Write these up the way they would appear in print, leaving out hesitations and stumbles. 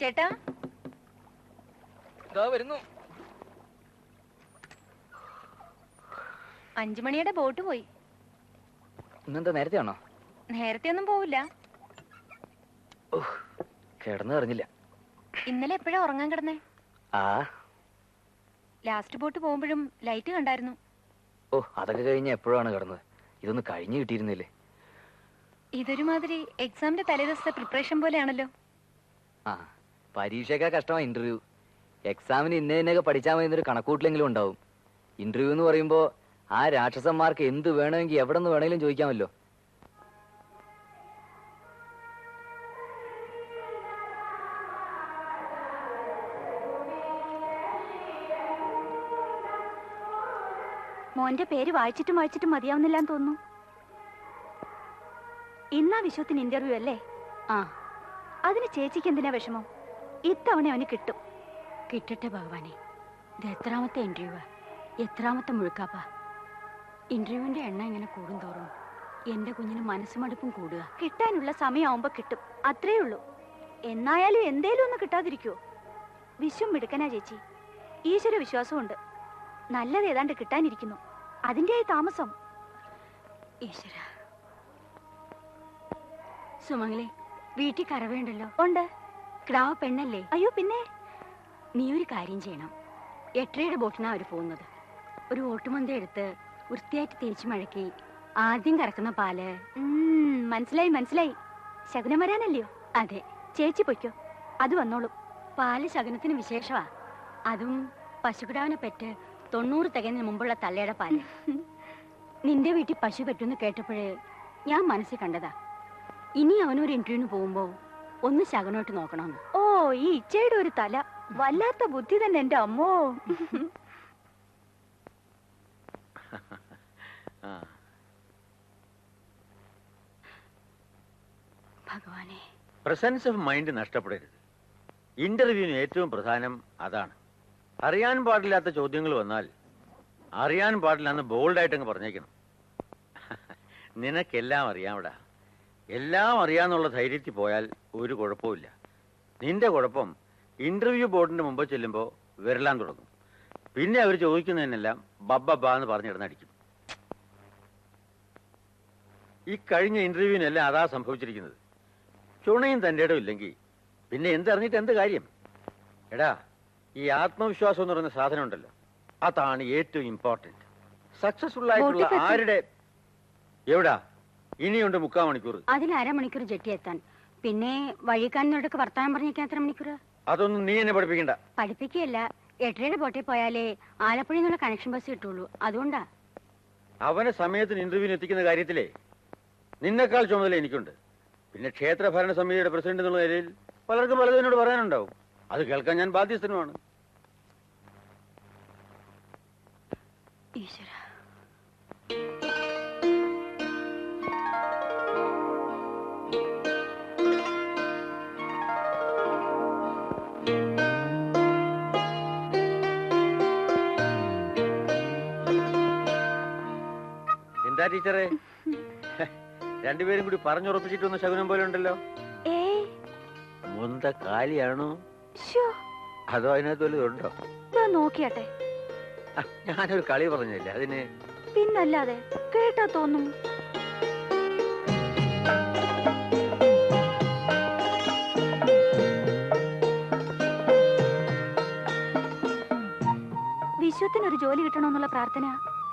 ചേട്ടാ വരുന്നു. 5 മണിയുടെ ബോട്ട് പോയി. ഇന്നെന്താ നേരത്തെ ആണോ? നേരത്തെ ഒന്നും പോവില്ല. കിടന്നറിഞ്ഞില്ല. ഇന്നലെ എപ്പോഴാ ഉറങ്ങാൻ കിടന്നേ? ലാസ്റ്റ് ബോട്ട് പോകുമ്പോഴും ലൈറ്റ് കണ്ടായിരുന്നു. ഓ, അതൊക്കെ കഴിഞ്ഞ എപ്പോഴാണ് കിടന്നത്? ഇതൊന്നും കഴിഞ്ഞു കിട്ടിയിരുന്നില്ലേ? ഇതൊരുമാതിരി എക്സാമിന്റെ തലേ ദിവസത്തെ പ്രിപ്പറേഷൻ പോലെയാണല്ലോ. ആ, പരീക്ഷയൊക്കെ കഷ്ടമാണ്. ഇന്റർവ്യൂ എക്സാമിന് ഇന്നതിനൊക്കെ പഠിച്ചാൽ മതി എന്നൊരു കണക്കൂട്ടിലെങ്കിലും ഉണ്ടാവും. ഇന്റർവ്യൂ എന്ന് പറയുമ്പോൾ ആ രാക്ഷസന്മാർക്ക് എന്ത് വേണമെങ്കിൽ എവിടെ നിന്ന് വേണമെങ്കിലും ചോദിക്കാമല്ലോ. മോന്റെ പേര് വായിച്ചിട്ടും വായിച്ചിട്ടും മതിയാവുന്നില്ലാന്ന് തോന്നുന്നു. ഇന്നാ വിശ്വത്തിന് ഇന്റർവ്യൂ അല്ലേ? ആ, അതിന് ചേച്ചിക്ക് എന്തിനാ വിഷമം? ഇത്തവണ അവന് കിട്ടും. കിട്ടട്ടെ ഭഗവാനെ. ഇത് എത്രാമത്തെ ഇന്റർവ്യൂവാ? എത്രാമത്തെ മുഴുക്കാപ്പാ? ഇന്റർവ്യൂവിന്റെ എണ്ണ ഇങ്ങനെ കൂടും തോറും എന്റെ കുഞ്ഞിന് മനസ്സുമടുപ്പും കൂടുക. കിട്ടാനുള്ള സമയമാവുമ്പോ കിട്ടും, അത്രേ ഉള്ളൂ. എന്നായാലും എന്തേലും ഒന്ന് കിട്ടാതിരിക്കുവോ? വിശ്വം മിടുക്കനാ ചേച്ചി, ഈശ്വര വിശ്വാസമുണ്ട്. നല്ലത് ഏതാണ്ട് കിട്ടാനിരിക്കുന്നു, അതിൻ്റെയായി താമസം. ഈശ്വര. സുമംഗലി, വീട്ടിൽ കറവേണ്ടല്ലോ? ഉണ്ട്. ക്രാവ പെണ്ണല്ലേ? അയ്യോ പിന്നെ. നീ ഒരു കാര്യം ചെയ്യണം. 8:30 ബോട്ടിനാണ് അവർ പോകുന്നത്. ഒരു ഓട്ടുമന്തി എടുത്ത് വൃത്തിയായിട്ട് തേച്ചു മഴക്കി ആദ്യം കറക്കുന്ന പാല്. മനസ്സിലായി മനസ്സിലായി. ശകുനം വരാനല്ലയോ? അതെ. ചേച്ചി പൊയ്ക്കോ, അത് വന്നോളും. പാല് ശകുനത്തിന് വിശേഷമാ. അതും പശുക്കിടാവിനെ പെറ്റ് 90 തികഞ്ഞതിന് മുമ്പുള്ള തള്ളയുടെ പാല്. നിന്റെ വീട്ടിൽ പശു പെറ്റുമെന്ന് കേട്ടപ്പോഴേ ഞാൻ മനസ്സിൽ കണ്ടതാ. ഇനി അവനൊരു ഇന്റർവ്യൂവിന് പോകുമ്പോ ഒന്ന് ശകനോട്ട് നോക്കണമെന്ന്. ഓ, ഈ ഇച്ചയുടെ ഒരു തല! വല്ലാത്ത ബുദ്ധി തന്നെ എന്റെ അമ്മോ. ഭഗവാനെ, പ്രസൻസ് ഓഫ് മൈൻഡ് നഷ്ടപ്പെടരുത്. ഇന്റർവ്യൂവിന് ഏറ്റവും പ്രധാനം അതാണ്. അറിയാൻ പാടില്ലാത്ത ചോദ്യങ്ങൾ വന്നാൽ അറിയാൻ പാടില്ലാന്ന് ബോൾഡായിട്ടങ്ങ് പറഞ്ഞേക്കണം. നിനക്കെല്ലാം അറിയാമടാ. എല്ലാം അറിയാന്നുള്ള ധൈര്യത്തിൽ പോയാൽ ഒരു കുഴപ്പമില്ല. നിന്റെ കുഴപ്പം ഇന്റർവ്യൂ ബോർഡിന്റെ മുമ്പ് ചെല്ലുമ്പോൾ വിരലാൻ തുടങ്ങും. പിന്നെ അവർ ചോദിക്കുന്നതിനെല്ലാം ബബ്ബ എന്ന് പറഞ്ഞിടന്നടിക്കും. ഈ കഴിഞ്ഞ ഇന്റർവ്യൂവിനെല്ലാം അതാ സംഭവിച്ചിരിക്കുന്നത്. ചുണയും തൻ്റെ ഇടം ഇല്ലെങ്കിൽ പിന്നെ എന്തറിഞ്ഞിട്ട് എന്ത് കാര്യം? എടാ, ഈ ആത്മവിശ്വാസം എന്ന് പറയുന്ന സാധനം ഉണ്ടല്ലോ, അതാണ് ഏറ്റവും ഇമ്പോർട്ടന്റ്. സക്സസ്ഫുൾ ആയിട്ടുള്ള ആരുടെ എവിടാ? ഇനിയുണ്ട് 3/4 മണിക്കൂർ. അതിൽ 1/2 മണിക്കൂർ ജെട്ടി എത്താൻ. പിന്നെ വഴിക്കാരനോടൊക്കെ വർത്താനം പറഞ്ഞേക്കാൻ എത്ര മണിക്കൂർ? അതൊന്നും നീ എന്നെ പഠിപ്പിക്കണ്ട. പഠിപ്പിക്കുകയല്ല, 8:30 ബോട്ടിൽ പോയാലേ ആലപ്പുഴയിൽ നിന്നുള്ള കണക്ഷൻ ബസ് കിട്ടുള്ളൂ. അതുകൊണ്ടാ. അവനെ സമയത്തിന് ഇന്റർവ്യൂവിന് എത്തിക്കുന്ന കാര്യത്തിലേ നിന്നെക്കാൾ ചുമതല എനിക്കുണ്ട്. പിന്നെ ക്ഷേത്ര ഭരണ സമിതിയുടെ പ്രസിഡന്റ് എന്നുള്ള നിലയിൽ പലർക്കും പലതും എന്നോട് പറയാനുണ്ടാവും. അത് കേൾക്കാൻ ഞാൻ ബാധ്യസ്ഥനുമാണ്. എന്താ ടീച്ചറെ, രണ്ടുപേരും കൂടി പറഞ്ഞുറപ്പിച്ചിട്ട് ഒന്ന് ശകുനം പോലെ ഉണ്ടല്ലോ. മുന്ത കാലിയാണോ അതോ അതിനകത്ത് വല്ലതുണ്ടോ? ഞാൻ നോക്കിയാട്ടെ. ഞാനൊരു കളി പറഞ്ഞില്ല അതിന്. പിന്നല്ലാതെ കേട്ടാ തോന്നും. വിശ്വത്തിനൊരു ജോലി കിട്ടണമെന്നുള്ള പ്രാർത്ഥന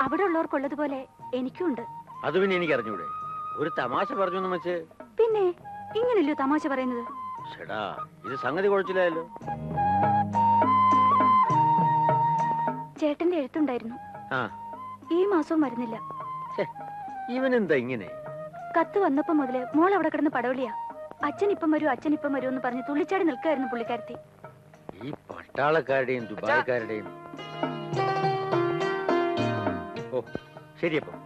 അവിടെ ഉള്ളവർക്കുള്ളതുപോലെ എനിക്കുണ്ട്. അത് പിന്നെ എനിക്ക് അറിഞ്ഞൂടെ? ഒരു തമാശ പറഞ്ഞു വെച്ച്. പിന്നെ ഇങ്ങനല്ലോ തമാശ പറയുന്നത്. ഇത് സംഗതി കുഴച്ചില്ലായല്ലോ. ചേട്ടന്റെ എഴുത്തുണ്ടായിരുന്നു, ഈ മാസവും വരുന്നില്ല. ഇവനെന്താ ഇങ്ങനെ? കത്ത് വന്നപ്പോ മുതല് മോൾ അവിടെ കിടന്ന് പടവളിയാ. അച്ഛൻ ഇപ്പം വരൂ എന്ന് പറഞ്ഞ് തുള്ളിച്ചാടി നിൽക്കായിരുന്നു പുള്ളിക്കാരത്തി. ഈ പട്ടാളക്കാരുടെയും ദുബായ്ക്കാരുടെയും. ഓ ശരിയപ്പം.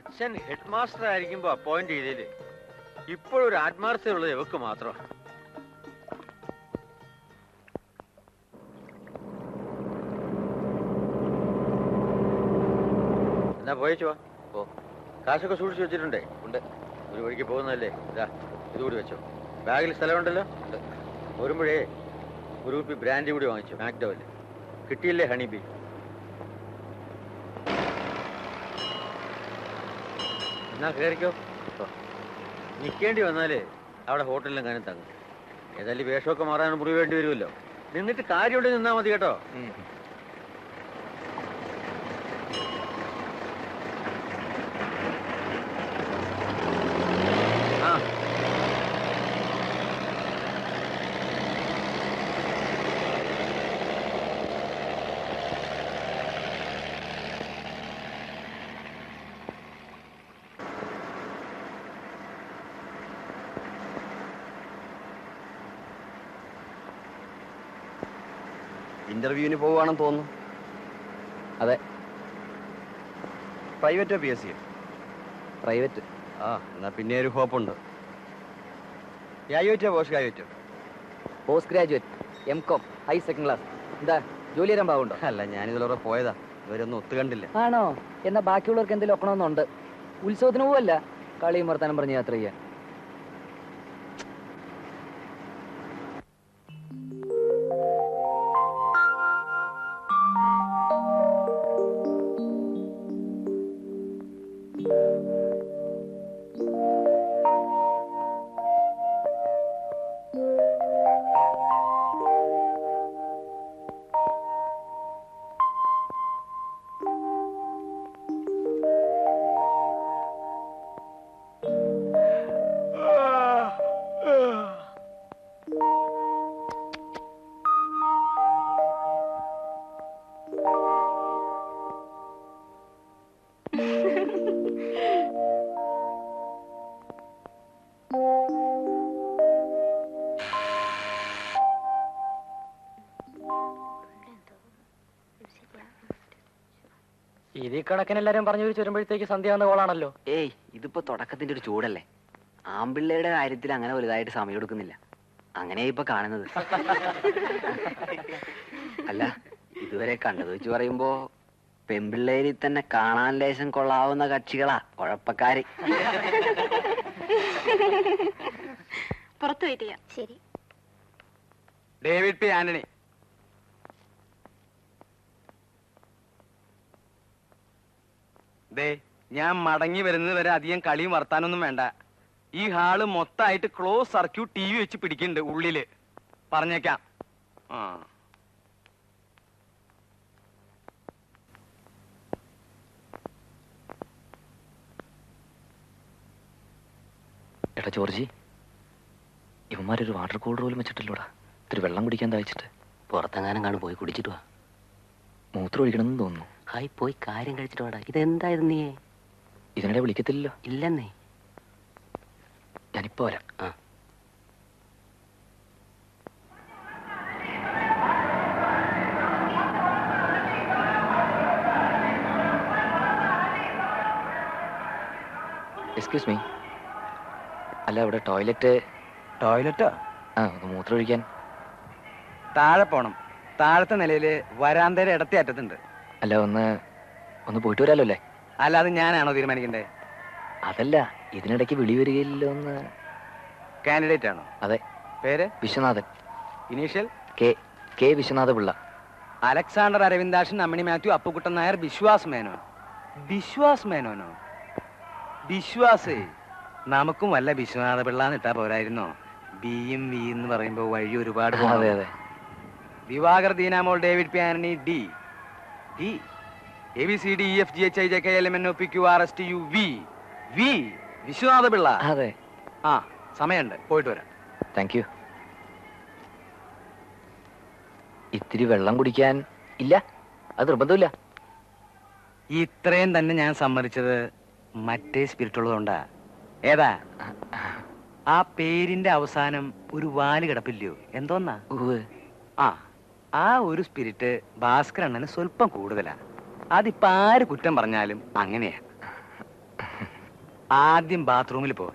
അച്ഛൻ ഹെഡ് മാസ്റ്റർ ആയിരിക്കുമ്പോ അപ്പോയിന്റ് ചെയ്തേല് ഇപ്പോഴൊരു ആത്മാർത്ഥതയുള്ളത് ഇവക്ക് മാത്രമാണ്. വായിച്ചു വാ. ഓ, കാശൊക്കെ സൂക്ഷിച്ചു വെച്ചിട്ടുണ്ടേ? ഉണ്ട്. ഒരു വഴിക്ക് പോകുന്നതല്ലേ, ഇതാ ഇതുകൂടി വെച്ചോ. ബാഗിൽ സ്ഥലമുണ്ടല്ലോ. ഉണ്ട്. ഒരുമ്പോഴേ ഒരു കുപ്പി ബ്രാൻഡി കൂടി വാങ്ങിച്ചു, മാക്ഡവല്. കിട്ടിയില്ലേ ഹണിബി? എന്നാ കയറിക്കോ. നിൽക്കേണ്ടി വന്നാലേ അവിടെ ഹോട്ടലിലും കാര്യം തങ്ങും. ഏതായാലും വേഷമൊക്കെ മാറാൻ മുറി വേണ്ടി വരുമല്ലോ. നിന്നിട്ട് കാര്യമുണ്ട്, നിന്നാ മതി കേട്ടോ. ഇന്റർവ്യൂവിന് പോവുകയാണെന്ന് തോന്നുന്നു. അതെ. പ്രൈവറ്റോ പി എസ് സി? പ്രൈവറ്റ്. ആ, എന്നാൽ പിന്നെ ഒരു ഹോപ്പുണ്ട്. ഗ്രാജുവേറ്റോ പോസ്റ്റ് ഗ്രാജുവേറ്റോ? Post graduate, M com, high second class. എന്താ ജോലി തരാൻ പാവുണ്ടോ? അല്ല, ഞാനിതിലൂടെ പോയതാ, ഇവരൊന്നും ഒത്തുകണ്ടില്ല. ആണോ? എന്നാൽ ബാക്കിയുള്ളവർക്ക് എന്തെങ്കിലും ഒക്കണമെന്നുണ്ട്. ഉത്സവത്തിന് പോവല്ല, കളിയും വർത്താനം പറഞ്ഞ് യാത്ര ചെയ്യാൻ. കണക്കിനെല്ലാരും പറഞ്ഞു വിളിച്ചു വരുമ്പോഴത്തേക്ക് സന്ധ്യാവുന്ന കോളാണല്ലോ. ഏയ്, ഇതിപ്പോ തുടക്കത്തിന്റെ ഒരു ചൂടല്ലേ. ആമ്പിള്ളയുടെ കാര്യത്തിൽ അങ്ങനെ വലുതായിട്ട് സമയം എടുക്കുന്നില്ല. അങ്ങനെ ഇപ്പൊ കാണുന്നത്. അല്ല, ഇതുവരെ കണ്ടത് വെച്ച് പറയുമ്പോ പെമ്പിള്ളേരിൽ തന്നെ കാണാൻ ലേശം കൊള്ളാവുന്ന കക്ഷികളാ കുഴപ്പക്കാര്. പുറത്തുപോയി. ശരി. David P Antony. ഞാൻ മടങ്ങി വരുന്നത് വരെ അധികം കളിയും വർത്താനൊന്നും വേണ്ട. ഈ ഹാള് മൊത്തമായിട്ട് ക്ലോസ് സർക്യൂട്ട് ടി വി വെച്ച് പിടിക്കുന്നുണ്ട്. ഉള്ളില് പറഞ്ഞേക്കാം. എടാ ജോർജി, ഇവന്മാരൊരു വാട്ടർ കൂളർ പോലും വെച്ചിട്ടില്ലോടാ. ഇത്തിരി വെള്ളം കുടിക്കാൻ തയ്ച്ചിട്ട് പുറത്തെങ്ങാനും കാണും, പോയി കുടിച്ചിട്ട് വാ. മൂത്രം ഒഴിക്കണമെന്ന് തോന്നുന്നു. ഹായ്, പോയി കാര്യം കഴിച്ചിട്ട് വാടാ. ഇതെന്തായത് നീ ഇതിനെ വിളിക്കത്തില്ലല്ലോ? ഇല്ലെന്നേ, ഞാനിപ്പോ വരാം. ആ, എക്സ്ക്യൂസ് മീ. അല്ല, ഇവിടെ ടോയ്ലറ്റാ? ആ, മൂത്രം ഒഴിക്കാൻ താഴെ പോണം. താഴത്തെ നിലയില് വരാന്തേരെ ഇടത്തെ അറ്റത്തുണ്ട്. അല്ല, ഒന്ന് പോയിട്ട് വരാലോ അല്ലേ? അല്ല, അത് ഞാനാണോ തീരുമാനിക്കണ്ടേ? അതല്ല, ഇതിനിടയ്ക്ക് വിളി വരികയില്ലോന്ന്. കാൻഡിഡേറ്റ് ആണോ? അതെ. പേര്? Viswanathan. Initial? K. Viswanatha Pillai. Alexander Aravindakshan, Ammini Mathew, Appukuttan Nair, Vishwas Menon. Vishwas മേനോനോ? വിശ്വാസേ, നമുക്കും വല്ല വിശ്വനാഥ പിള്ള എന്നിട്ടാ പോരായിരുന്നോ? ബിയും വി എന്ന് പറയുമ്പോ വഴി ഒരുപാട്. അതെ അതെ. Diwakar Deenamol David P Antony. D D A B C D E F G H I J K L M N O P Q R S T U V Viswanatha Pillai. അതെ. ആ, സമയമുണ്ട്, പോയിട്ട് വരാം. Thank you. ഇത്തിരി വെള്ളം കുടിക്കാൻ ഇല്ല? അത് നിർബന്ധമില്ല. ഇത്രയും തന്നെ ഞാൻ സമ്മതിച്ചത് മറ്റേ സ്പിരിറ്റ് ഉള്ളതുകൊണ്ടാ. ഏതാ ആ പേരിന്റെ അവസാനം ഒരു വാല് കിടപ്പില്ലയോ? എന്തോന്നാ? ആ, ആ ഒരു സ്പിരിറ്റ് ഭാസ്കർ അണ്ണന് സ്വല്പം കൂടുതലാണ്. അതിപ്പോ ആര് കുറ്റം പറഞ്ഞാലും അങ്ങനെയാ. ആദ്യം ബാത്റൂമിൽ പോ.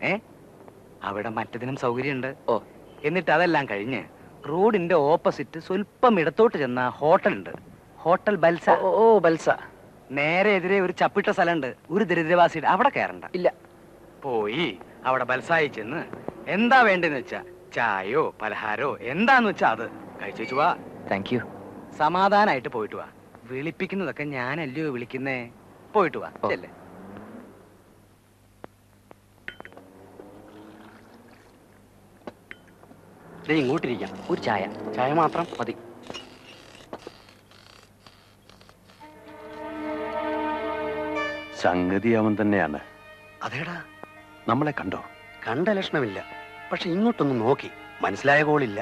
അവിടെ മറ്റതിനും സൗകര്യമുണ്ട്. ഓ, എന്നിട്ട് അതെല്ലാം കഴിഞ്ഞ് റോഡിന്റെ ഓപ്പോസിറ്റ് സ്വല്പം ഇടത്തോട്ട് ചെന്ന ഹോട്ടലുണ്ട്. ഹോട്ടൽ ബൽസ. ഓ, ബൽസ. നേരെ എതിരെ ഒരു ചപ്പിട്ട സ്ഥലമുണ്ട്, ഒരു ദരിദ്രവാസിയുടെ. അവിടെ കയറണ്ട. ഇല്ല, പോയി അവിടെ ബൽസായി ചെന്ന് എന്താ വേണ്ടെന്ന് വെച്ചാ ചായയോ പലഹാരോ എന്താന്ന് വെച്ചാ അത് കഴിച്ചു വാ. Thank you. സമാധാനായിട്ട് പോയിട്ട് വാ. വിളിപ്പിക്കുന്നതൊക്കെ ഞാനല്ലയോ വിളിക്കുന്നേ. പോയിട്ട് വാ. അല്ലേ ഇങ്ങോട്ടിരിക്കാം. ഒരു ചായ, ചായ മാത്രം മതി. സംഗതി അവൻ തന്നെയാണ്. അതേടാ, നമ്മളെ കണ്ടോ? കണ്ട ലക്ഷണമില്ല, പക്ഷെ ഇങ്ങോട്ടൊന്നും നോക്കി മനസ്സിലായ കോളില്ല.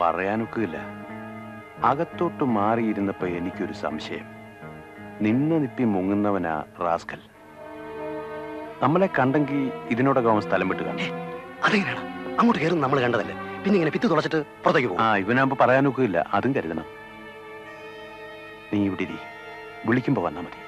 പറയാനൊക്കില്ല. അകത്തോട്ട് മാറിയിരുന്നപ്പോ എനിക്കൊരു സംശയം. നിന്ന നിപ്പി മുങ്ങുന്നവനാ റാസ്കൽ. നമ്മളെ കണ്ടെങ്കിൽ ഇതിനോടൊക്കെ അവൻ സ്ഥലം വിട്ടു കാണേ. അതെങ്ങനെയാണ് അങ്ങോട്ട് കയറും? നമ്മൾ കണ്ടതല്ലേ, പിന്നെ ഇങ്ങനെ പിത്തി തുളച്ചിട്ട് പുറത്തേക്ക് പോകും. ആ, ഇവനാകുമ്പോ പറയാനൊക്കില്ല, അതും കരുതണം. നീ ഇവിടെ ഇരി, വിളിക്കുമ്പോ വന്നാ മതി.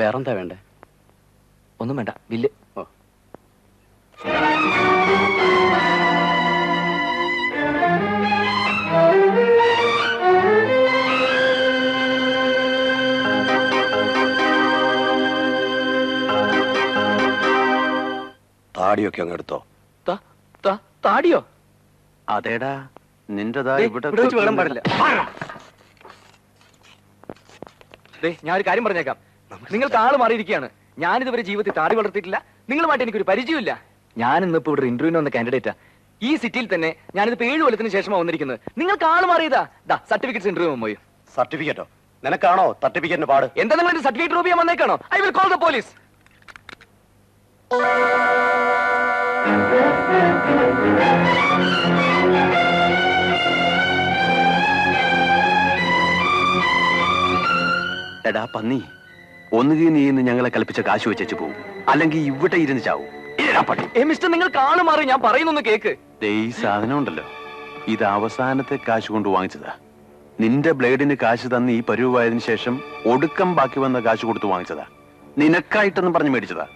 വേറെന്താ വേണ്ടേ? ഒന്നും വേണ്ട, ബില്ല്. ഓ, താടിയൊക്കെ അങ്ങ് എടുത്തോ? താടിയോ? അതേടാ, നിന്റെതാ ഇവിടെ വെള്ളം പാടില്ല. ഞാനൊരു കാര്യം പറഞ്ഞേക്കാം, നിങ്ങൾക്ക് ആള് മാറിയിരിക്കുകയാണ്. ഞാനിതുവരെ ജീവിതത്തിൽ താടി വളർത്തിയിട്ടില്ല, നിങ്ങളുമായിട്ട് എനിക്കൊരു പരിചയമില്ല. ഞാൻ ഇന്നിപ്പോ ഇവിടെ ഇന്റർവ്യൂവിന് വന്ന കാൻഡിഡേറ്റാ. ഈ സിറ്റിയിൽ തന്നെ ഞാനിപ്പോ 7 കൊല്ലത്തിന് ശേഷമാണ് വന്നിരിക്കുന്നത്. നിങ്ങൾക്ക് ആള് മാറിയതാ. സർട്ടിഫിക്കറ്റ്സ് ഇന്റർവ്യൂ പോയി. സർട്ടിഫിക്കറ്റോ? നിനക്കാണോ സർട്ടിഫിക്കറ്റിന്റെ പാട്? എന്താ നിങ്ങൾ എന്റെ സർട്ടിഫിക്കറ്റ് റൂബിയാ വന്നേക്കാണോ? I will call the police. എടാ പന്നി, ഒന്നുകിൽ നീ ഇന്ന് ഞങ്ങളെ കളിപ്പിച്ച കാശ് വെച്ചു പോകും, അല്ലെങ്കിൽ ഇവിടെ ഇരുന്ന് ചാവും. മിസ്റ്റർ, നിങ്ങൾ കാണുമാറി, ഞാൻ പറയുന്നൊന്ന് കേക്ക്. ഈ സാധനം ഉണ്ടല്ലോ, ഇത് അവസാനത്തെ കാശ് കൊണ്ട് വാങ്ങിച്ചതാ. നിന്റെ ബ്ലേഡിന് കാശ് തന്ന് ഈ പരുവായതിനു ശേഷം ഒടുക്കം ബാക്കി വന്ന കാശ് കൊടുത്ത് വാങ്ങിച്ചതാ. നിനക്കായിട്ടെന്ന് പറഞ്ഞ് മേടിച്ചതാ.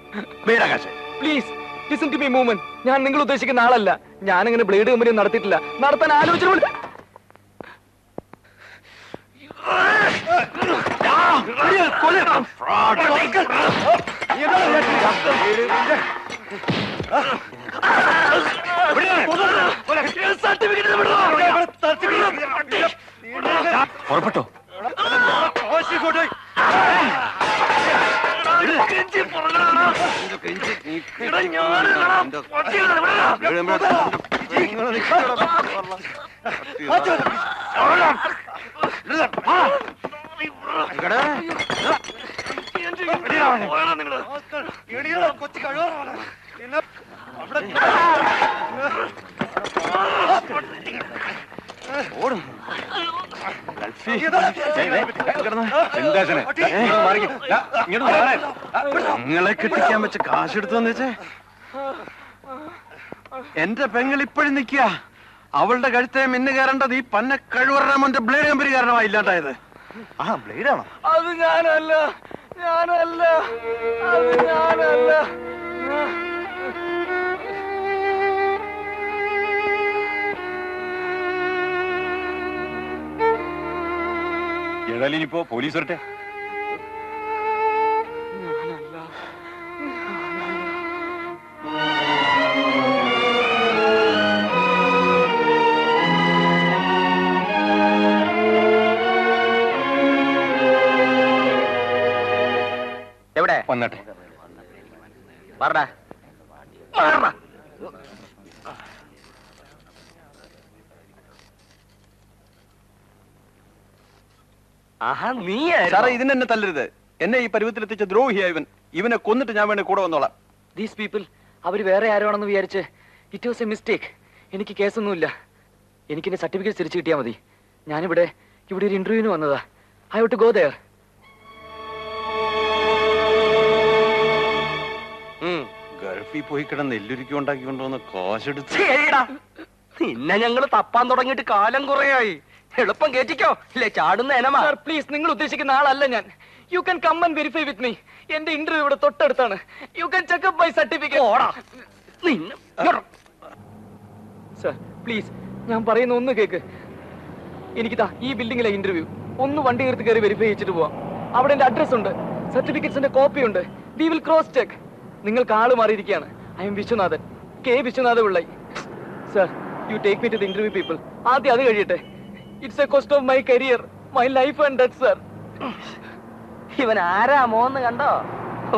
Please listen to me മൂമൻ. ഞാൻ നിങ്ങൾ ഉദ്ദേശിക്കുന്ന ആളല്ല. ഞാൻ അങ്ങനെ ബ്ലേഡ് കമ്പനി നടത്തിയിട്ടില്ല, നടത്താൻ ആലോചന. പുറപ്പെട്ടോ? നിങ്ങളെ കിട്ടിക്കാൻ വെച്ച കാശെടുത്തെന്ന് വെച്ചേ. എന്റെ പെങ്ങൾ ഇപ്പോഴും നിൽക്കുക. അവളുടെ കഴുത്തെ മിന്നു കയറേണ്ടത് ഈ പന്ന കഴിവരുടെ മുന്റെ ബ്ലേഡ് കമ്പനി കാരണമായി ഇല്ലാണ്ടായത്. ആ ബ്ലേഡാണോ? അത് ഞാനല്ല. ഇടലിനിപ്പോ പോലീസ് വരട്ടെ. ഇവിടെ വന്നട്ടെ. ഇതിനെന്നെ തല്ലരുത്. എന്നെ ഈ പരുവത്തിലെത്തിച്ച ദ്രോഹിയായവൻ. ഇവനെ കൊന്നിട്ട് ഞാൻ വേണ്ടി കൂടെ വന്നോളാം. ദീസ് പീപ്പിൾ അവര് വേറെ ആരാണെന്ന് വിചാരിച്ച് ഇറ്റ് വാസ് എ മിസ്റ്റേക്ക്. എനിക്ക് കേസൊന്നുമില്ല. എനിക്ക് എന്റെ സർട്ടിഫിക്കറ്റ് തിരിച്ചു കിട്ടിയാൽ മതി. ഞാനിവിടെ ഒരു ഇന്റർവ്യൂവിന് വന്നതാ. I would go there. ഗൾഫിൽ പോയി കിടന്ന് എല്ലുരുക്കി ഉണ്ടാക്കി കൊണ്ടുവന്ന് കാശെടുത്ത് പിന്നെ ഞങ്ങള് തപ്പാൻ തുടങ്ങിയിട്ട് കാലം കുറയായി. എളുപ്പം കേറ്റിക്കോ ഇല്ലേ ചാടുന്ന എനമ. പ്ലീസ്, നിങ്ങൾ ഉദ്ദേശിക്കുന്ന ആളല്ല ഞാൻ. You can come and verify with me. എന്റെ ഇന്റർവ്യൂ ഇവിടെ തൊട്ടടുത്താണ്. You can check up by certificate. Sir please, ഞാൻ പറയുന്ന ഒന്ന് കേക്ക്. എനിക്കിതാ ഈ ബിൽഡിങ്ങിലെ ഇന്റർവ്യൂ. ഒന്ന് വണ്ടി എടുത്ത് കയറി വെരിഫൈ ചെയ്തിട്ട് പോവാം. അവിടെ എന്റെ അഡ്രസ് ഉണ്ട്, സർട്ടിഫിക്കറ്റ്സിന്റെ കോപ്പി ഉണ്ട്. We will cross check. നിങ്ങൾക്ക് ആള് മാറിയിരിക്കുകയാണ്. I M Viswanathan, K Viswanatha Pillai. Sir you take me to the interview people. ആദ്യം അത് കഴിയട്ടെ. It's a cost of my career, my life and death. Sir ഇവൻ ആരാമോന്ന് കണ്ടോ?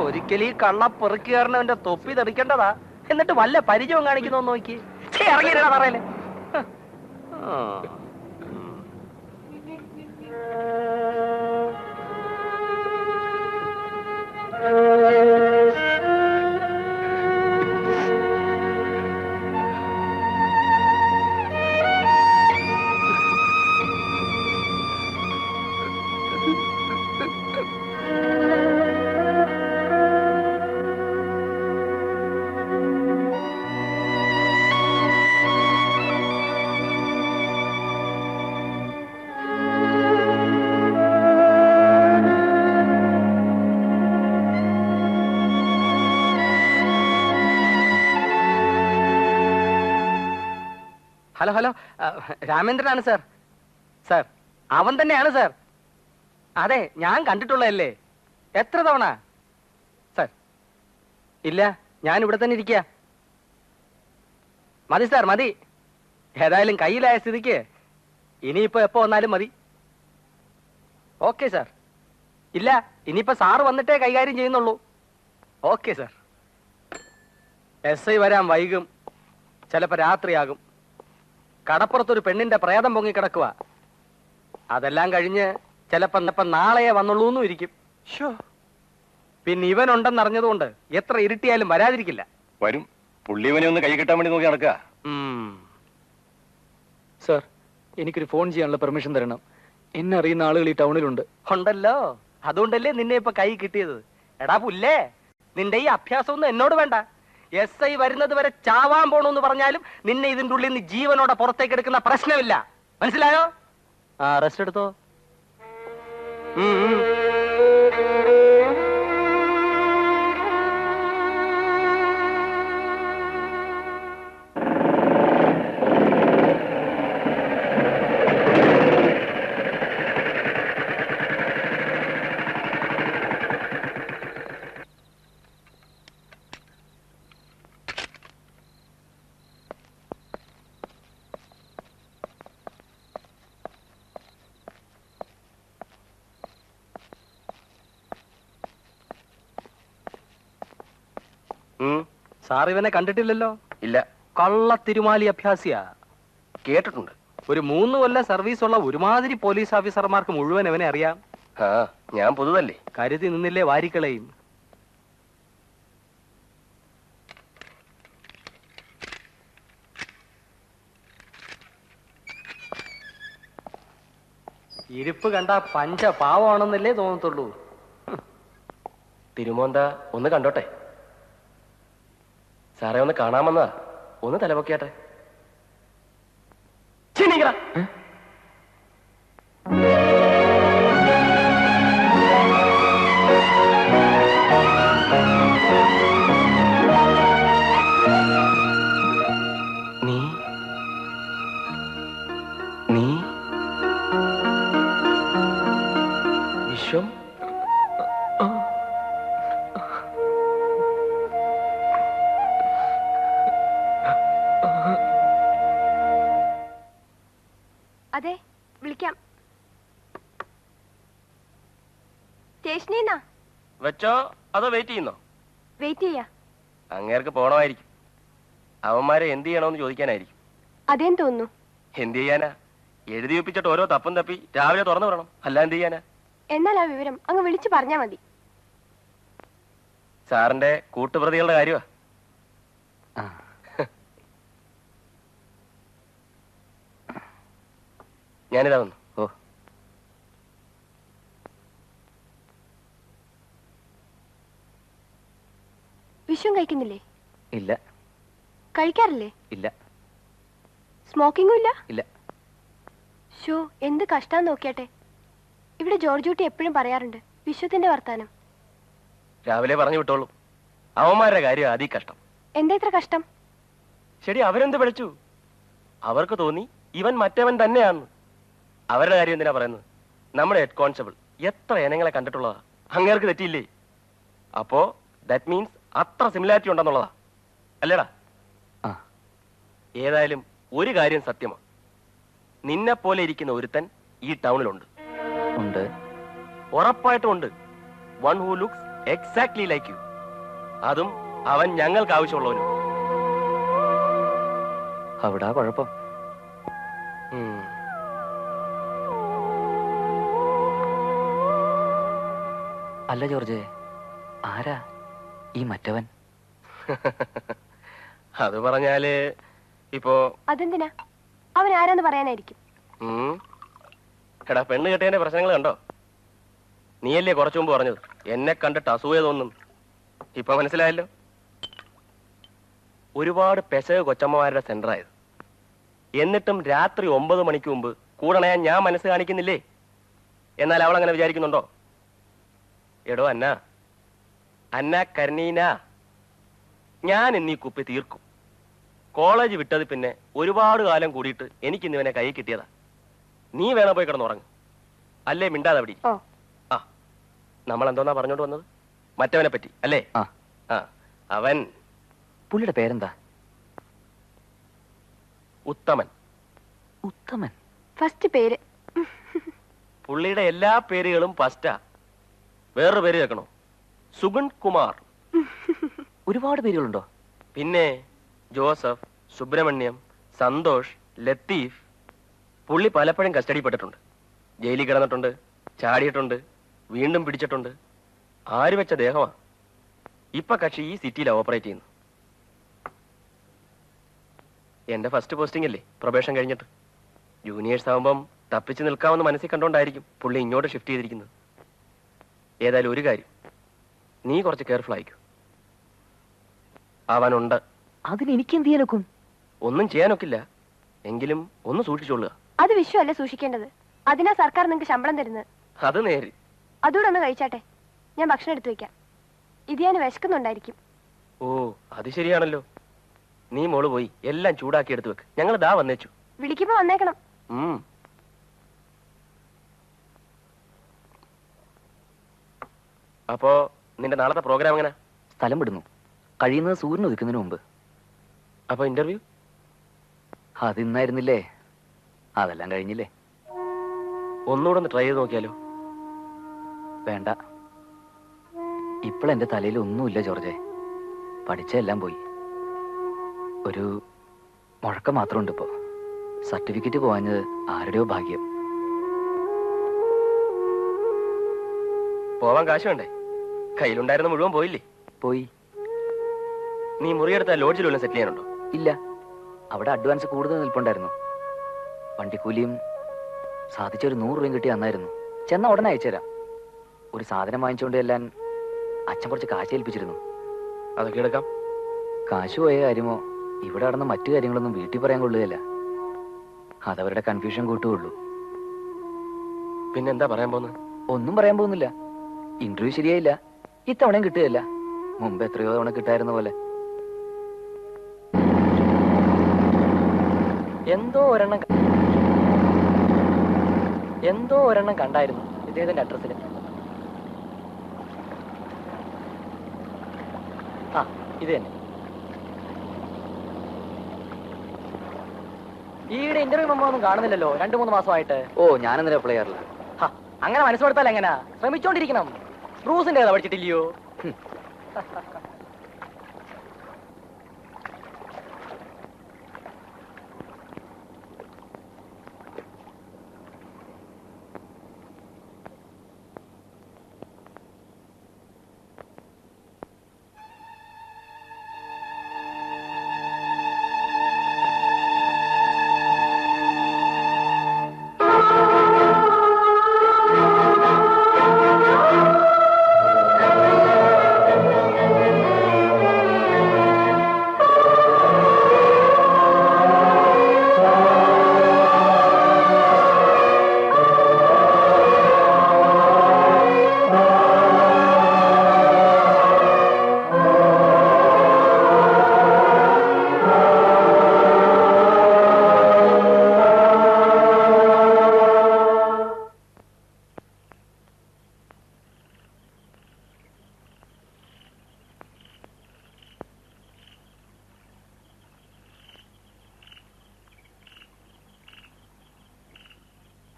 ഒരിക്കലും ഈ കള്ള പെറുക്കിയറിനവന്റെ തൊപ്പി തെറിക്കേണ്ടതാ. എന്നിട്ട് വല്ല പരിചയം കാണിക്കുന്നോന്ന് നോക്കി ഇറങ്ങിയിട്ടാ പറയല്ലേ. ഹലോ ഹലോ, രാമേന്ദ്രനാണ് സാർ. സാർ അവൻ തന്നെയാണ് സാർ. അതെ, ഞാൻ കണ്ടിട്ടുള്ളതല്ലേ. എത്ര തവണ സാർ? ഇല്ല, ഞാൻ ഇവിടെ തന്നെ ഇരിക്കുക. മതി സാർ മതി. ഏതായാലും കയ്യിലായ സ്ഥിതിക്ക് ഇനിയിപ്പോ എപ്പോ വന്നാലും മതി. Okay sir. ഇല്ല, ഇനിയിപ്പോ സാറ് വന്നിട്ടേ കൈകാര്യം ചെയ്യുന്നുള്ളൂ. Okay sir. എസ് ഐ വരാൻ വൈകും, ചിലപ്പോ രാത്രിയാകും. കടപ്പുറത്തൊരു പെണ്ണിന്റെ പ്രേതം പൊങ്ങി കിടക്കുക. അതെല്ലാം കഴിഞ്ഞ് ചിലപ്പം നാളെയെ വന്നുള്ളൂന്നും ഇരിക്കും. പിന്നെ ഇവനുണ്ടെന്നറിഞ്ഞതുകൊണ്ട് എത്ര ഇരുട്ടിയാലും വരാതിരിക്കില്ല. വരും. പുള്ളിവനെ ഒന്ന് കൈ കിട്ടാൻ വേണ്ടി നോക്കി നടക്കുക. സാർ, എനിക്കൊരു ഫോൺ ചെയ്യാനുള്ള പെർമിഷൻ തരണം. എന്നെ അറിയുന്ന ആളുകൾ ഈ ടൗണിലുണ്ട്. ഉണ്ടല്ലോ, അതുകൊണ്ടല്ലേ നിന്നെ ഇപ്പൊ കൈ കിട്ടിയത്. എടാ പുല്ലേ, നിന്റെ ഈ അഭ്യാസം ഒന്നും എന്നോട് വേണ്ട. എസ് ഐ വരുന്നത് വരെ ചാവാൻ പോണെന്ന് പറഞ്ഞാലും നിന്നെ ഇതിന്റെ ഉള്ളിൽ നിന്ന് ജീവനോടെ പുറത്തേക്ക് എടുക്കുന്ന പ്രശ്നമില്ല. മനസ്സിലായോ? ആ റെസ്റ്റ് എടുത്തോ. സാർ ഇവനെ കണ്ടിട്ടില്ലല്ലോ? ഇല്ല. കള്ള തിരുമാലി അഭ്യാസിയാ. കേട്ടിട്ടുണ്ട്. ഒരു 3 കൊല്ലം സർവീസ് ഉള്ള ഒരുമാതിരി പോലീസ് ഓഫീസർമാർക്ക് മുഴുവൻ ഇവനെ അറിയാം. ഞാൻ പൊതുവല്ലേ കരുതി നിന്നില്ലേ വാരിക്കളയും. ഇരിപ്പ് കണ്ട പഞ്ച പാവമാണെന്നല്ലേ തോന്നത്തുള്ളൂ. തിരുമോന്ത ഒന്ന് കണ്ടോട്ടെ. സാറേ ഒന്ന് കാണാമെന്നാ. ഒന്ന് തലപൊക്കിയാട്ടെ. നീ വിശ്വം സ്റ്റേഷനിന്നാ വെച്ചോ. അതോ വെയിറ്റ് ചെയ്യുന്നോ? വെയിറ്റ് ചെയ്യാ. അങ്ങേർക്ക് പോണമായിരിക്കും. അവന്മാരെ എന്ത് ചെയ്യണോന്ന് ചോദിക്കാനായിരിക്കും. അതേന്ന് തോന്നുന്നു. എന്ത് ചെയ്യാനാ, എഴുതി ഒപ്പിച്ചിട്ട് ഓരോ തപ്പും തപ്പി രാവിലെ തുറന്നു വിടണം. അല്ല എന്ത് ചെയ്യാനാ? എന്നാൽ ആ വിവരം അങ്ങ് വിളിച്ചു പറഞ്ഞാ മതി. സാറിന്റെ കൂട്ടുപ്രതികളുടെ കാര്യമാ. ഞാനിതാ വന്നു. ഓ, വിഷുവും കഴിക്കുന്നില്ലേ? ഇല്ല. കഴിക്കാറില്ലേ? ഇല്ല. സ്മോക്കിംഗും ഇല്ല? ഇല്ല. ഷോ, എന്ത് കഷ്ടാന്ന് നോക്കിയാട്ടെ. ഇവിടെ ജോർജൂട്ടി എപ്പോഴും പറയാറുണ്ട് വിഷുത്തിന്റെ വർത്താനം. രാവിലെ പറഞ്ഞു വിട്ടോളൂ, അവന്മാരുടെ കാര്യം ആദ്യ കഷ്ടം. എന്താ ഇത്ര കഷ്ടം? ശരി, അവരെന്ത് വിളിച്ചു? അവർക്ക് തോന്നി ഇവൻ മറ്റവൻ തന്നെയാന്ന്. അവരുടെ കാര്യം എന്തിനാ പറയുന്നത്? നമ്മുടെ ഹെഡ് കോൺസ്റ്റബിൾ എത്ര ഇനങ്ങളെ കണ്ടിട്ടുള്ളതാ. അങ്ങേർക്ക് തെറ്റിയില്ലേ? അപ്പോ ദാറ്റ് മീൻസ് അത്ര സിമിലാരിറ്റി ഉണ്ടെന്നുള്ളതാ, അല്ലേടാ? ഏതായാലും ഒരു കാര്യം സത്യമാ, നിന്നെ പോലെ ഇരിക്കുന്ന ഒരുത്തൻ ഈ ടൗണിലുണ്ട്. ഉണ്ട്, ഉറപ്പായിട്ടും ഉണ്ട്. One who looks exactly like you. അതും അവൻ ഞങ്ങൾക്ക് ആവശ്യമുള്ളവനും. അവിടാ കുഴപ്പം. അല്ല ജോർജ്, ആരാ ഈ മറ്റവൻ? അത് പറഞ്ഞാല് ഇപ്പോ അതെന്തിനാ, അവൻ ആരാന്ന് പറയാനായിരിക്കും. എടാ, പെണ്ണ് കെട്ടിയതിന്റെ പ്രശ്നങ്ങൾ കണ്ടോ? നീയല്ലേ കുറച്ചു മുമ്പ് പറഞ്ഞത് എന്നെ കണ്ടിട്ട് അസൂയ തോന്നും. ഇപ്പൊ മനസ്സിലായല്ലോ, ഒരുപാട് പെശക കൊച്ചമ്മമാരുടെ സെന്ററായത്. എന്നിട്ടും രാത്രി 9 മണിക്ക് മുമ്പ് കൂടണയാൻ ഞാൻ മനസ്സ് കാണിക്കുന്നില്ലേ? എന്നാൽ അവൾ അങ്ങനെ വിചാരിക്കുന്നുണ്ടോ? എടോ അന്ന, അന്ന കരണീന, ഞാൻ ഇന്നീ കുപ്പി തീർക്കും. കോളേജ് വിട്ടത് പിന്നെ ഒരുപാട് കാലം കൂടിയിട്ട് എനിക്കിന്നിവനെ കൈ കിട്ടിയതാ. നീ വേണം പോയി കിടന്നുറങ്ങും, അല്ലേ മിണ്ടാതെ അവിടെ. ആ, നമ്മളെന്തോന്നാ പറഞ്ഞോണ്ട് വന്നത്? മറ്റവനെ പറ്റി അല്ലേ? ആ, അവൻ പുള്ളിയുടെ പേരെന്താ? ഉത്തമൻ. ഉത്തമൻ ഫസ്റ്റ് പേര്. പുള്ളിയുടെ എല്ലാ പേരുകളും ഫസ്റ്റാ. വേറൊരു പേര് കേൾക്കണോ? സുഗുൺ കുമാർ. ഒരുപാട് പേരുകളുണ്ടോ? പിന്നെ ജോസഫ്, സുബ്രഹ്മണ്യം, സന്തോഷ്, ലത്തീഫ്. പുള്ളി പലപ്പോഴും കസ്റ്റഡിയിൽപ്പെട്ടിട്ടുണ്ട്, ജയിലിൽ കിടന്നിട്ടുണ്ട്, ചാടിയിട്ടുണ്ട്, വീണ്ടും പിടിച്ചിട്ടുണ്ട്. ആര് വെച്ച ദേഹമാണ്. ഇപ്പൊ കക്ഷി ഈ സിറ്റിയിലാണ് ഓപ്പറേറ്റ് ചെയ്യുന്നു. എന്റെ ഫസ്റ്റ് പോസ്റ്റിംഗ് അല്ലേ, പ്രൊബേഷൻ കഴിഞ്ഞിട്ട്. ജൂനിയേഴ്സ് ആവുമ്പം തപ്പിച്ച് നിൽക്കാമെന്ന് മനസ്സിൽ കണ്ടോണ്ടായിരിക്കും പുള്ളി ഇങ്ങോട്ട് ഷിഫ്റ്റ് ചെയ്തിരിക്കുന്നത്. ഏതായാലും ഒരു കാര്യം, നീ കുറച്ച് കെയർഫുൾ ആയിക്കും. അവനുണ്ട്. അതിനെനിക്കെന്ത് ചെയ്യാനൊക്കും? ഒന്നും ചെയ്യാനൊക്കില്ല, എങ്കിലും ഒന്ന് സൂക്ഷിച്ചോളുക. അത് വിഷയമല്ലേ സൂക്ഷിക്കേണ്ടത്, അതിനാ സർക്കാർ നിങ്ങൾക്ക് ശമ്പളം തരുന്നത്. അത് നേര്. അതുകൂടെ ഒന്ന് കഴിച്ചാട്ടെ, ഞാൻ ഭക്ഷണം എടുത്തു വെക്കാം. ഇത് ഞാൻ വിശക്കുന്നുണ്ടായിരിക്കും. ഓ, അത് ശരിയാണല്ലോ. നീ മോള് പോയി എല്ലാം ചൂടാക്കി എടുത്തു വെക്ക്, ഞങ്ങൾ ദാ വന്നേച്ചു. വിളിക്കുമ്പോ വന്നേക്കണം. അപ്പോ നിന്റെ നാളത്തെ പ്രോഗ്രാം എങ്ങനെ? സ്ഥലം വിടുന്നു, കഴിയുന്നത് സൂര്യൻ ഉദിക്കുന്നതിന് മുമ്പ്. അപ്പൊ ഇന്റർവ്യൂ അതിന്നായിരുന്നില്ലേ? അതെല്ലാം കഴിഞ്ഞില്ലേ? ഒന്നുകൂടെ ഒന്ന് ട്രൈ ചെയ്ത് നോക്കിയാലോ? വേണ്ട, ഇപ്പോഴെന്റെ തലയിൽ ഒന്നുമില്ല ജോർജെ. പഠിച്ചെല്ലാം പോയി, ഒരു മുഴക്കം മാത്രമുണ്ട് ഇപ്പോ. സർട്ടിഫിക്കറ്റ് പോവാഞ്ഞത് ആരുടെയോ ഭാഗ്യം. പോവാൻ കാശ് വേണ്ടേ? കയ്യിലുണ്ടായിരുന്ന മുഴുവൻ പോയില്ലേ? പോയി. നീ മുറിയെടുത്ത ലോഡ്ജിൽ വല്ലതും സെറ്റിൽ ചെയ്യാനുണ്ടോ? ഇല്ല, അവിടെ അഡ്വാൻസ് കൂടുതൽ നിൽപ്പുണ്ടായിരുന്നു. വണ്ടിക്കൂലിയും സാധിച്ചൊരു 100 രൂപയും കിട്ടി തന്നായിരുന്നു. ചെന്ന ഉടനെ അയച്ചുതരാം. ഒരു സാധനം വാങ്ങിച്ചുകൊണ്ട് എല്ലാം അച്ഛൻ കുറച്ച് കാശ് ഏൽപ്പിച്ചിരുന്നു, അതൊക്കെ എടുക്കാം. കാശ് പോയ കാര്യമോ ഇവിടെ നടന്ന മറ്റു കാര്യങ്ങളൊന്നും വീട്ടിൽ പറയാൻ കൊള്ളുകയല്ല, അതവരുടെ കൺഫ്യൂഷൻ കൂട്ടുകയുള്ളൂ. പിന്നെന്താ പറയാൻ പോകുന്നത്? ഒന്നും പറയാൻ പോകുന്നില്ല. ഇന്റർവ്യൂ ശരിയായില്ല, ഇത്തവണയും കിട്ടുകയല്ല. മുമ്പ് എത്രയോ തവണ കിട്ടായിരുന്ന പോലെ. എന്തോ ഒരെണ്ണം കണ്ടായിരുന്നു ഇദ്ദേഹത്തിന്റെ അഡ്രസ്സിൽ. ആ, ഇത് തന്നെ. ഈയിടെ ഇന്റർവ്യൂ നമ്മളൊന്നും കാണുന്നില്ലല്ലോ, 2-3 മാസമായിട്ട്. ഓ, ഞാനെന്തിനാ അപ്ലൈ ചെയ്യാറില്ല. അങ്ങനെ മനസ്സിലെടുത്താൽ എങ്ങനാ? ശ്രമിച്ചോണ്ടിരിക്കണം. ബ്രൂസിന്റെ കഥ പഠിച്ചിട്ടില്ലയോ?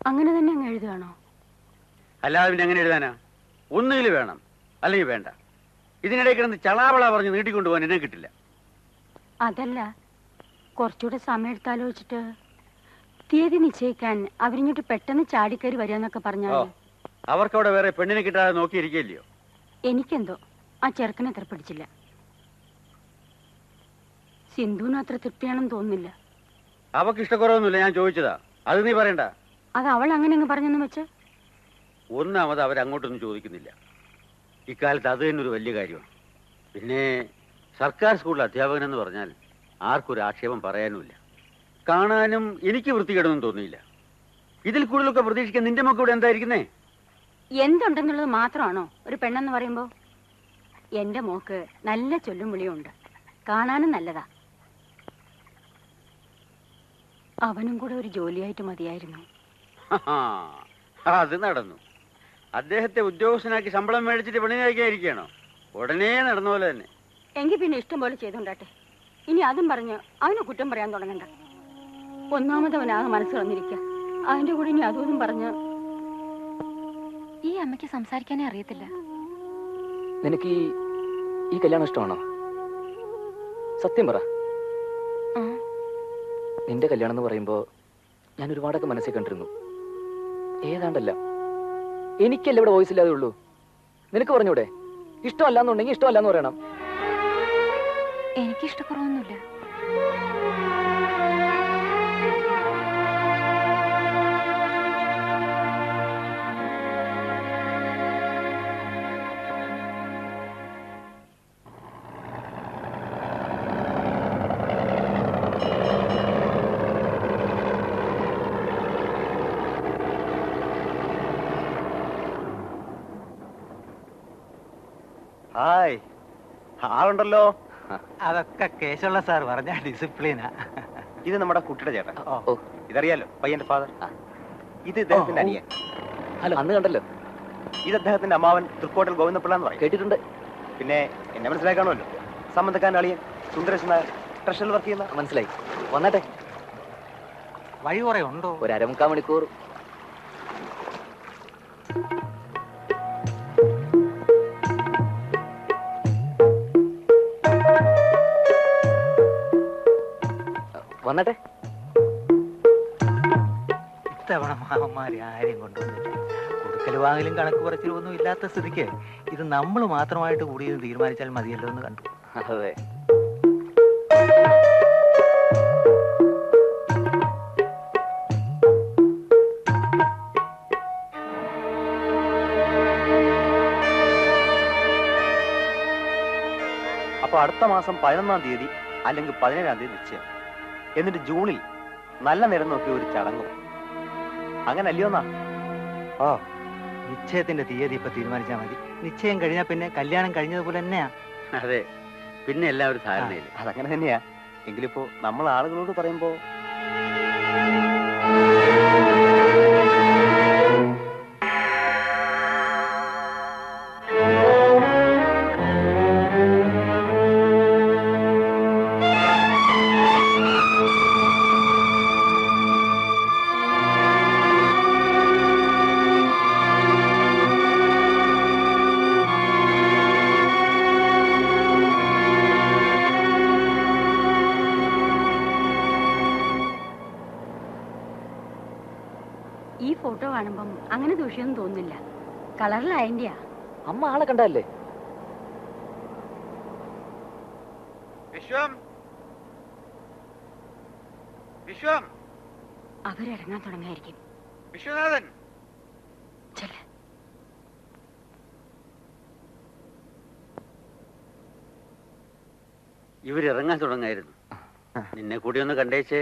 അങ്ങനെ തന്നെ അങ്ങ് എഴുതുകയാണോ? അല്ലാതെ പിന്നെ അങ്ങനെ എഴുതാനാ? ഒന്നുകിൽ വേണം, അല്ലെങ്കിൽ വേണ്ട. ഇതിനിടയിൽ കിടന്ന് ചളാവള പറഞ്ഞ് നീട്ടിക്കൊണ്ടുപോകാൻ എന്നെ കിട്ടില്ല. അതല്ല, കുറച്ചുകൂടെ സമയം എടുത്താലോചിച്ചിട്ട് തീയതി നിശ്ചയിക്കാൻ അവരിഞ്ഞിട്ട് പെട്ടെന്ന് ചാടിക്കയറി വരാന്നൊക്കെ പറഞ്ഞാൽ അവർക്കവിടെ വേറെ പെണ്ണിനെ കിട്ടാതെ നോക്കിയിരിക്കല്ലയോ? എനിക്കെന്തോ ആ ചെറുക്കനെ അത്ര പിടിച്ചില്ല. സിന്ധുവിനും അത്ര തൃപ്തിയാണെന്ന് തോന്നുന്നില്ല. അവക്ക് ഇഷ്ടക്കുറവൊന്നുമില്ല, ഞാൻ ചോദിച്ചതാ. അത് നീ പറയണ്ട. അത് അവൾ അങ്ങനെ പറഞ്ഞെന്ന് വെച്ച് ഒന്നാമത് അവരങ്ങോട്ടൊന്നും ചോദിക്കുന്നില്ല. ഇക്കാലത്ത് അത് തന്നെ ഒരു വലിയ കാര്യമാണ്. പിന്നെ സർക്കാർ സ്കൂളിൽ അധ്യാപകനെന്ന് പറഞ്ഞാൽ ആർക്കൊരു ആക്ഷേപം പറയാനുമില്ല. കാണാനും എനിക്ക് വൃത്തികേടൊന്നും തോന്നിയില്ല. ഇതിൽ കൂടുതലൊക്കെ പ്രതീക്ഷിക്കാൻ നിന്റെ മക്കൂടെ എന്തായിരിക്കുന്നേ? എന്തുണ്ടെന്നുള്ളത് മാത്രമാണോ ഒരു പെണ്ണെന്ന് പറയുമ്പോൾ? എൻ്റെ മോക്ക് നല്ല ചൊല്ലും വിളിയുണ്ട്, കാണാനും നല്ലതാ. അവനും കൂടെ ഒരു ജോലിയായിട്ട് മതിയായിരുന്നു. അത് നടന്നു. അദ്ദേഹത്തെ ഉദ്യോഗസ്ഥനാക്കി ശമ്പളം മേടിച്ചിട്ട് പണിയാക്കിയായിരിക്കണോ? ഉടനെ നടന്ന പോലെ തന്നെ. എങ്കിൽ പിന്നെ ഇഷ്ടം പോലെ ചെയ്തുകൊണ്ടാട്ടെ. ഇനി അതും പറഞ്ഞ് അവന് കുറ്റം പറയാൻ തുടങ്ങണ്ട. ഒന്നാമത് അവനാകെ മനസ്സ് കളഞ്ഞിരിക്കുക. അതിന്റെ കൂടെ ഇനി അതും പറഞ്ഞ് ഈ അമ്മയ്ക്ക് സംസാരിക്കാനേ അറിയത്തില്ല. നിനക്ക് ഈ കല്യാണം ഇഷ്ടമാണോ? സത്യം പറ. നിന്റെ കല്യാണം എന്ന് പറയുമ്പോ ഞാൻ ഒരുപാടൊക്കെ മനസ്സിൽ കണ്ടിരുന്നു. ഏതാണ്ടല്ല, എനിക്കല്ല ഇവിടെ വോയിസ് ഇല്ലാതെ ഉള്ളൂ. നിനക്ക് പറഞ്ഞൂടെ? ഇഷ്ടമല്ലാന്നുണ്ടെങ്കിൽ ഇഷ്ടമല്ലാന്ന് പറയണം. എനിക്ക് ഇഷ്ടക്കുറവൊന്നുമില്ല. ണ്ടല്ലോ അതൊക്കെ കേസുള്ള സാർ പറഞ്ഞ ഡിസിപ്ലിനാ. ഇത് നമ്മുടെ കുട്ടിയുടെ ചേട്ടൻ. ഇതറിയാലോ, പയ്യന്റെ ഫാദർ. ഇത് ഇദ്ദേഹത്തിന്റെ അനിയൻ. ഹലോ, അന്ന് കണ്ടല്ലോ. ഇത് അദ്ദേഹത്തിന്റെ അമ്മാവൻ തൃക്കോട്ടൽ ഗോവിന്ദപിള്ള എന്ന് പറയും. കേട്ടിട്ടുണ്ട്. പിന്നെ എന്നെ മനസ്സിലാക്കാണല്ലോ. സംബന്ധക്കാരൻ അളിയൻ സുന്ദരേശൻ നായർ ട്രഷറിൽ വർക്ക് ചെയ്യുന്ന. മനസ്സിലായി, വന്നാട്ടെ. വഴി കുറെ ഉണ്ടോ? ഒരു അരമുക്കാൽ മണിക്കൂർ. വന്നട്ടെ. ഇത്തവണ മാമാര് ആരെയും കൊണ്ടുവന്നിട്ട് കൊടുക്കൽ വാങ്ങലും കണക്ക് പറച്ചിലൊന്നും ഇല്ലാത്ത സ്ഥിതിക്ക് ഇത് നമ്മൾ മാത്രമായിട്ട് കൂടി തീരുമാനിച്ചാൽ മതിയല്ലോ എന്ന് കണ്ടു. അതെ, അപ്പൊ അടുത്ത മാസം 11-ാം തീയതി അല്ലെങ്കിൽ 17-ാം തീയതി നിശ്ചയം. എന്നിട്ട് ജൂണിൽ നല്ല നേരം നോക്കി ഒരു ചടങ്ങും. അങ്ങനെ അല്ലയോന്നാ? ഓ, നിശ്ചയത്തിന്റെ തീയതി ഇപ്പൊ തീരുമാനിച്ചാൽ മതി. നിശ്ചയം കഴിഞ്ഞാൽ പിന്നെ കല്യാണം കഴിഞ്ഞതുപോലെ തന്നെയാ. അതെ, പിന്നെ എല്ലാവരും ധാരണയില്ല. അതങ്ങനെ തന്നെയാ. എങ്കിലിപ്പോ നമ്മൾ ആളുകളോട് പറയുമ്പോ ദൂഷ്യം തോന്നുന്നില്ല. കളറിലായ അമ്മ ആളെ കണ്ടല്ലേ? വിശ്വം അവരിറങ്ങാൻ തുടങ്ങായിരിക്കും. വിശ്വനാഥൻ ഇവരിറങ്ങാൻ തുടങ്ങായിരുന്നു. നിന്നെ കൂടി ഒന്ന് കണ്ടേച്ച്.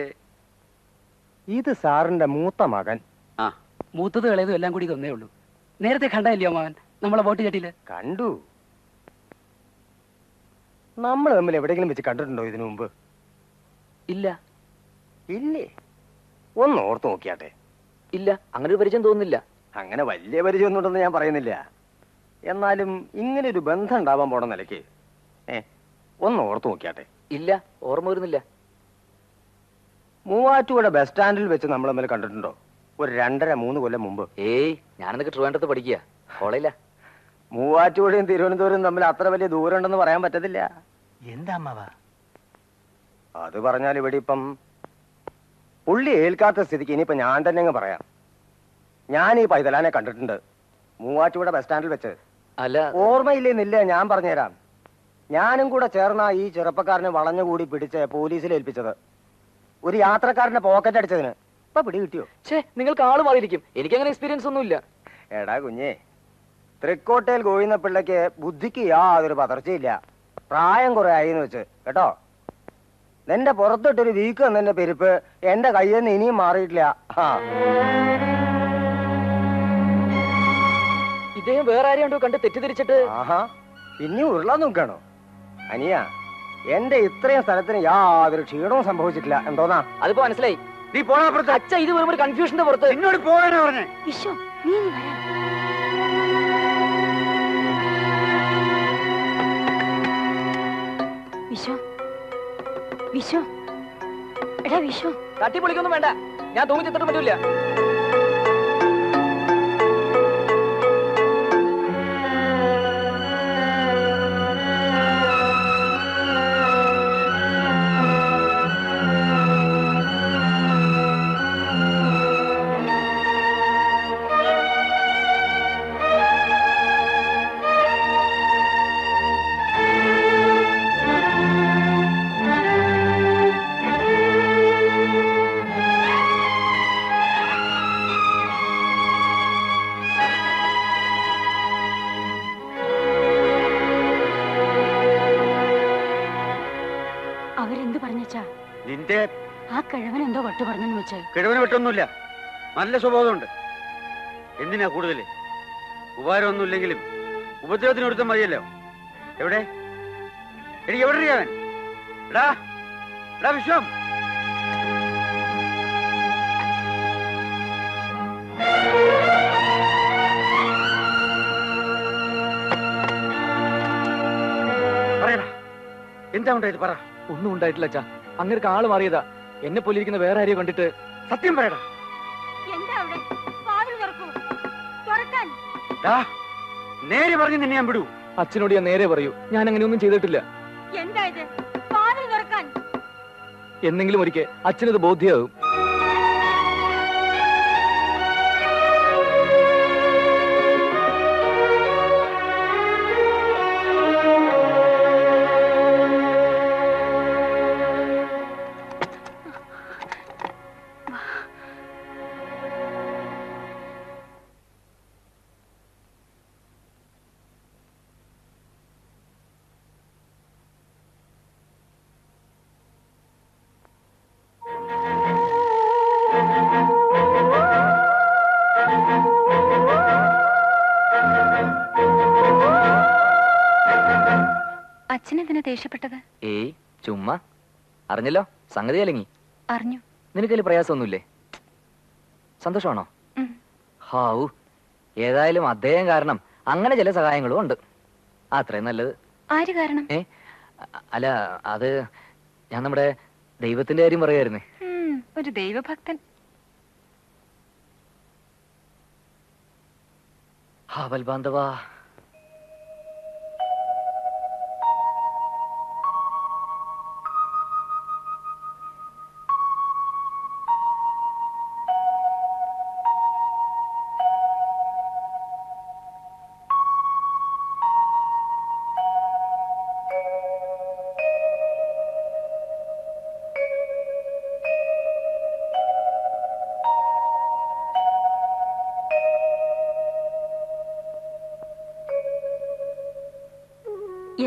ഇത് സാറിന്റെ മൂത്ത മകൻ. ആ മൂത്തത് കളയതും എല്ലാം കൂടി ഒന്നേ ഉള്ളൂ. നേരത്തെ കണ്ടല്ലയോ മകൻ നമ്മളെ ബോട്ട് ചട്ടിയില്? കണ്ടു. നമ്മൾ തമ്മിൽ എവിടെയെങ്കിലും വെച്ച് കണ്ടിട്ടുണ്ടോ ഇതിനു മുമ്പ്? ഇല്ല. ഇല്ലേ? ഒന്ന് ഓർത്ത് നോക്കിയാട്ടെ. ഇല്ല, അങ്ങനെ ഒരു പരിചയം തോന്നുന്നില്ല. അങ്ങനെ വലിയ പരിചയം ഒന്നുണ്ടെന്ന് ഞാൻ പറയുന്നില്ല. എന്നാലും ഇങ്ങനെ ഒരു ബന്ധം ഉണ്ടാവാൻ പോണ നിലയ്ക്ക് ഒന്ന് ഓർത്ത് നോക്കിയാട്ടെ. ഇല്ല, ഓർമ്മ വരുന്നില്ല. മൂവാറ്റുപുഴ ബസ് സ്റ്റാൻഡിൽ വെച്ച് നമ്മൾ തമ്മിൽ കണ്ടിട്ടുണ്ടോ ഒരു 2.5-3 കൊല്ലം മുമ്പ്? ഏയ്, ഞാനൊക്കെ ട്രിവാൻഡ്രത്ത് പഠിക്കുക. കോളേജില്ല. മൂവാറ്റുപുഴയും തിരുവനന്തപുരം തമ്മിൽ അത്ര വലിയ ദൂരം ഉണ്ടെന്ന് പറയാൻ പറ്റത്തില്ല. എന്താ അമ്മാവാ അത് പറഞ്ഞാൽ? ഇവിടെ ഇപ്പം പുള്ളി ഏൽക്കാത്ത സ്ഥിതിക്ക് ഇനിയിപ്പം ഞാൻ തന്നെ അങ്ങ് പറയാം. ഞാൻ ഈ പൈതലാനെ കണ്ടിട്ടുണ്ട് മൂവാറ്റുപുഴ ബസ് സ്റ്റാൻഡിൽ വെച്ച്. അല്ല, ഓർമ്മയില്ലെന്നില്ല. ഞാൻ പറഞ്ഞുതരാം. ഞാനും കൂടെ ചേർന്ന ഈ ചെറുപ്പക്കാരനെ വളഞ്ഞുകൂടി പിടിച്ച് പോലീസിൽ ഏൽപ്പിച്ചത് ഒരു യാത്രക്കാരന്റെ പോക്കറ്റ് അടിച്ചതിന്. ഇപ്പൊ പിടി കിട്ടിയോ? ഛേ, നിങ്ങൾക്ക് ആള് മാറിയിരിക്കും. എനിക്ക് അങ്ങനെ എക്സ്പീരിയൻസ് ഒന്നുമില്ല. എടാ കുഞ്ഞേ, തൃക്കോട്ടയിൽ ഗോവിന്ദ പിള്ളയ്ക്ക് ബുദ്ധിക്ക് യാതൊരു പതർച്ചയില്ല. പ്രായം കുറെ ആയിന്ന് വെച്ച് കേട്ടോ. നിന്റെ പുറത്തിട്ടൊരു വീക്ക് എന്നെ പെരുപ്പ് എന്റെ കയ്യിൽ നിന്ന് ഇനിയും മാറിയിട്ടില്ല. ഇദ്ദേഹം വേറെ ആരെയാണ്ടോ കണ്ട് തെറ്റിദ്ധരിച്ചിട്ട് പിന്നെ ഉരുളാൻ നോക്കാണോ? അനിയ, എന്റെ ഇത്രയും സ്ഥലത്തിന് യാതൊരു ക്ഷീണവും സംഭവിച്ചിട്ടില്ല. എന്തോന്നാ അതിപ്പോ മനസ്സിലായി. നീ പോണപ്പുറത്ത് അച്ഛ ഇത് വെറും ഒരു കൺഫ്യൂഷന്റെ പുറത്ത് എന്നോട് പോകാനാ പറഞ്ഞേ. തട്ടിപ്പൊളിക്കൊന്നും വേണ്ട, ഞാൻ തൂങ്ങി ചെത്തിട്ട് പറ്റൂല. കിഴവന് വെട്ടൊന്നുമില്ല, നല്ല സ്വഭാവമുണ്ട്. എന്തിനാ കൂടുതൽ ഉപകാരമൊന്നുമില്ലെങ്കിലും ഉപദ്രവത്തിന് ഒരുത്തം മതിയല്ലോ. എവിടെ എനിക്ക് എവിടെ അറിയാവൻ? എടാ എടാ വിശ്വം, പറയടാ എന്താ ഉണ്ടായത്? പറ. ഒന്നും ഉണ്ടായിട്ടില്ല അച്ഛാ, അങ്ങനെ ആള് മാറിയതാ. എന്നെ പോലിരിക്കുന്ന വേറെ ആരെയും കണ്ടിട്ട്. സത്യം പറയടാ. നേരെ പറഞ്ഞു നിന്നെ ഞാൻ വിടൂ. അച്ഛനോട് ഞാൻ നേരെ പറയൂ, ഞാൻ അങ്ങനെ ഒന്നും ചെയ്തിട്ടില്ല. എന്നെങ്കിലും ഒരിക്കൽ അച്ഛനത് ബോധ്യമാകും. അറിഞ്ഞല്ലോ സംഗതി. അല്ലെങ്കിൽ അറിഞ്ഞു. നിനക്കതിൽ പ്രയാസമൊന്നുമില്ലേ? സന്തോഷമാണോ? ഹാവു, ഏതായാലും അദ്ദേഹം കാരണം അങ്ങനെ ചില സഹായങ്ങളും ഉണ്ട്. അത്രയും നല്ലത്. ആര് കാരണം? അല്ല അത് ഞാൻ നമ്മുടെ ദൈവത്തിന്റെ കാര്യം പറയായിരുന്നേ. ഒരു ദൈവഭക്തൻ. ഹാവൽ ബാന്ധവാ,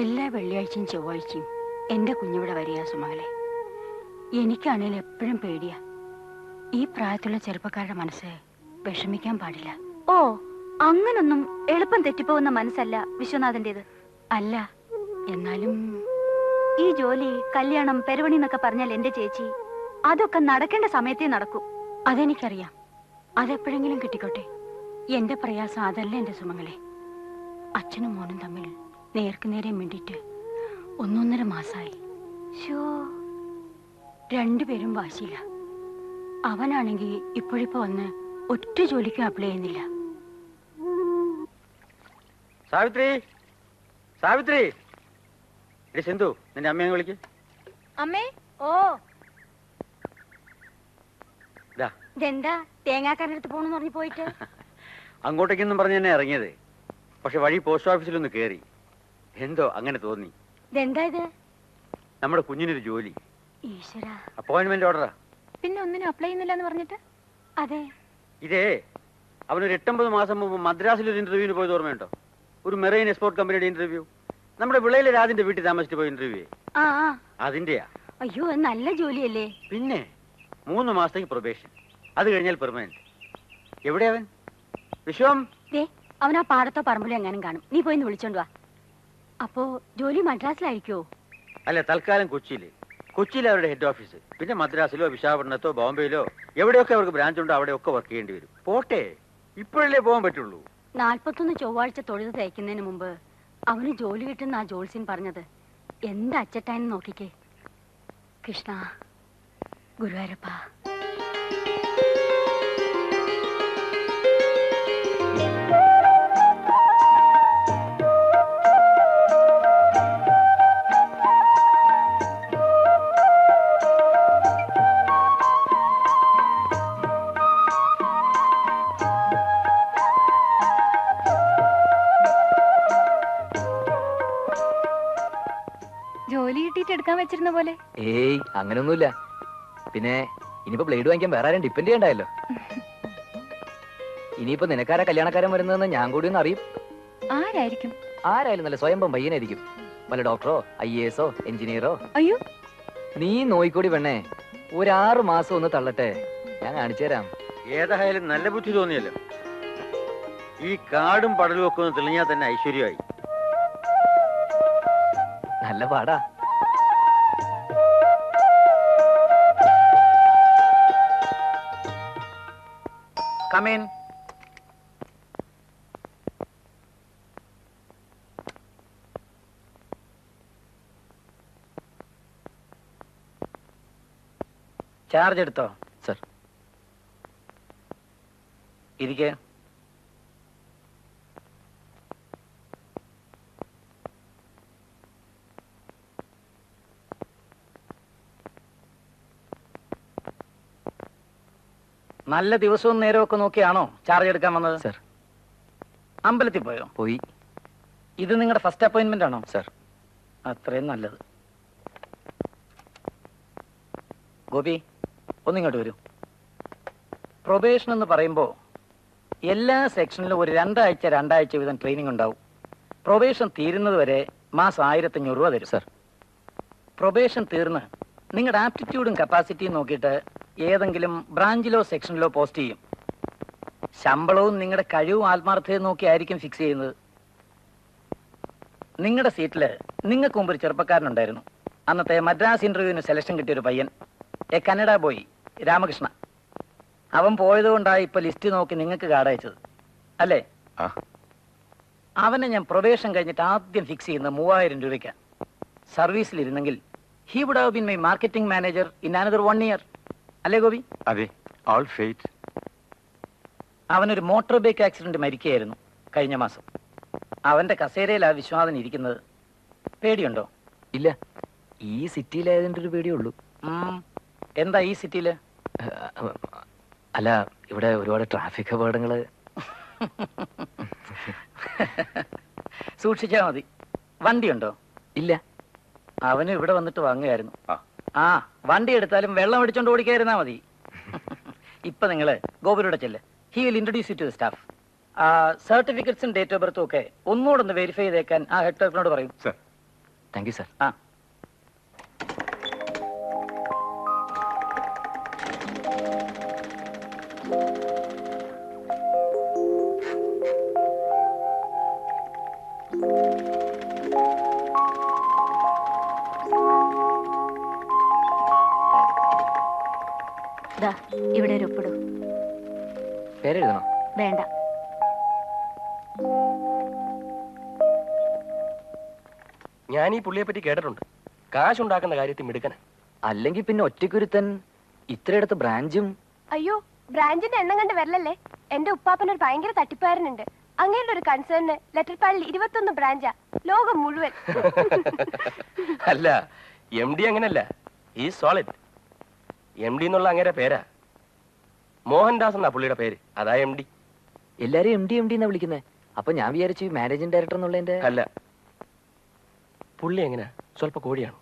എല്ലാ വെള്ളിയാഴ്ചയും ചൊവ്വാഴ്ചയും എൻ്റെ കുഞ്ഞിവിടെ വരിക സുമകളെ. എനിക്കാണേൽ എപ്പോഴും പേടിയാ. ഈ പ്രായത്തിലുള്ള ചെറുപ്പക്കാരുടെ മനസ്സ് വിഷമിക്കാൻ പാടില്ല. ഓ, അങ്ങനൊന്നും എളുപ്പം തെറ്റിപ്പോകുന്ന മനസ്സല്ല വിശ്വനാഥൻ്റേത്. അല്ല, എന്നാലും ഈ ജോലി, കല്യാണം, പെരുവണി എന്നൊക്കെ പറഞ്ഞാൽ എൻ്റെ ചേച്ചി, അതൊക്കെ നടക്കേണ്ട സമയത്തേ നടക്കൂ. അതെനിക്കറിയാം. അതെപ്പോഴെങ്കിലും കിട്ടിക്കോട്ടെ. എൻ്റെ പ്രയാസം അതല്ല എൻ്റെ സുമങ്ങളെ. അച്ഛനും മോനും തമ്മിൽ നേർക്കുനേരെ മിണ്ടിയിട്ട് 1.5 മാസമായി. ഷോ, രണ്ടുപേരും വാശിയില്ല. അവനാണെങ്കിൽ ഇപ്പോഴിപ്പോ വന്ന് ഒറ്റ ജോലിക്ക് അപ്ലൈ ചെയ്യുന്നില്ല. സാവിത്രി, സാവിത്രി, സിന്ധു, നിന്റെ അമ്മയെ വിളിക്ക്. അമ്മേ. ഓ, ഇതെന്താ തേങ്ങാക്കാരടുത്ത് പോണെന്ന് പറഞ്ഞു പോയിട്ട്? അങ്ങോട്ടേക്കൊന്നും പറഞ്ഞു തന്നെ ഇറങ്ങിയത്. പക്ഷെ വഴി പോസ്റ്റ് ഓഫീസിലൊന്ന് കേറി, എന്തോ അങ്ങനെ തോന്നി. ഇതെന്താ ഇത്? നമ്മുടെ കുഞ്ഞിനൊരു ജോലി. ഈശ്വര, അപ്പോയിന്റ്മെന്റ് ഓർഡറാ. പിന്നെ ഒന്നിനും അപ്ലൈ ചെയ്യുന്നില്ല എന്ന് പറഞ്ഞിട്ട്? അതെ, ഇതേ അവനൊരു 8-9 മാസം മുമ്പ് മദ്രാസിൽ ഒരു ഇന്റർവ്യൂവിന് പോയത് ഓർമ്മയുണ്ടോ? ഒരു മെറൈൻ എക്സ്പോർട്ട് കമ്പനിയുടെ ഇന്റർവ്യൂ. നമ്മുടെ വിളയിലെ രാജിന്റെ വീട്ടിൽ താമസിച്ചു പോയി ഇന്റർവ്യൂ. അതിന്റെയാ. അയ്യോ, നല്ല ജോലിയല്ലേ. പിന്നെ 3 മാസത്തേക്ക് പ്രൊബേഷൻ, അത് കഴിഞ്ഞാൽ പെർമനന്റ്. എവിടെ അവൻ? വിശ്വം അവൻ ആ പാടത്തോ പറമ്പിലോ എങ്ങാനും കാണും. നീ പോയി വിളിച്ചോണ്ട് വാ. അപ്പോ ജോലി മദ്രാസിലായിരിക്കോ? അല്ല, തൽക്കാലം കൊച്ചിയില്. കൊച്ചിയിലെ അവരുടെ ഹെഡ് ഓഫീസ്. പിന്നെ മദ്രാസിലോ വിശാഖപട്ടണത്തോ ബോംബെയിലോ എവിടെയൊക്കെ അവർക്ക് ബ്രാഞ്ച് ഉണ്ടോ അവിടെയൊക്കെ വർക്ക് ചെയ്യേണ്ടി വരും. പോട്ടെ, ഇപ്പോഴല്ലേ പോകാൻ പറ്റുള്ളൂ. 41 ചൊവ്വാഴ്ച തൊഴുത് തയ്ക്കുന്നതിന് മുമ്പ് അവന് ജോലി കിട്ടുന്ന ആ ജോൾസിൻ പറഞ്ഞത് എന്താ അച്ചട്ടായെന്ന് നോക്കിക്കേ. കൃഷ്ണ, ഗുരുവായൂരപ്പ. പോലെ ഏയ് അങ്ങനൊന്നുമില്ല. പിന്നെ ഇനിയിപ്പോ ബ്ലേഡ് വാങ്ങിക്കാൻ വേറെ ആരും ഡിപ്പെൻഡ് ചെയ്യണ്ടായല്ലോ. ഇനിയിപ്പോ നിനക്കാരാ കല്യാണക്കാരൻ വരുന്നതെന്ന് ഞാൻ കൂടി ഒന്ന് അറിയും. ആരായിരിക്കും? ആരായാലും നല്ല സ്വയംഭം പയ്യനായിരിക്കും. വല്ല ഡോക്ടറോ IASോ എഞ്ചിനീയറോ. അയ്യോ, നീ നോയിക്കോടി പെണ്ണേ. ഒരു 6 മാസം ഒന്ന് തള്ളട്ടെ, ഞാൻ കാണിച്ചു തരാം. ഏതായാലും നല്ല ബുദ്ധി തോന്നിയല്ലോ. ഈ കാടും പടലും ഒക്കെ ഒന്ന് തെളിഞ്ഞാൽ തന്നെ ഐശ്വര്യമായി. നല്ല പാടാ. Come in. Charge edutho sir. Irike. നല്ല ദിവസവും നേരമൊക്കെ നോക്കിയാണോ ചാർജ് എടുക്കാൻ വന്നത്? സർ, അമ്പലത്തിൽ പോയോ? പോയി. ഇത് നിങ്ങളുടെ ഫസ്റ്റ് അപ്പോയിന്റ്മെന്റ് ആണോ? സർ, അത്രയും നല്ലത്. ഗോപി, ഒന്നിങ്ങോട്ട് വരൂ. പ്രൊബേഷൻ എന്ന് പറയുമ്പോൾ എല്ലാ സെക്ഷനിലും ഒരു 2 ആഴ്ച വീതം ട്രെയിനിങ് ഉണ്ടാവും. പ്രൊബേഷൻ തീരുന്നത് വരെ മാസം 1500 രൂപ തരും. സർ, പ്രൊബേഷൻ തീർന്ന് നിങ്ങളുടെ ആപ്റ്റിറ്റ്യൂഡും കപ്പാസിറ്റിയും നോക്കിയിട്ട് ഏതെങ്കിലും ബ്രാഞ്ചിലോ സെക്ഷനിലോ പോസ്റ്റ് ചെയ്യും. ശമ്പളവും നിങ്ങളുടെ കഴിവും ആത്മാർത്ഥതയും നോക്കിയായിരിക്കും ഫിക്സ് ചെയ്യുന്നത്. നിങ്ങളുടെ സീറ്റിൽ നിങ്ങൾക്ക് മുമ്പ് ഒരു ചെറുപ്പക്കാരനുണ്ടായിരുന്നു. അന്നത്തെ മദ്രാസ് ഇന്റർവ്യൂവിന് സെലക്ഷൻ കിട്ടിയൊരു പയ്യൻ, കന്നഡ ബോയ്, രാമകൃഷ്ണ. അവൻ പോയതുകൊണ്ടാണ് ഇപ്പൊ ലിസ്റ്റ് നോക്കി നിങ്ങൾക്ക് കാർഡ് അയച്ചത് അല്ലേ? അവനെ ഞാൻ പ്രൊബേഷൻ കഴിഞ്ഞിട്ട് ആദ്യം ഫിക്സ് ചെയ്യുന്നത് 3000 രൂപയ്ക്കാണ്. സർവീസിലിരുന്നെങ്കിൽ he would have been my marketing manager in another 1 year. അല്ലേ ഗോപി? അതെ, all fate. അവനൊരു മോട്ടോർ ബൈക്ക് ആക്സിഡന്റ് മരിക്കുകയായിരുന്നു കഴിഞ്ഞ മാസം. അവന്റെ കസേരയിലാണ് വിശ്വനാഥൻ ഇരിക്കുന്നത്. പേടിയുണ്ടോ? ഇല്ല, ഈ സിറ്റിയിലായതിൻ്റെ ഒരു പേടിയുള്ളൂ. എന്താ ഈ സിറ്റിയിൽ? അല്ല, ഇവിടെ ഒരുപാട് ട്രാഫിക് അപകടങ്ങൾ. സൂക്ഷിച്ചാൽ മതി. വണ്ടിയുണ്ടോ? ഇല്ല, അവന് ഇവിടെ വന്നിട്ട് വാങ്ങുകയായിരുന്നു. ആ, വണ്ടി എടുത്താലും വെള്ളം അടിച്ചോണ്ട് ഓടിക്കാതിരുന്നാ മതി. ഇപ്പൊ നിങ്ങള് ഗോപുരൂടെ ചെല്ല്. He will introduce you to the staff. സർട്ടിഫിക്കറ്റ്സും ഡേറ്റ് ഓഫ് ബർത്തും ഒക്കെ ഒന്നുകൂടെ ഒന്ന് വെരിഫൈ ചെയ്തേക്കാൻ ആ ഹെഡ് ക്ലർക്കിനോട് പറയും. Thank you sir. ആ ഇവിടെ ഒരു ഒപ്പിടൂ. പേരെഴുതണോ? വേണ്ട. ഞാൻ ഈ പുള്ളിയെ പറ്റി കേട്ടിട്ടുണ്ട്. കാശുണ്ടാക്കുന്ന കാര്യത്തിൽ മിടുക്കൻ. അല്ലെങ്കിൽ പിന്നെ ഒറ്റയ്ക്കൊരുത്തൻ ഇത്രയിടത്ത് ബ്രാഞ്ചും. അയ്യോ, ബ്രാഞ്ചിന്റെ എണ്ണം കണ്ട് വരലല്ലേ. എന്റെ ഉപ്പാപ്പനൊരു ഭയങ്കര തട്ടിപ്പുകാരനുണ്ട്. അങ്ങനെയുള്ള ഒരു കൺസേണിന് ലെറ്റർപാഡിൽ 21 ബ്രാഞ്ചാ ലോകം മുഴുവൻ. അല്ല, എം ഡി അങ്ങനല്ല. ഈ സോളിഡ് എം ഡി എന്നുള്ള അങ്ങനെ പേരാ. മോഹൻദാസ് എന്നാ പുള്ളിയുടെ പേര്. അതാ എം ഡി. എല്ലാരും എം ഡി എം ഡി എന്നാ വിളിക്കുന്നത്. അപ്പൊ ഞാൻ വിചാരിച്ചു മാനേജിംഗ് ഡയറക്ടർ എന്നുള്ളതിന്റെ. അല്ല, പുള്ളി എങ്ങനെ സ്വല്പ കോടിയാണ്.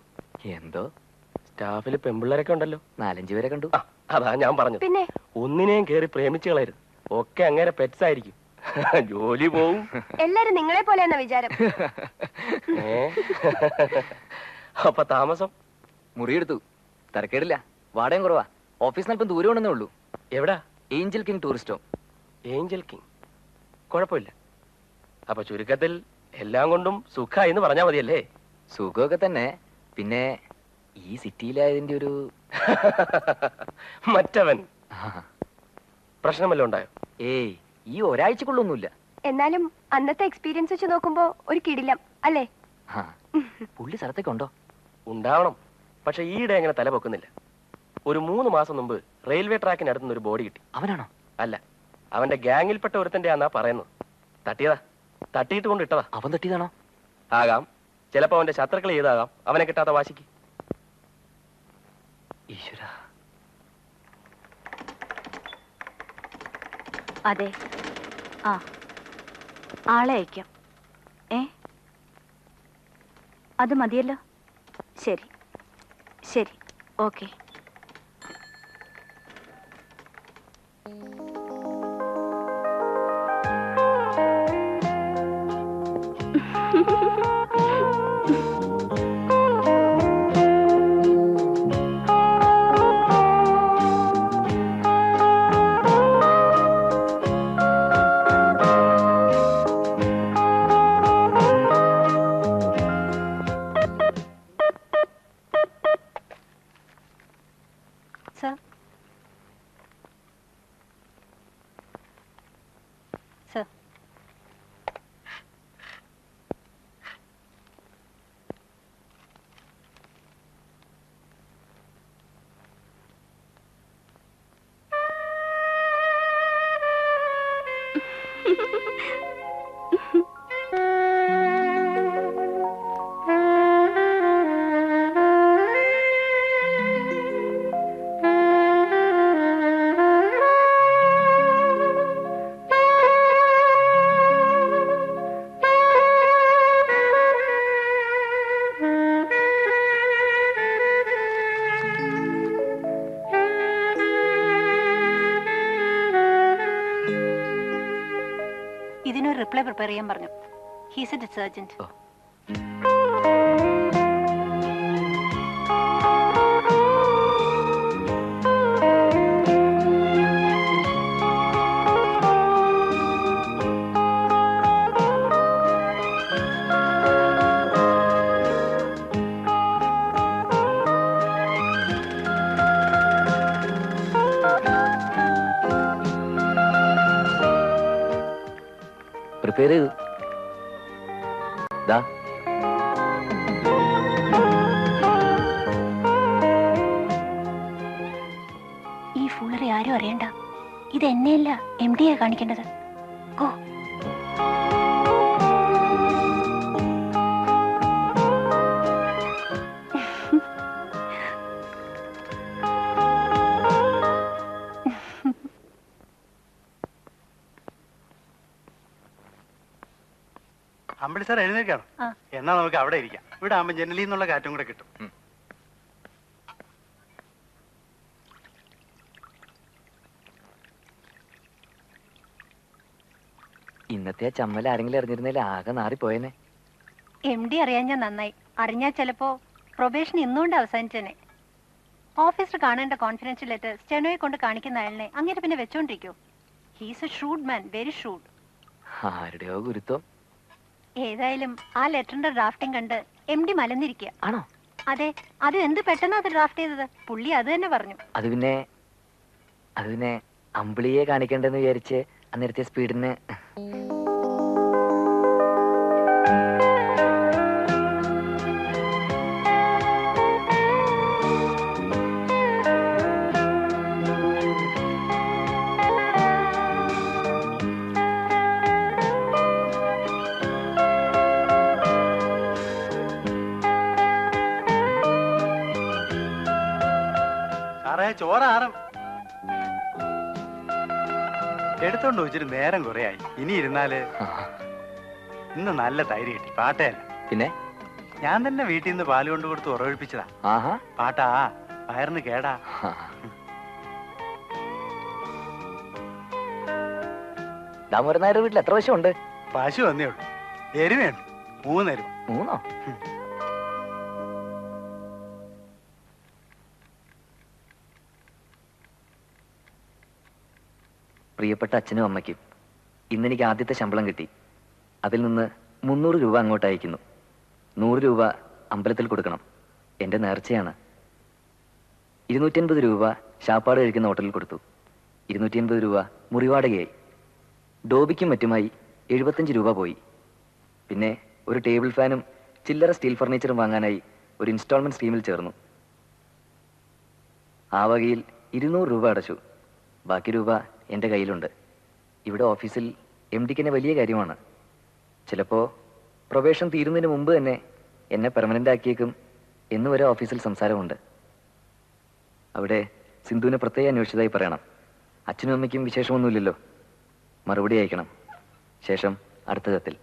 എന്തോ സ്റ്റാഫിൽ പെമ്പിള്ളേരൊക്കെ ഉണ്ടല്ലോ, 4-5 പേരെ കണ്ടു. അതാ ഞാൻ പറഞ്ഞു, പിന്നെ ഒന്നിനെയും കേറി പ്രേമിച്ചു കളയരുത്, ഒക്കെ അങ്ങനെ പെറ്റ്സ് ആയിരിക്കും, ജോലി പോവും. എല്ലാരും നിങ്ങളെ പോലെയാണോ വിചാരം? അപ്പൊ താമസം മുറിയെടുത്തു. തിരക്കേടില്ല, വാടകം കുറവാ. ഓഫീസിന് അല്പം ദൂരം ഉണ്ടെന്നേ ഉള്ളൂ. എവിടാ? ഏഞ്ചൽ കിങ് ടൂറിസ്റ്റോ. ഏഞ്ചൽ കിങ് കുഴപ്പമില്ല. അപ്പൊ ചുരുക്കത്തിൽ എല്ലാം കൊണ്ടും സുഖമായി എന്ന് പറഞ്ഞാൽ മതിയല്ലേ? സുഖമൊക്കെ തന്നെ. പിന്നെ ഈ സിറ്റിയിലായതിന്റെ ഒരു മറ്റവൻ പ്രശ്നമല്ലോ ഉണ്ടായോ? ഏയ്, ഈ ഒരാഴ്ചക്കുള്ളൊന്നുമില്ല. എന്നാലും അന്നത്തെ എക്സ്പീരിയൻസ് വെച്ച് നോക്കുമ്പോ ഒരു കിടിലം അല്ലേ? പുള്ളി സ്ഥലത്തേക്കുണ്ടോ? ഉണ്ടാവണം. പക്ഷെ ഈയിടെ അങ്ങനെ തല പൊക്കുന്നില്ല. ഒരു 3 മാസം മുമ്പ് റെയിൽവേ ട്രാക്കിനടുത്ത് നിന്ന് ഒരു ബോഡി കിട്ടി. അവനാണോ? അല്ല, അവന്റെ ഗാങ്ങിൽപ്പെട്ട ഒരുത്തന്റെ ആന്നാ പറയുന്നത്. തട്ടിയതാ, തട്ടിയിട്ട് കൊണ്ട് ഇട്ടതാ. അവൻ തട്ടിയതാണോ? ആകാം. ചിലപ്പോ അവന്റെ ശത്രുക്കൾ ചെയ്താകാം, അവനെ കിട്ടാത്ത വാശിക്ക്. ഈശ്വരാ. അതെ, ആ ആളെ അയക്കാം. അത് മതിയല്ലോ. ശരി ശരി, ഓക്കെ. പ്രിപ്പയർ ചെയ്യാൻ പറഞ്ഞു. He's a insurgent. അമ്പടി സാർ എഴുന്നേൽക്കാണോ? എന്നാ നമുക്ക് അവിടെ ഇരിക്കാം. ഇവിടെ ആകുമ്പോൾ ജനലിൽ നിന്നുള്ള കാറ്റും കൂടെ കിട്ടും. ഇന്നത്തെ ചമ്മൽ ആരെങ്കിലും അറിഞ്ഞിരുന്നേൽ ആകെ നാറിപ്പോയെന്നെ. എം ഡി അറിയാൻ ഞാൻ നന്നായി. അറിഞ്ഞാൽ ചിലപ്പോ പ്രൊബേഷൻ ഇന്നുകൊണ്ട് അവസാനിച്ചേനെ. ഓഫീസർ കാണേണ്ട കോൺഫിഡൻഷ്യൽ ലെറ്റർ സ്റ്റെനോയെ കൊണ്ട് കാണിക്കുന്ന അയാളിനെ അങ്ങനെ പിന്നെ വെച്ചോണ്ടിരിക്കോ? He's a shrewd man, very shrewd. ഏതായാലും ആ ലെറ്ററിന്റെ ഡ്രാഫ്റ്റിംഗ് കണ്ട് എം ഡി മലന്നിരിക്കുക. അതെ, അത് എന്ത് പെട്ടെന്ന് അത് ഡ്രാഫ്റ്റ് ചെയ്തത്? പുള്ളി അത് തന്നെ പറഞ്ഞു. അത് പിന്നെ അമ്പിളിയെ കാണിക്കണ്ടെന്ന് വിചാരിച്ച് അന്നേരത്തെ സ്പീഡിന്. എടുത്തോണ്ട് വെച്ചിട്ട് നേരം കുറയായി. ഇനി ഇരുന്നാല് ഇന്ന് നല്ല തൈര് കിട്ടി. പാട്ടയല്ല പിന്നെ, ഞാൻ തന്നെ വീട്ടിൽ നിന്ന് പാല് കൊണ്ടു കൊടുത്ത് ഉറവഴിപ്പിച്ചതാ. പാട്ടാ വയറിന് കേടാ. ദാമോദരനായരുടെ വീട്ടിൽ എത്ര പശുണ്ട്? പശു വന്നേ ഉള്ളു, എരുമയുണ്ട്. 3 എരുമ. 3നോ? പ്രിയപ്പെട്ട അച്ഛനും അമ്മയ്ക്കും ഇന്നെനിക്ക് ആദ്യത്തെ ശമ്പളം കിട്ടി. അതിൽ നിന്ന് 300 രൂപ അങ്ങോട്ട് അയക്കുന്നു. 100 രൂപ അമ്പലത്തിൽ കൊടുക്കണം, എൻ്റെ നേർച്ചയാണ്. 250 രൂപ ഷാപ്പാട് കഴിക്കുന്ന ഹോട്ടലിൽ കൊടുത്തു. 250 രൂപ മുറിവാടകയായി. ഡോബിക്കും മറ്റുമായി 75 രൂപ പോയി. പിന്നെ ഒരു ടേബിൾ ഫാനും ചില്ലറ സ്റ്റീൽ ഫർണിച്ചറും വാങ്ങാനായി ഒരു ഇൻസ്റ്റാൾമെൻറ്റ് സ്കീമിൽ ചേർന്നു. ആ വകയിൽ 200 രൂപ അടച്ചു. ബാക്കി രൂപ എൻ്റെ കയ്യിലുണ്ട്. ഇവിടെ ഓഫീസിൽ എം ഡിക്ക് തന്നെ വലിയ കാര്യമാണ്. ചിലപ്പോൾ പ്രൊബേഷൻ തീരുന്നതിന് മുമ്പ് തന്നെ എന്നെ പെർമനൻ്റ് ആക്കിയേക്കും എന്നുവരെ ഓഫീസിൽ സംസാരമുണ്ട്. അവിടെ സിന്ധുവിനെ പ്രത്യേകം അന്വേഷിച്ചതായി പറയണം. അച്ഛനും അമ്മയ്ക്കും വിശേഷമൊന്നുമില്ലല്ലോ. മറുപടി അയക്കണം. ശേഷം അടുത്ത കത്തിൽ.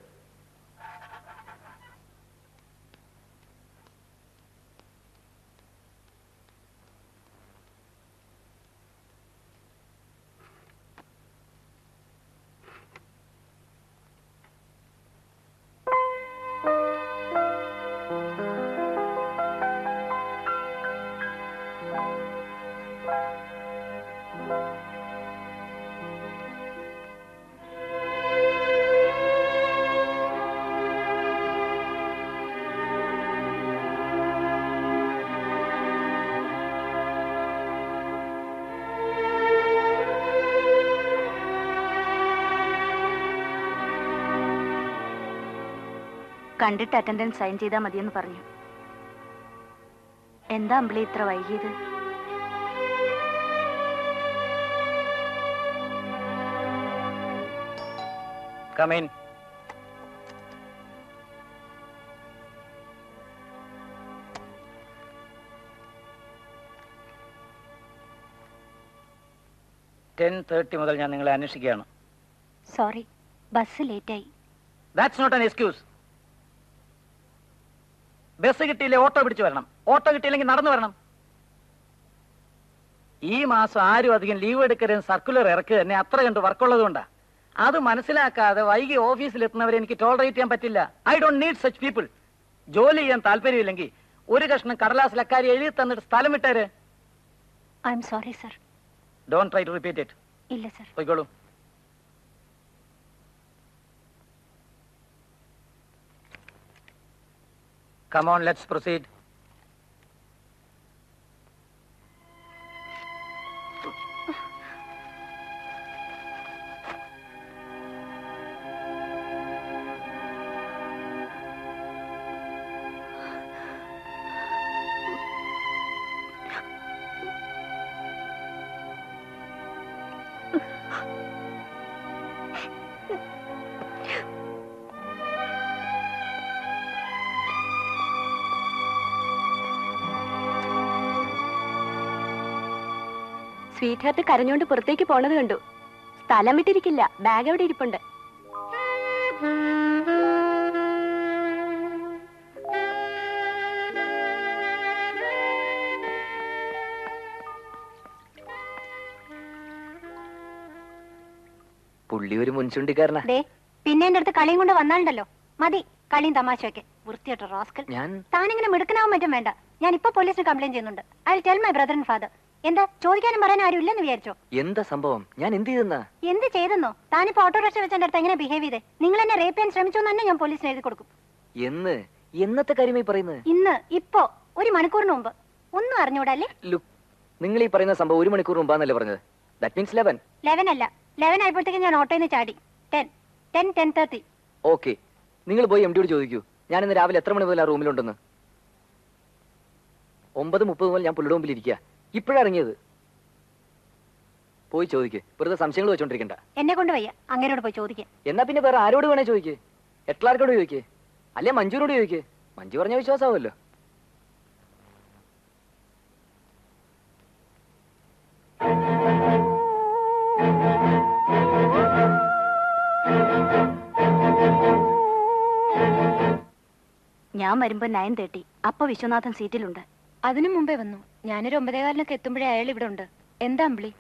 കണ്ടിട്ട് അറ്റൻഡൻസ് സൈൻ ചെയ്താൽ മതിയെന്ന് പറഞ്ഞു. എന്താ അമ്പിളി ഇത്ര വൈകിയത്? മുതൽ ഞാൻ നിങ്ങളെ അന്വേഷിക്കുകയാണ്. സോറി, ബസ് ലേറ്റായി. That's not an excuse. Bus കിട്ടിയില്ലേ ഓട്ടോ പിടിച്ചു വരണം, ഓട്ടോ കിട്ടിയില്ലെങ്കിൽ നടന്നു വരണം. ഈ മാസം ആരും അധികം ലീവ് എടുക്കരുത് സർക്കുലർ ഇറക്കുക തന്നെ, അത്ര കണ്ട് വർക്കുള്ളത് കൊണ്ടാ. അത് മനസ്സിലാക്കാതെ വൈകി ഓഫീസിൽ എത്തുന്നവരെ എനിക്ക് ടോളറേറ്റ് ചെയ്യാൻ പറ്റില്ല. I don't need such people. ജോലി ചെയ്യാൻ താല്പര്യമില്ലെങ്കിൽ ഒരു കഷ്ണം കടലാസിൽ അക്കാരി എഴുതി തന്നിട്ട് സ്ഥലം വിട്ടേര്. I am sorry sir. Don't try to repeat it. ഇല്ല സർ. പോയിക്കോളൂ. Come on, let's proceed. Sweetheart കരഞ്ഞോണ്ട് പുറത്തേക്ക് പോണത് കണ്ടു. സ്ഥലം വിട്ടിരിക്കില്ല, ബാഗ് അവിടെ ഇരിപ്പുണ്ട്. പുള്ളി ഒരു മുൻചുണ്ടിക്കാരനാ. പിന്നെ എന്റെ അടുത്ത് കളിയും കൊണ്ട് വന്നാലുണ്ടല്ലോ, മതി കളിയും തമാശയൊക്കെ വൃത്തിയായിട്ട് റോസ്കൽ. താനിങ്ങനെ മിടുക്കനാവാൻ പറ്റും വേണ്ട. ഞാൻ ഇപ്പൊ പോലീസിന് കംപ്ലൈന്റ് ചെയ്യുന്നുണ്ട്. I will tell my brother and father. എന്താ ചോദിക്കാനും പറയാൻ ആരും ഇല്ലെന്ന് വിചാരിച്ചോ? എന്താ സംഭവം? ഞാൻ എന്ത് ചെയ്തെന്നോ? താനിപ്പോ ഓട്ടോറിക്ഷ വെച്ചെന്റെ അടുത്ത് എങ്ങനെ ബിഹേവ് ചെയ്തേ? നിങ്ങൾ എന്നെ റേപ്പ് ചെയ്യാൻ ശ്രമിച്ചോ തന്നെ ഞാൻ പോലീസിന് എഴുതി കൊടുക്കും. എന്ന് എന്നത്തെ കാര്യമായി പറയുന്നത്? ഇന്ന്, ഇപ്പോ, ഒരു മണിക്കൂറിന് മുമ്പ്. ഒന്നും അറിഞ്ഞൂടല്ലേ? നിങ്ങൾ ഈ പറയുന്ന സംഭവം ഒരു മണിക്കൂർ മുമ്പാന്നല്ലേ പറഞ്ഞത്? ദാറ്റ് മീൻസ് 11 അല്ല, 11 ആയപ്പോഴത്തേക്ക് ഞാൻ ഓട്ടോയിൽ നിന്ന് ചാടി. 10:30. ഓക്കെ, നിങ്ങൾ പോയി എം ഡിയോട് ചോദിക്കൂ ഞാൻ ഇന്ന് രാവിലെ എത്ര മണി മുതൽ ആ റൂമിലുണ്ടെന്ന്. 9:30 മുതൽ ഞാൻ പുള്ളിയുടെ മുമ്പിൽ ഇരിക്കുക. ഇപ്പോഴറിഞ്ഞത്. പോയി ചോദിക്കേ, വെറുതെ സംശയങ്ങൾ വെച്ചോണ്ടിരിക്കണ്ട. എന്നെ കൊണ്ട് വയ്യ, അങ്ങനോട് പോയി ചോദിക്കേ. എന്നാ പിന്നെ വേറെ ആരോട് വേണേ ചോദിക്കേ? എട്ട്ലാർക്കോട് ചോദിക്കേ, അല്ലെ മഞ്ജുവിനോട് ചോദിക്കേ. മഞ്ജു പറഞ്ഞ വിശ്വാസമാവല്ലോ. ഞാൻ വരുമ്പോ 9:30. അപ്പൊ വിശ്വനാഥൻ സീറ്റിലുണ്ട്. അതിനു മുമ്പേ വന്നു. ഞാനൊരു 9:15 എത്തുമ്പോഴേ അയാൾ ഇവിടെ ഉണ്ട്. എന്താ അമ്പിളി?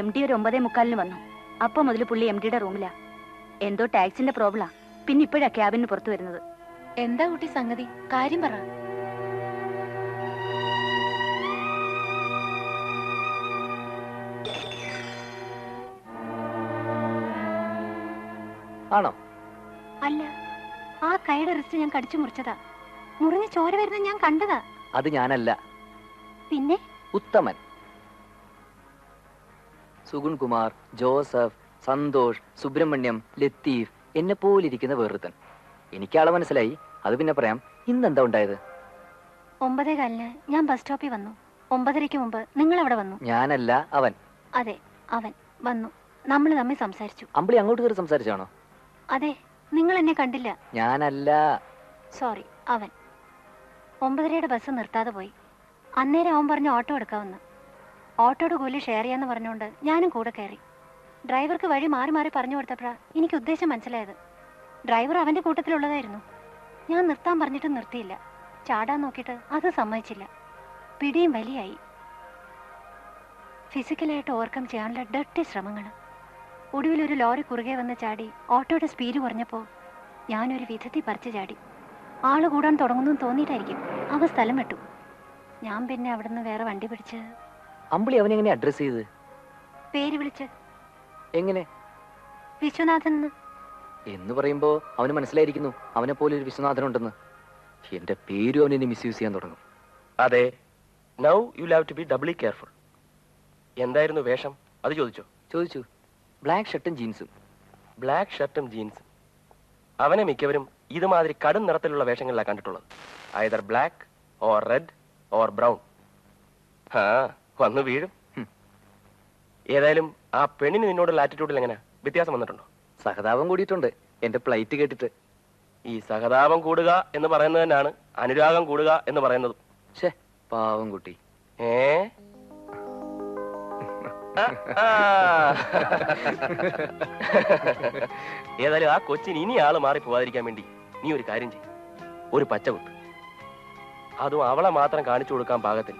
എം ഡി ഒരു 9:45 വന്നു. അപ്പൊ മുതൽ പുള്ളി എം ഡിയുടെ റൂമിലാ. എന്തോ ടാക്സിന്റെ പ്രോബ്ലാ. പിന്നെ ഇപ്പോഴാ ക്യാബിന് പുറത്തു വരുന്നത്. എന്താ കുട്ടി സംഗതി? കാര്യം പറ. ആണോ? അല്ല, ആ കൈയുടെ റിസ്റ്റ് ഞാൻ കടിച്ചു മുറിച്ചതാ. മുറിഞ്ഞ ചോര വരുന്ന ഞാൻ കണ്ടതാ. അത് ഞാനല്ല, പിന്നെ ഉത്തമൻ, സുഗുൺ കുമാർ, ജോസഫ്, സന്തോഷ്, സുബ്രഹ്മണ്യം, ലത്തീഫ്, എന്നെ പോലിരിക്കുന്ന വേറൊരുത്തൻ. എനിക്കാളെ മനസ്സിലായി, അത് പിന്നെ പറയാം. ഇന്നെന്താ ഉണ്ടായത്? 9:15 ഞാൻ ബസ് സ്റ്റോപ്പിൽ വന്നു. 9:30 മുമ്പ് നിങ്ങൾ അവിടെ വന്നു. ഞാനല്ല, അവൻ. അതെ, അവൻ വന്നു. നമ്മൾ തമ്മിൽ സംസാരിച്ചു. അമ്പിളി അങ്ങോട്ട് കയറി സംസാരിച്ചാണോ? അതെ. നിങ്ങൾ എന്നെ കണ്ടില്ല. ഞാനല്ല, സോറി, അവൻ. 9:30 ബസ് നിർത്താതെ പോയി. അന്നേരം അവൻ പറഞ്ഞു ഓട്ടോ എടുക്കാമെന്ന്. ഓട്ടോയുടെ കൂലി ഷെയർ ചെയ്യാന്ന് പറഞ്ഞുകൊണ്ട് ഞാനും കൂടെ കയറി. ഡ്രൈവർക്ക് വഴി മാറി മാറി പറഞ്ഞു കൊടുത്തപ്പോഴാണ് എനിക്ക് ഉദ്ദേശം മനസ്സിലായത്. ഡ്രൈവർ അവൻ്റെ കൂട്ടത്തിലുള്ളതായിരുന്നു. ഞാൻ നിർത്താൻ പറഞ്ഞിട്ട് നിർത്തിയില്ല. ചാടാൻ നോക്കിയിട്ട് അത് സമ്മതിച്ചില്ല. പിടിയും വലിയായി. ഫിസിക്കലായിട്ട് ഓവർകം ചെയ്യാനുള്ള ഡർട്ടി ശ്രമങ്ങൾ. ഒടുവിൽ ഒരു ലോറി കുറുകെ വന്ന് ചാടി. ഓട്ടോയുടെ സ്പീഡ് കുറഞ്ഞപ്പോൾ ഞാനൊരു വിധത്തിൽ പറിച്ചു ചാടി. ആള് കൂടാൻ തുടങ്ങുന്നു തോന്നിയിട്ടായിരിക്കും അവ സ്ഥലം വിട്ടു. ഞാൻ പിന്നെ അവിടുന്ന് വേറെ വണ്ടി പിടിച്ച്. അമ്പിളി അവനെ എങ്ങനെ അഡ്രസ് ചെയ്ത്? പേര് വിളിച്ച്. എങ്ങനെ? വിശ്വനാഥൻ എന്ന് പറയുമ്പോ അവന് മനസ്സിലായിരിക്കുന്നു അവനെ പോലെ ഒരു വിശ്വനാഥൻ ഉണ്ടെന്ന്. എന്റെ പേരും അവനെ മിസ്യൂസ് ചെയ്യാൻ തുടങ്ങും. അതെ, now you have to be doubly careful. എന്തായിരുന്നു വേഷം? അത് ചോദിച്ചോ? ചോദിച്ചു. ബ്ലാക്ക് ഷർട്ടും ജീൻസും. ബ്ലാക്ക് ഷർട്ടും ജീൻസും. അവനെ മിക്കവരും ഇതുമാതിരി കടും നിറത്തിലുള്ള വേഷങ്ങളിലാണ് കണ്ടിട്ടുള്ളത്. Either black or red or brown. ആ, വന്നു വീഴും. ഏതായാലും ആ പെണ്ണിന് നിന്നോടുള്ള ആറ്റിറ്റ്യൂഡിൽ എങ്ങനെ വ്യത്യാസം വന്നിട്ടുണ്ടോ? സഹതാപം കൂടിയിട്ടുണ്ട് എന്റെ പ്ലൈറ്റ് കേട്ടിട്ട്. ഈ സഹതാപം കൂടുക എന്ന് പറയുന്നത് തന്നെയാണ് അനുരാഗം കൂടുക എന്ന് പറയുന്നതും. ഷേ, പാവം കുട്ടി. ഏ, ഏതായാലും ആ കൊച്ചിന് ഇനി ആള് മാറി പോവാതിരിക്കാൻ വേണ്ടി നീ ഒരു കാര്യം ചെയ്യും. ഒരു പച്ചകുത്ത്, അതും അവളെ മാത്രം കാണിച്ചു കൊടുക്കാൻ പാകത്തിൽ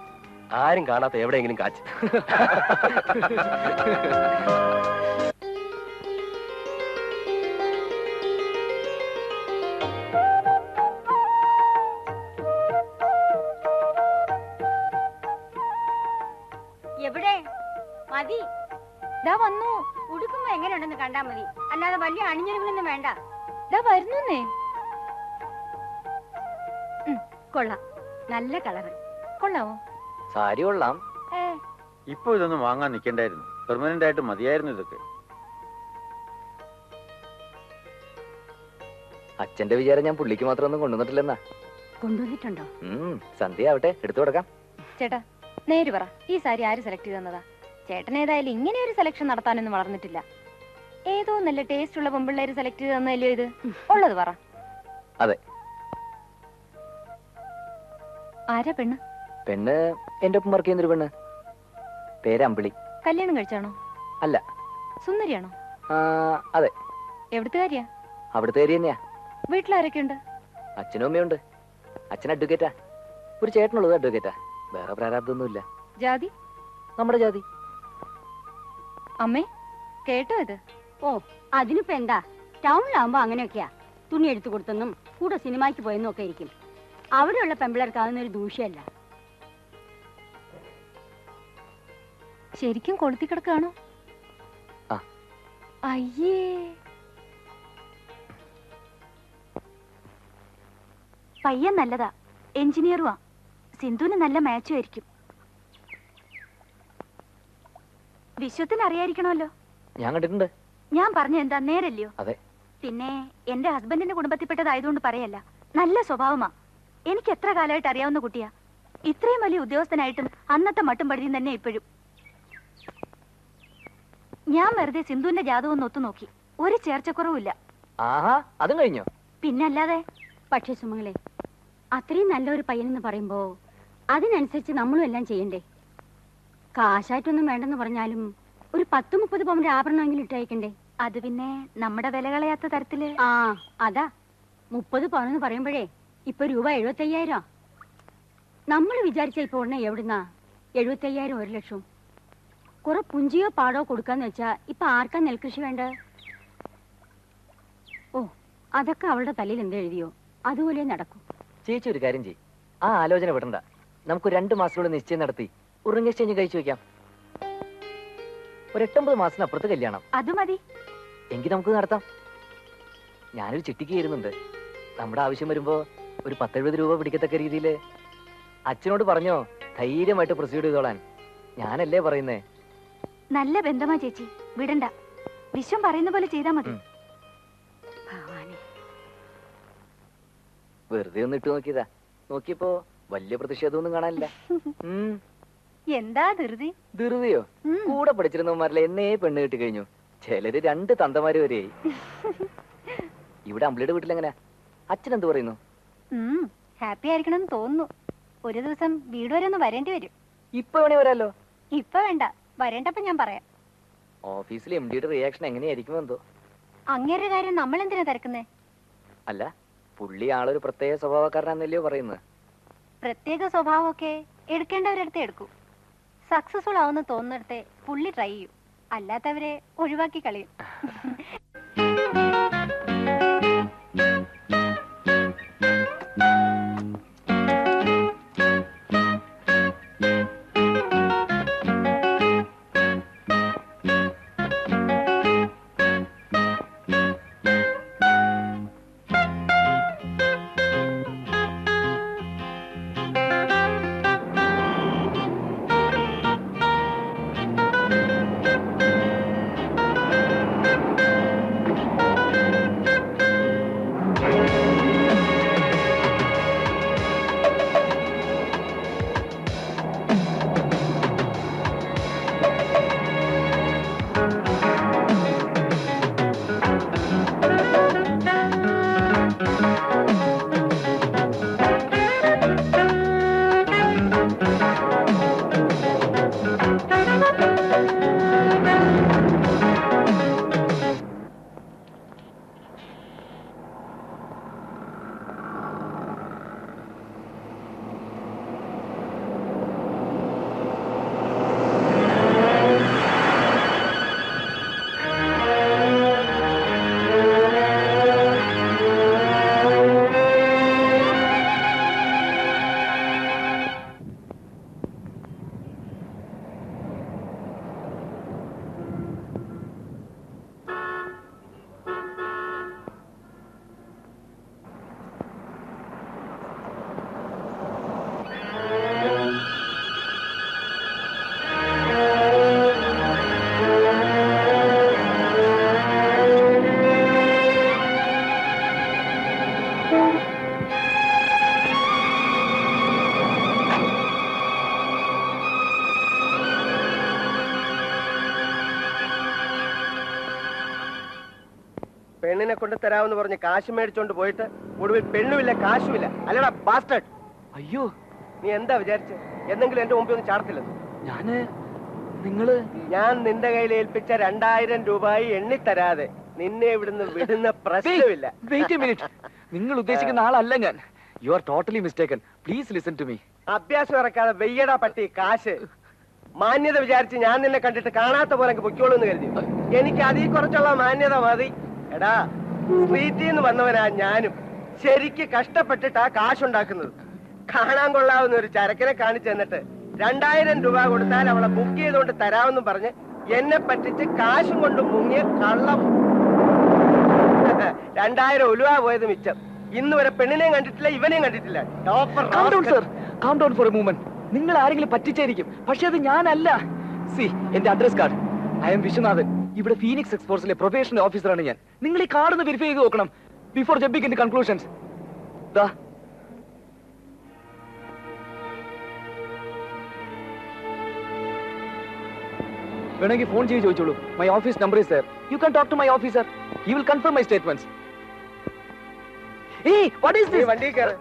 ആരും കാണാത്ത എവിടെയെങ്കിലും കാച്ചു. എവിടെ മതി വന്നു ഉടുക്കുമ്പോ എങ്ങനെയുണ്ടെന്ന് കണ്ടാ മതി, അല്ലാതെ വലിയ അണിഞ്ഞൊരുകളൊന്നും വേണ്ട. ഇതാ വരുന്നേ. കൊള്ളാം, നല്ല കളറ്. കൊള്ളാവോ? സാരി കൊള്ളാം. ഇപ്പൊ ഇതൊന്നും വാങ്ങാൻ നിക്കണ്ടായിരുന്നു, പെർമനന്റ് ആയിട്ട് മതിയായിരുന്നു ഇതൊക്കെ. അച്ഛന്റെ വിചാരം ഞാൻ പുള്ളിക്ക് മാത്രം ഒന്നും കൊണ്ടുവന്നിട്ടില്ലെന്നാ. കൊണ്ടുവന്നിട്ടുണ്ടോ? സന്ധ്യ ആവട്ടെ, എടുത്തു കൊടുക്കാം. ചേട്ടാ നേര് പറ, ഈ സാരി ആര് സെലക്ട് ചെയ്ത് തന്നതാ? ചേട്ടൻ ഏതായാലും ഇങ്ങനെ ഒരു സെലക്ഷൻ നടത്താനൊന്നും വളർന്നിട്ടില്ല. ഏതോ നല്ല ടേസ്റ്റ് ഉള്ള പെമ്പിള്ളേര് സെലക്ട് ചെയ്ത് തന്നല്ലോ ഇത്. ഉള്ളത് പറ. അതെ. ആരാ പെണ്ണ്? പെണ്ണ് എന്റെ ഒപ്പം വർക്ക് ചെയ്യുന്നൊരു പെണ്ണ്. പേര് അമ്പിളി. കല്യാണം കഴിച്ചാണോ? അല്ല. സുന്ദരിയാണോ? അതെ. എവിടുത്തുകാരിയാ? അവിടുത്തുകാരി തന്നെയാ. വീട്ടിലാരൊക്കെയുണ്ട്? അച്ഛനും അമ്മയുണ്ട്. അച്ഛൻ അഡ്വക്കേറ്റാ, ഒരു ചേട്ടനുള്ളത് അഡ്വക്കേറ്റാ. വേറെ പ്രാരാബ്ദമൊന്നുമില്ല. ജാതി? നമ്മുടെ ജാതി. അമ്മേ കേട്ടോ ഇത്? ഓ, അതിനിപ്പോ എന്താ, ടൗണിലാവുമ്പോ അങ്ങനെയൊക്കെയാ, തുണി എടുത്തു കൊടുത്തെന്നും കൂടെ സിനിമയ്ക്ക് പോയെന്നും ഒക്കെ ഇരിക്കും. അവിടെയുള്ള പെമ്പിളർക്കാവുന്ന ഒരു ദൂഷ്യമല്ല. ശരിക്കും കൊളുത്തി കിടക്കാണോ? അയ്യേ, പയ്യൻ നല്ലതാ, എഞ്ചിനീയറുവാ, സിന്ധുവിന് നല്ല മാച്ചും ആയിരിക്കും. വിശ്വത്തിന് അറിയായിരിക്കണമല്ലോ. ഞാൻ കണ്ടിട്ടുണ്ട്. ഞാൻ പറഞ്ഞ എന്താ, നേരല്ലയോ? അതെ. പിന്നെ എന്റെ ഹസ്ബൻഡിന്റെ കുടുംബത്തിൽപ്പെട്ടതായതുകൊണ്ട് പറയല്ല, നല്ല സ്വഭാവമാ. എനിക്ക് എത്ര കാലമായിട്ട് അറിയാവുന്ന കുട്ടിയാ. ഇത്രയും വലിയ ഉദ്യോഗസ്ഥനായിട്ടും അന്നത്തെ മട്ടും പഴുതിയും തന്നെ ഇപ്പോഴും. ഞാൻ വെറുതെ സിന്ധുവിന്റെ ജാതകം ഒന്ന് ഒത്തുനോക്കി, ഒരു ചേർച്ചക്കുറവുമില്ല. അതും കഴിഞ്ഞോ? പിന്നല്ലാതെ. പക്ഷേ സുമംഗലേ, അത്രയും നല്ലൊരു പയ്യനെന്ന് പറയുമ്പോ അതിനനുസരിച്ച് നമ്മളും എല്ലാം ചെയ്യണ്ടേ? കാശായിട്ടൊന്നും വേണ്ടെന്ന് പറഞ്ഞാലും ഒരു 10-30 പവന്റെ ആഭരണമെങ്കിലും ഇട്ടയക്കണ്ടേ? അത് പിന്നെ നമ്മുടെ വില കളയാത്ത തരത്തില്. ആ അതാ, 30 പവനെന്ന് പറയുമ്പോഴേ ഇപ്പൊ രൂപ 75,000. നമ്മൾ വിചാരിച്ച ഇപ്പൊ ഉടനെ എവിടുന്നാ 75,000 1,00,000? കുറെ പുഞ്ചിയോ പാടോ കൊടുക്കാന്ന് വെച്ചാ ഇപ്പൊ ആർക്കാ നെൽകൃഷി വേണ്ടത്? ഓ, അതൊക്കെ അവളുടെ തലയിൽ എന്തെഴുതിയോ അതുപോലെ നടക്കും. ചേച്ചി ഒരു കാര്യം ചെയ്യ്, ആ ആലോചന വിടണ്ട. നമുക്ക് 2 മാസത്തോടെ നിശ്ചയം നടത്തി ഉറങ്ങി കഴിഞ്ഞ് കഴിച്ചു വെക്കാം. ഒരു 8-9 മാസത്തിനപ്പുറത്ത് കല്യാണം. അത് മതി എങ്കിൽ നമുക്ക് നടത്താം. ഞാനൊരു ചിട്ടിക്ക് കയറുന്നുണ്ട്. നമ്മുടെ ആവശ്യം വരുമ്പോ ഒരു 10-70 രൂപ പിടിക്കത്തക്ക രീതിയിൽ. അച്ഛനോട് പറഞ്ഞോ, ധൈര്യമായിട്ട് പ്രൊസീഡ് ചെയ്തോളാൻ. ഞാനല്ലേ പറയുന്നേ? നല്ല ബന്ധമാ ചേച്ചി, വിടണ്ട. വിശ്വം പറയുന്ന പോലെ ചെയ്താ മതി. വെറുതെ ഒന്ന് ഇട്ട് നോക്കിയതാ, നോക്കിയപ്പോ വലിയ പ്രതിഷേധമൊന്നും കാണാനില്ല. എന്താ ധൃതി? ധൃതിയോ? കൂടെ പഠിച്ചിരുന്നവന്മാരിലെ എന്നേ പെണ്ണ് കിട്ടി കഴിഞ്ഞു. ചിലര് 2 തന്തമാര് വരെയായി. ഇവിടെ അമ്പിളിയുടെ വീട്ടിലെങ്ങനെ? അച്ഛൻ എന്ത് പറയുന്നു? ഹാപ്പി ആയിരിക്കണമെന്ന് തോന്നുന്നു. ഒരു ദിവസം വീട് വരെ ഒന്ന് വരേണ്ടി വരും. ഇപ്പൊ വേണേ വരാലോ. ഇപ്പൊ വേണ്ട, വരേണ്ടപ്പോ ഞാൻ പറയാം. ഓഫീസിൽ എംഡിയുടെ റിയാക്ഷൻ എങ്ങനെയായിരിക്കും എന്തോ. അങ്ങേരുടെ കാര്യം നമ്മൾ എന്തിനാ തിരക്കുന്നേ? അല്ല, പുള്ളി ആളൊരു പ്രത്യേക സ്വഭാവക്കാരനാന്നല്ലയോ പറയുന്നത്? പ്രത്യേക സ്വഭാവമൊക്കെ എടുക്കേണ്ടവരടുത്ത് എടുക്കൂ. സക്സസ്ഫുൾ ആവുന്ന തോന്നിടത്തെ പുള്ളി ട്രൈ ചെയ്യൂ, അല്ലാത്തവരെ ഒഴിവാക്കി കളയും. കൊണ്ട് തരാമെന്ന് പറഞ്ഞ് കാശ് മേടിച്ചോണ്ട് പോയിട്ട് ഒടുവിൽ പെണ്ണുമില്ല, കാശുമില്ല. അല്ലടാ ബാസ്റ്റഡ്. അയ്യോ, നീ എന്താ വിചാരിച്ചു? എന്തെങ്കിലും എന്റെ മുമ്പിൽ ഒന്നും ചാടത്തില്ല. ഞാൻ നിന്റെ കയ്യിൽ ഏൽപ്പിച്ച 2000 രൂപ എണ്ണി തരാതെ നിന്നെ ഇവിടുന്ന് വിടുന്ന പ്രശ്നമില്ല. വെയിറ്റ് എ മിനിറ്റ്, നിങ്ങൾ ഉദ്ദേശിക്കുന്ന ആളല്ല ഞാൻ. You are totally mistaken, please listen to me. അഭ്യാസം ഇറക്കാതെ വെയ്യടാ പട്ടി. കാശ് മാന്യത വിചാരിച്ച് ഞാൻ നിന്നെ കണ്ടിട്ട് കാണാത്ത പോലെ പൊയ്ക്കോളൂ എന്ന് കരുതി. എനിക്ക് അതീ കുറച്ചുള്ള മാന്യത മതി. എടാ, സ്ട്രീറ്റിൽ നിന്ന് വന്നവനാ ഞാനും. ശരിക്ക് കഷ്ടപ്പെട്ടിട്ടാ കാശുണ്ടാക്കുന്നത്. കാണാൻ കൊള്ളാവുന്ന ഒരു ചരക്കിനെ കാണിച്ചു തന്നിട്ട് 2000 രൂപ കൊടുത്താൽ അവളെ ബുക്ക് ചെയ്തുകൊണ്ട് തരാമെന്നും പറഞ്ഞ് എന്നെ പറ്റിച്ച് കാശും കൊണ്ട് മുങ്ങിയ കള്ളം. 2000 ഉലുവ പോയത് മിച്ചം. ഇന്ന് വരെ പെണ്ണിനെയും കണ്ടിട്ടില്ല, ഇവനെയും കണ്ടിട്ടില്ല. നിങ്ങൾ ആരെങ്കിലും പറ്റിച്ചായിരിക്കും, പക്ഷെ അത് ഞാനല്ല. സി, എന്റെ address card. I M Viswanathan. ഇവിടെ ഫീനിക്സ് എക്സ്പോർട്സിലെ പ്രൊബേഷണറി ഓഫീസറാണ് ഞാൻ. നിങ്ങൾ ഈ കാർഡ് ഒന്ന് വെരിഫൈ ചെയ്ത് നോക്കണം before jumping in to conclusions. ദാ വേണമെങ്കിൽ ഫോൺ ചെയ്ത് ചോദിച്ചോളൂ. My office number is there. You can talk to my officer. He will confirm my statements. ഏയ്, വാട്ട് ഈസ് ദിസ്? വണ്ടി കേറ്.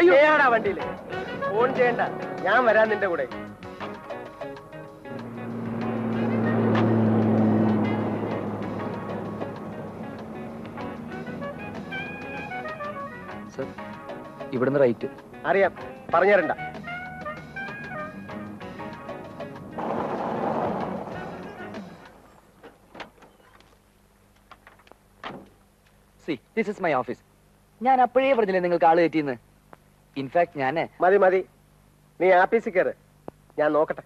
അയ്യോ, ഏടാ വണ്ടിയില് ഫോൺ ചെയ്യണ്ട, ഞാൻ വരാൻ നിന്റെ കൂടെ. സർ, ഇവിടുന്ന് റൈറ്റ്. അറിയാം, പറഞ്ഞു തരണ്ട. This is my office. ഞാൻ അപ്പോഴേ പറഞ്ഞില്ലേ നിങ്ങൾക്ക് ആള് കയറ്റിന്ന്. ഇൻഫാക്ട് ഞാൻ മതി നീ ഓഫീസിൽ കയറ്, ഞാൻ നോക്കട്ടെ.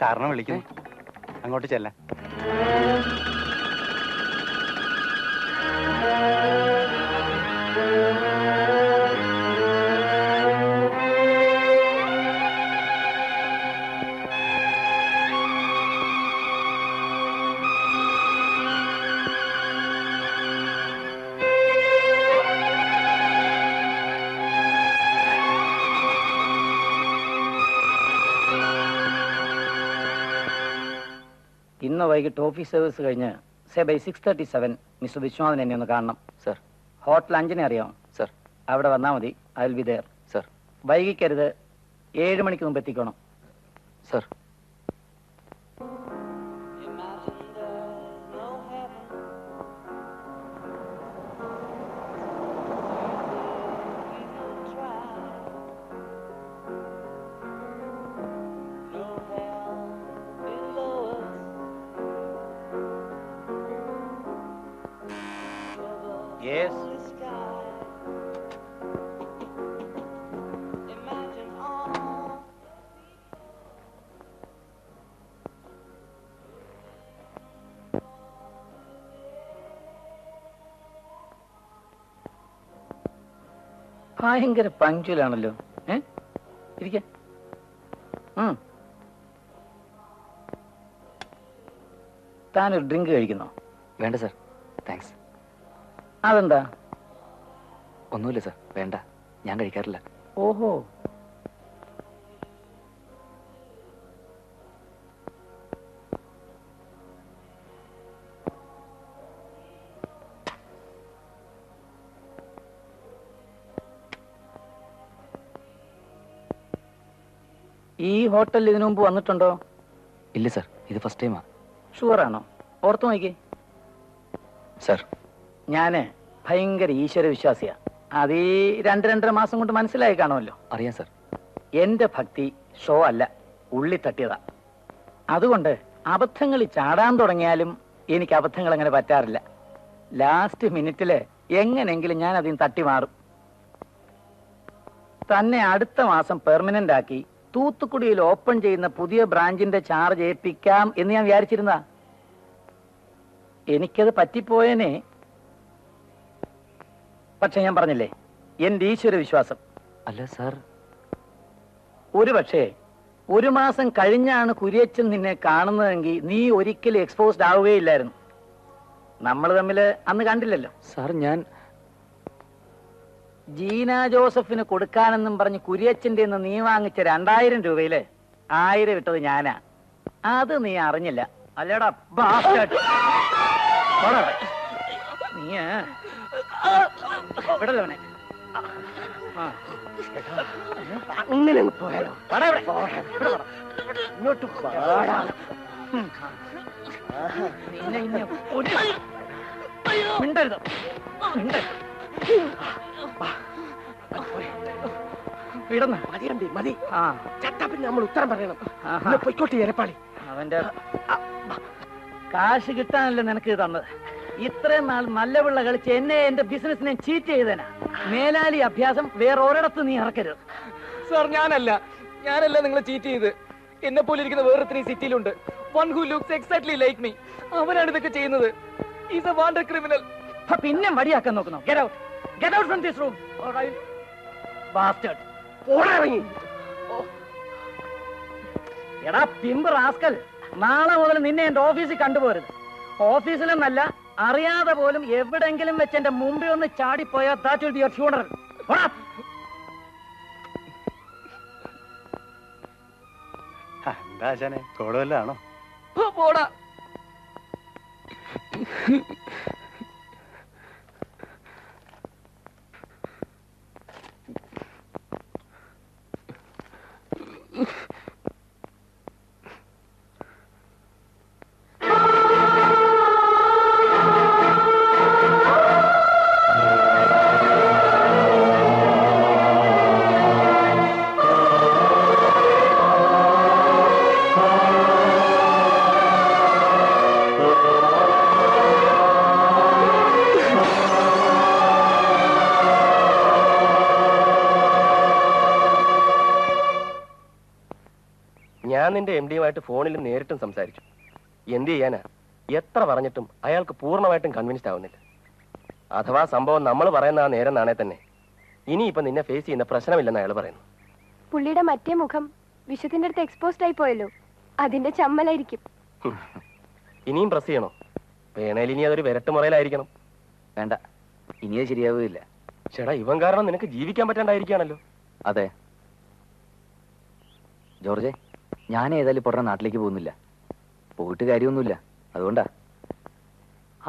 സാറിനെ വിളിക്കുന്നു, അങ്ങോട്ട് ചെല്ലാം. വൈകിട്ട് ഓഫീസ് സർവീസ് കഴിഞ്ഞ് സേ ബൈ 6:37 മിസ്റ്റർ വിശ്വനാഥൻ എന്നെ ഒന്ന് കാണണം. സർ, ഹോട്ടൽ 5 അറിയാമോ? സർ, അവിടെ വന്നാൽ മതി. I will be there. Sir, വൈകിക്കരുത്, 7 മണിക്ക് മുമ്പ് എത്തിക്കണം. സർ, ഭയങ്കര പങ്ക്ച്വൽ ആണല്ലോ. ഇരിക്ക. താനൊരു ഡ്രിങ്ക് കഴിക്കുന്നോ? വേണ്ട സർ, താങ്ക്സ്. അതെന്താ? ഒന്നുമില്ല സർ, വേണ്ട, ഞാൻ കഴിക്കാറില്ല. ഓഹോ, ഈ ഹോട്ടലിൽ ഇതിനു മുമ്പ് വന്നിട്ടുണ്ടോ? ഇല്ല സർ, ഇത് ഫസ്റ്റ് ടൈമാ. ഷുവർ ആണോ? ഓർത്തു നോക്കി സർ, ഞാന് ഭയങ്കര ഈശ്വര വിശ്വാസിയാ. അത് ഈ 2-2.5 മാസം കൊണ്ട് മനസ്സിലായി കാണുമല്ലോ. അറിയാം സർ. എന്റെ ഭക്തി ഷോ അല്ല, ഉള്ളി തട്ടിയതാ. അതുകൊണ്ട് അബദ്ധങ്ങൾ ചാടാൻ തുടങ്ങിയാലും എനിക്ക് അബദ്ധങ്ങൾ അങ്ങനെ പറ്റാറില്ല. ലാസ്റ്റ് മിനിറ്റില് എങ്ങനെങ്കിലും ഞാൻ അതിന് തട്ടി മാറും. തന്നെ അടുത്ത മാസം പെർമനന്റ് ആക്കി തൂത്തുക്കുടിയിൽ ഓപ്പൺ ചെയ്യുന്ന പുതിയ ബ്രാഞ്ചിന്റെ ചാർജ് ഏൽപ്പിക്കാം എന്ന് ഞാൻ വിചാരിച്ചിരുന്ന, എനിക്കത് പറ്റിപ്പോയനെ. പക്ഷെ ഞാൻ പറഞ്ഞില്ലേ, എന്റെ ഈശ്വര വിശ്വാസം. അല്ല സാർ, ഒരു പക്ഷേ 1 മാസം കഴിഞ്ഞാണ് കുര്യച്ചൻ നിന്നെ കാണുന്നതെങ്കിൽ നീ ഒരിക്കലും എക്സ്പോസ്ഡ് ആവുകയില്ലായിരുന്നു. നമ്മൾ തമ്മിൽ അന്ന് കണ്ടില്ലല്ലോ സാർ. ഞാൻ ജീന ജോസഫിന് കൊടുക്കാനെന്നും പറഞ്ഞ് കുര്യച്ചന്റെ നീ വാങ്ങിച്ച 2000 രൂപയില് 1000 വിട്ടത് ഞാനാ. അത് നീ അറിഞ്ഞില്ല അല്ലേടാ? നീ ഇവിടല്ലേ അങ്ങനെ പോയാലോ? ഇങ്ങോട്ട് മിണ്ടരുത്. മതി, ചട്ടപ്പിന് നമ്മൾ ഉത്തരം പറയണം. പൊയ്ക്കോട്ടെ എരപ്പാളി, അവന്റെ കാശ് കിട്ടാനല്ലേ നിനക്ക് തന്നത്. ഇത്രയും നാൾ നല്ല പിള്ള കളിച്ച് എന്നെ, എന്റെ ബിസിനസിനെ ചീറ്റ് ചെയ്തേനാ. മേലാലി അഭ്യാസം വേറെ ഒരിടത്ത് നീ ഇറക്കരുത്. സാർ, ഞാനല്ല നിങ്ങളെ ചീറ്റ് ചെയ്ത്. എന്നെ പോലെ ഇരിക്കുന്ന വേറൊരുത്തരീ സിറ്റിയിലുണ്ട്. One who looks exactly like me. അവനാണ് ഇതൊക്കെ ചെയ്യുന്നത്. Is a wanted criminal. പിന്നെ മടിയാക്കാൻ നോക്കുന്നു. Get out. Get out from this room, all right, bastard. Podarangi. Eda pimber rascal. Naala modal ninne ende office kandu poru. Office il nalla ariyada polum evidengilum vech ende mumbe onnu chaadi poya that will be your funeral. Poda. Ha, enda jane kodallano. Poda. നിന്റെ M ഡിയുമായിട്ട് ഫോണിലും നേരിട്ടും സംസാരിച്ചു. എന്ത് ചെയ്യാനാ, എത്ര പറഞ്ഞിട്ടും അയാൾക്ക് പൂർണ്ണമായിട്ടും കൺവിൻസ്ഡ് ആവുന്നില്ല. അഥവാ സംഭവം നമ്മൾ പറയുന്ന ആ നേരം നാണേ തന്നെ ഇനിയിപ്പോ നിന്നെ ഫേസ് ചെയ്യുന്ന പ്രശ്നമില്ലെന്ന് അയാൾ പറയുന്നു. പുള്ളിയുടെ മറ്റേ മുഖം വിശ്വത്തിന്റെ അടുത്ത് എക്സ്പോസ്ഡ് ആയി പോയല്ലോ, അതിന്റെ ചമ്മലായിരിക്കും. ഇനിയും പ്രസ് ചെയ്യണോ? വേണേൽ ഇനി അതൊരു വിരട്ടുമുറയിലായിരിക്കണം. വേണ്ട, ഇനിയത് ശരിയാവുകയില്ല. ചേടാ, ഇവൻ കാരണം നിനക്ക് ജീവിക്കാൻ പറ്റാണ്ടായിരിക്കുകയാണല്ലോ. അതെ ജോർജെ, ഞാൻ ഏതായാലും പുറത്തെ നാട്ടിലേക്ക് പോകുന്നില്ല. പോയിട്ട് കാര്യമൊന്നുമില്ല, അതുകൊണ്ടാ.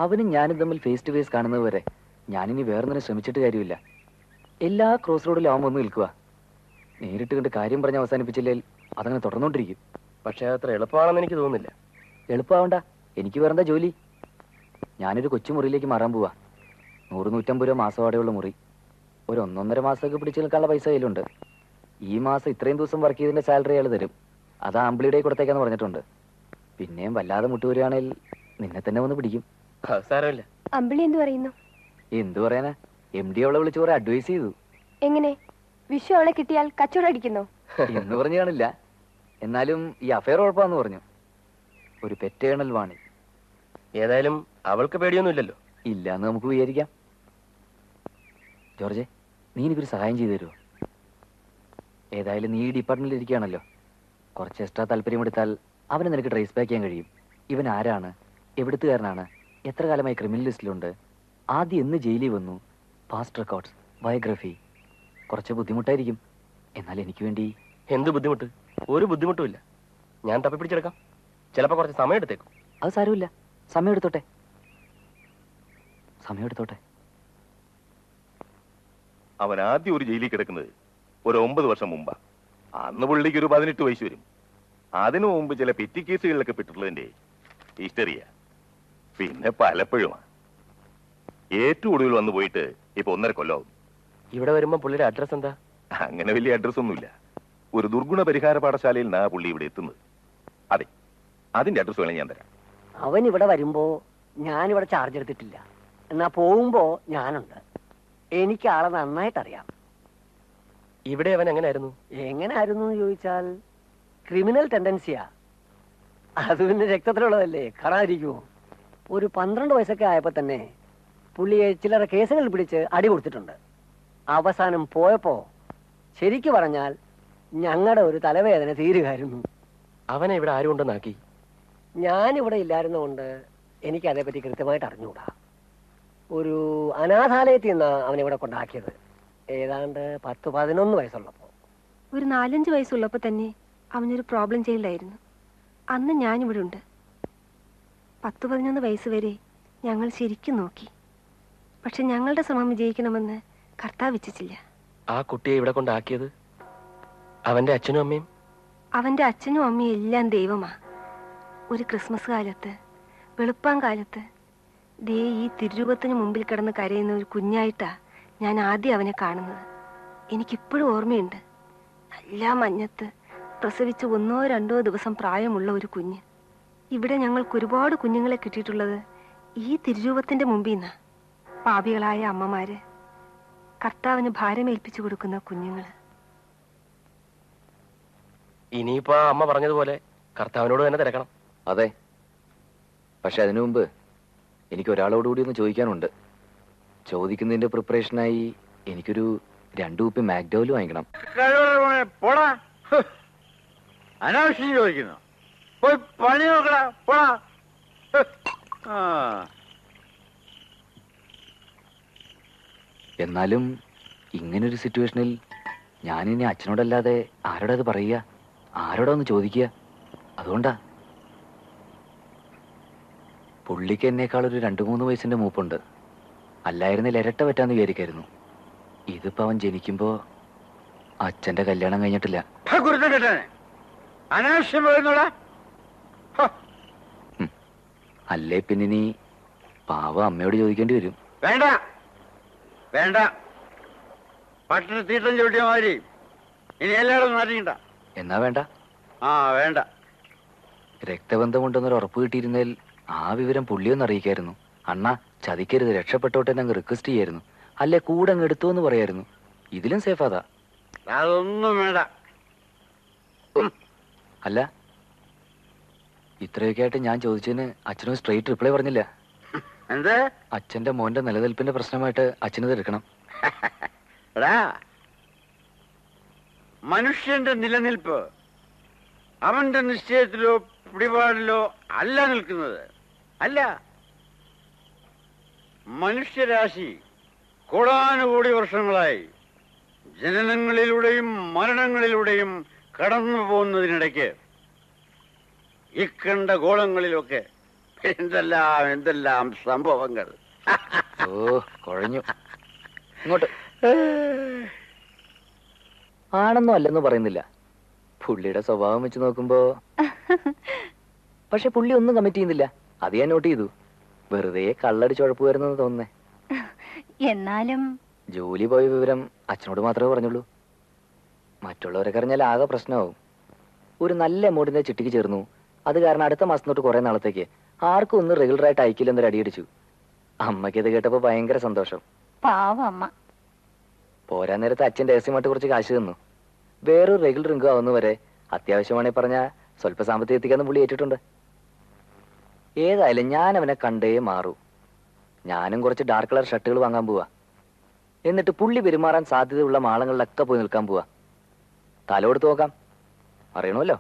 അവനും ഞാനും തമ്മിൽ ഫേസ് ടു ഫേസ് കാണുന്നത് വരെ ഞാനിനി വേറൊന്നിനും ശ്രമിച്ചിട്ട് കാര്യമില്ല. എല്ലാ ക്രോസ് റോഡിലും ആവുമ്പോൾ ഒന്ന് നിൽക്കുക. നേരിട്ട് കണ്ട് കാര്യം പറഞ്ഞ് അവസാനിപ്പിച്ചില്ലെങ്കിൽ അതങ്ങനെ തുടർന്നുകൊണ്ടിരിക്കും. പക്ഷേ അത്ര എളുപ്പമാണെന്ന് എനിക്ക് തോന്നുന്നില്ല. എളുപ്പമാവണ്ട, എനിക്ക് വേറെന്താ ജോലി? ഞാനൊരു കൊച്ചു മുറിയിലേക്ക് മാറാൻ പോവാ. 100-150 രൂപ മാസവാടയുള്ള മുറി. 1-1.5 മാസമൊക്കെ പിടിച്ചു നിൽക്കാനുള്ള പൈസ കയ്യിലുണ്ട്. ഈ മാസം ഇത്രയും ദിവസം വർക്ക് ചെയ്തതിൻ്റെ സാലറി അയാൾ തരും. അത് ആമ്പിളിയുടെ കൊടുത്തേക്കാന്ന് പറഞ്ഞിട്ടുണ്ട്. പിന്നെയും വല്ലാതെ മുട്ടുവരികയാണെങ്കിൽ നിന്നെ തന്നെ വന്ന് പിടിക്കും. അമ്പിളി എന്ത് പറയുന്നു? എന്തു പറയാനാ, എം ഡി അവളെ വിളിച്ചു കുറെ അഡ്വൈസ് ചെയ്തു. എങ്ങനെ? വിഷു അവളെ കിട്ടിയാൽ കച്ചവടം അടിക്കുന്നു എന്ന് പറഞ്ഞു കാണില്ല. എന്നാലും ഈ അഫയർ ഉഴപ്പാന്ന് പറഞ്ഞു. ഒരു പെറ്റേണൽ വാണി. ഏതായാലും അവൾക്ക് പേടിയൊന്നുമില്ലല്ലോ. ഇല്ല എന്ന് നമുക്ക് വിചാരിക്കാം. ജോർജെ, നീ എനിക്കൊരു സഹായം ചെയ്തു തരുമോ? ഏതായാലും നീ ഈ ഡിപ്പാർട്ട്മെന്റിൽ ഇരിക്കുകയാണല്ലോ. കുറച്ച് എക്സ്ട്രാ താല്പര്യമെടുത്താൽ അവന് നിനക്ക് ട്രേസ് ബാക്ക് ചെയ്യാൻ കഴിയും. ഇവൻ ആരാണ്, എവിടുത്തുകാരനാണ്? എത്ര കാലമായി ക്രിമിനൽ ലിസ്റ്റിലുണ്ട്? ആദ്യം എന്ന് ജയിലിൽ വന്നു? Past records, biography. കുറച്ച് ബുദ്ധിമുട്ടായിരിക്കും, എന്നാൽ എനിക്ക് വേണ്ടി. എന്ത് ബുദ്ധിമുട്ട്? ഒരു ബുദ്ധിമുട്ടും ഇല്ല. ഞാൻ തപ്പി പിടിച്ചെടുക്കാം. ചിലപ്പോൾ കുറച്ച് സമയം എടുത്തേക്കും. അത് സാരമില്ല, സമയം എടുത്തോട്ടെ. അവൻ ആദ്യം ഒരു ജയിലിൽ കിടക്കുന്നത് ഒരു 9 വർഷം മുമ്പാ. അന്ന് പുള്ളിക്ക് ഒരു 18 വയസ്സ് വരും. അതിനു മുമ്പ് ചില പെറ്റി കേസുകളിലൊക്കെ പെട്ടിട്ടുള്ളതിന്റെ ഹിസ്റ്ററിയാ. പിന്നെ പലപ്പോഴും ഏറ്റവും കൂടുതൽ വന്നു പോയിട്ട് ഇപ്പൊ 1.5 കൊല്ലമാവും. ഇവിടെ വരുമ്പോ പുള്ളിയുടെ അഡ്രസ് എന്താ? അങ്ങനെ വലിയ അഡ്രസ് ഒന്നുമില്ല. ഒരു ദുർഗുണ പരിഹാര പാഠശാലയിൽ നിന്നാ പുള്ളി ഇവിടെ എത്തുന്നത്. അതെ, അതിന്റെ അഡ്രസ് വേണമെങ്കിൽ ഞാൻ തരാം. അവൻ ഇവിടെ വരുമ്പോ ഞാനിവിടെ ചാർജ് എടുത്തിട്ടില്ല, എന്നാ പോകുമ്പോ ഞാനുണ്ട്. എനിക്ക് ആളെ നന്നായിട്ടറിയാം. ഇവിടെ അവൻ എങ്ങനായിരുന്നു ചോദിച്ചാൽ ക്രിമിനൽ ടെൻഡൻസിയാ. അത് പിന്നെ രക്തത്തിലുള്ളതല്ലേ, കാണാതിരിക്കുമോ? ഒരു 12 വയസ്സൊക്കെ ആയപ്പോ തന്നെ പുള്ളിയെ ചിലരെ കേസുകളിൽ പിടിച്ച് അടി കൊടുത്തിട്ടുണ്ട്. അവസാനം പോയപ്പോ ശരിക്കു പറഞ്ഞാൽ ഞങ്ങളുടെ ഒരു തലവേദന തീരുകയായിരുന്നു. അവനെ ഇവിടെ ആരുകൊണ്ടെന്നാക്കി? ഞാനിവിടെ ഇല്ലായിരുന്നതുകൊണ്ട് എനിക്കതേപ്പറ്റി കൃത്യമായിട്ട് അറിഞ്ഞുകൂടാ. ഒരു അനാഥാലയത്തിൽ നിന്നാണ് അവനിവിടെ കൊണ്ടാക്കിയത്. ഏതാണ്ട് 10-11 വയസ്സുള്ളപ്പോൾ, ഒരു 4-5 വയസ്സുള്ളപ്പോ തന്നെ അവനൊരു പ്രോബ്ലം ചെയ്യലായിരുന്നു. അന്ന് ഞാനിവിടെ ഉണ്ട്. 10-11 വയസ്സ് വരെ ഞങ്ങൾ ശരിക്കും നോക്കി. പക്ഷെ ഞങ്ങളുടെ ശ്രമം വിജയിക്കണമെന്ന് കർത്താവ് വെച്ചില്ല. ആ കുട്ടിയെ ഇവിടെ കൊണ്ടാക്കിയത് അവന്റെ അച്ഛനും അമ്മയും എല്ലാം ദൈവമാ. ഒരു ക്രിസ്മസ് കാലത്ത്, വെളുപ്പാങ്കാലത്ത്, ദേ ഈ തിരുരൂപത്തിന് മുമ്പിൽ കിടന്ന് കരയുന്ന ഒരു കുഞ്ഞായിട്ടാ ഞാൻ ആദ്യം അവനെ കാണുന്നത്. എനിക്കിപ്പോഴും ഓർമ്മയുണ്ട്. എല്ലാ മഞ്ഞത്ത് പ്രസവിച്ച് 1-2 ദിവസം പ്രായമുള്ള ഒരു കുഞ്ഞ്. ഇവിടെ ഞങ്ങൾക്ക് ഒരുപാട് കുഞ്ഞുങ്ങളെ കിട്ടിയിട്ടുള്ളത് ഈ തിരുരൂപത്തിന്റെ മുമ്പിൽ നിന്നാ. പാപികളായ അമ്മമാര് കർത്താവിന് ഭാരമേൽപ്പിച്ചു കൊടുക്കുന്ന കുഞ്ഞുങ്ങൾ. ഇനിയിപ്പോ അമ്മ പറഞ്ഞതുപോലെ കർത്താവിനോട് തന്നെ തിരക്കണം. അതെ, പക്ഷെ അതിനു മുമ്പ് എനിക്ക് ഒരാളോടുകൂടി ഒന്ന് ചോദിക്കാനുണ്ട്. ചോദിക്കുന്നതിന്റെ പ്രിപ്പറേഷനായി എനിക്കൊരു 2 കുപ്പി മാക്ഡോല് വാങ്ങിക്കണം. അനാവശ്യം ചോദിക്കുന്നു. പോയി പണി നോക്കടാ. പോടാ. എന്നാലും ഇങ്ങനൊരു സിറ്റുവേഷനിൽ ഞാനിനി അച്ഛനോടല്ലാതെ ആരോടാ അത് പറയുക? ആരോടാ ഒന്ന് ചോദിക്കുക? അതുകൊണ്ടാ. പുള്ളിക്ക് എന്നേക്കാൾ ഒരു 2-3 വയസ്സിന്റെ മൂപ്പുണ്ട്. അല്ലായിരുന്നില്ല ഇരട്ട പറ്റാന്ന് വിചാരിക്കായിരുന്നു. ഇതിപ്പോ അവൻ ജനിക്കുമ്പോ അച്ഛന്റെ കല്യാണം കഴിഞ്ഞിട്ടില്ല. അല്ലേ പിന്നെ നീ പാവ അമ്മയോട് ചോദിക്കേണ്ടി വരും. വേണ്ട പട്ടണത്തീട്ടം ചോട്ടിയ മാതിരി ഇനി എല്ലാവരും മാറ്റിക്കണ്ട. എന്നാ വേണ്ട. രക്തബന്ധം ഉണ്ടെന്നൊരു ഉറപ്പ് കിട്ടിയിരുന്നതിൽ ആ വിവരം പുള്ളിയൊന്നും അറിയിക്കായിരുന്നു. അണ്ണാ ചതിക്കരുത്, രക്ഷപ്പെട്ടോട്ടെ അങ്ങ് റിക്വസ്റ്റ് ചെയ്യായിരുന്നു. അല്ലെ കൂടെ അങ്ങ് എടുത്തു എന്ന് പറയായിരുന്നു. ഇതിലും സേഫ് അതാ. അതൊന്നും വേണ്ട. അല്ല, ഇത്രയൊക്കെ ആയിട്ട് ഞാൻ ചോദിച്ചതിന് അച്ഛനും സ്ട്രെയിറ്റ് റിപ്ലൈ പറഞ്ഞില്ല. അച്ഛന്റെ മോന്റെ നിലനിൽപ്പിന്റെ പ്രശ്നമായിട്ട് അച്ഛനത് എടുക്കണം. മനുഷ്യന്റെ നിലനിൽപ്പ് അവന്റെ നിശ്ചയത്തിലോ പിടിപാടിലോ അല്ല നിൽക്കുന്നത്. അല്ല, മനുഷ്യരാശി കോടാനുകോടി വർഷങ്ങളായി ജനനങ്ങളിലൂടെയും മരണങ്ങളിലൂടെയും കടന്നു പോകുന്നതിനിടയ്ക്ക് ഇക്കണ്ട ഗോളങ്ങളിലൊക്കെ എന്തെല്ലാം സംഭവങ്ങൾ. ഓ, കുഴഞ്ഞു. ഇങ്ങോട്ട് ആണെന്നോ അല്ലെന്നോ പറയുന്നില്ല. പുള്ളിയുടെ സ്വഭാവം വെച്ച് നോക്കുമ്പോ പക്ഷെ പുള്ളി ഒന്നും കമ്മിറ്റ് ചെയ്യുന്നില്ല. അത് ഞാൻ നോട്ട് ചെയ്തു. വെറുതെ കള്ളടിച്ചുഴപ്പ് വരുന്നെന്ന് തോന്നുന്നേ. എന്നാലും ജോലി പോയ വിവരം അച്ഛനോട് മാത്രമേ പറഞ്ഞുള്ളൂ. മറ്റുള്ളവരൊക്കെ അറിഞ്ഞാൽ ആകെ പ്രശ്നമാവും. ഒരു നല്ല എമൗണ്ടിന്റെ ചിട്ടിക്ക് ചേർന്നു. അത് കാരണം അടുത്ത മാസം തൊട്ട് കുറേ നാളത്തേക്ക് ആർക്കും ഒന്നും റെഗുലറായിട്ട് അയക്കില്ലെന്നൊരു അടിയടിച്ചു. അമ്മയ്ക്ക് ഇത് കേട്ടപ്പോ ഭയങ്കര സന്തോഷം. പോരാ നേരത്തെ അച്ഛൻ രഹസ്യമായിട്ട് കുറച്ച് കാശ് തന്നു. വേറൊരു റെഗുലർ ഇൻകം ആവുന്നവരെ അത്യാവശ്യമാണെങ്കിൽ പറഞ്ഞാൽ സ്വല്പ സാമ്പത്തികം എത്തിക്കാന്ന് പുള്ളി ഏറ്റിട്ടുണ്ട്. ഏതായാലും ഞാൻ അവനെ കണ്ടേ മാറൂ. ഞാനും കുറച്ച് ഡാർക്ക് കളർ ഷർട്ടുകൾ വാങ്ങാൻ പോവാ. എന്നിട്ട് പുള്ളി പെരുമാറാൻ സാധ്യതയുള്ള മാളങ്ങളിലൊക്കെ പോയി നിൽക്കാൻ പോവാ. തലോടുത്ത് നോക്കാം, അറിയണമല്ലോ.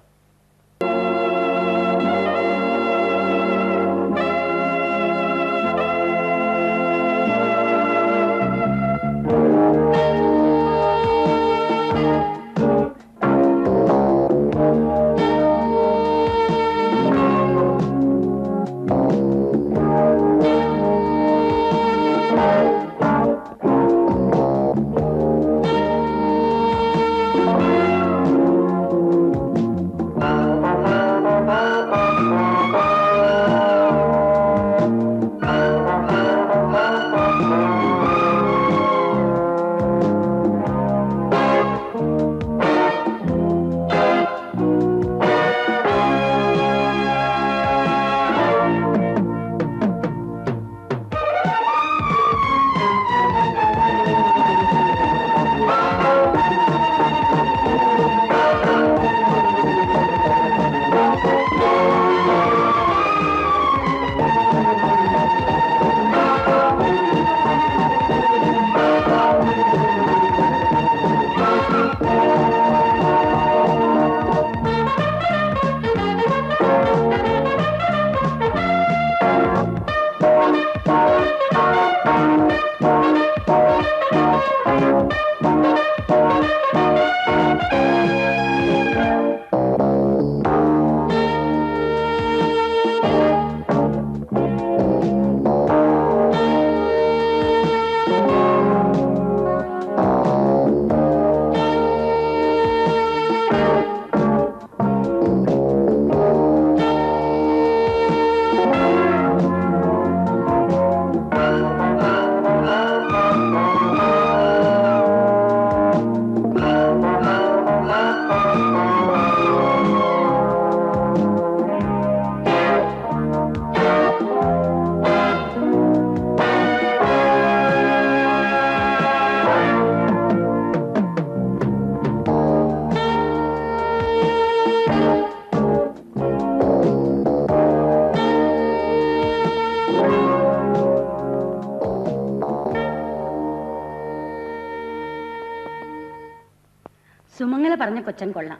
സുമംഗല പറഞ്ഞ കൊച്ചൻ കൊള്ളാം.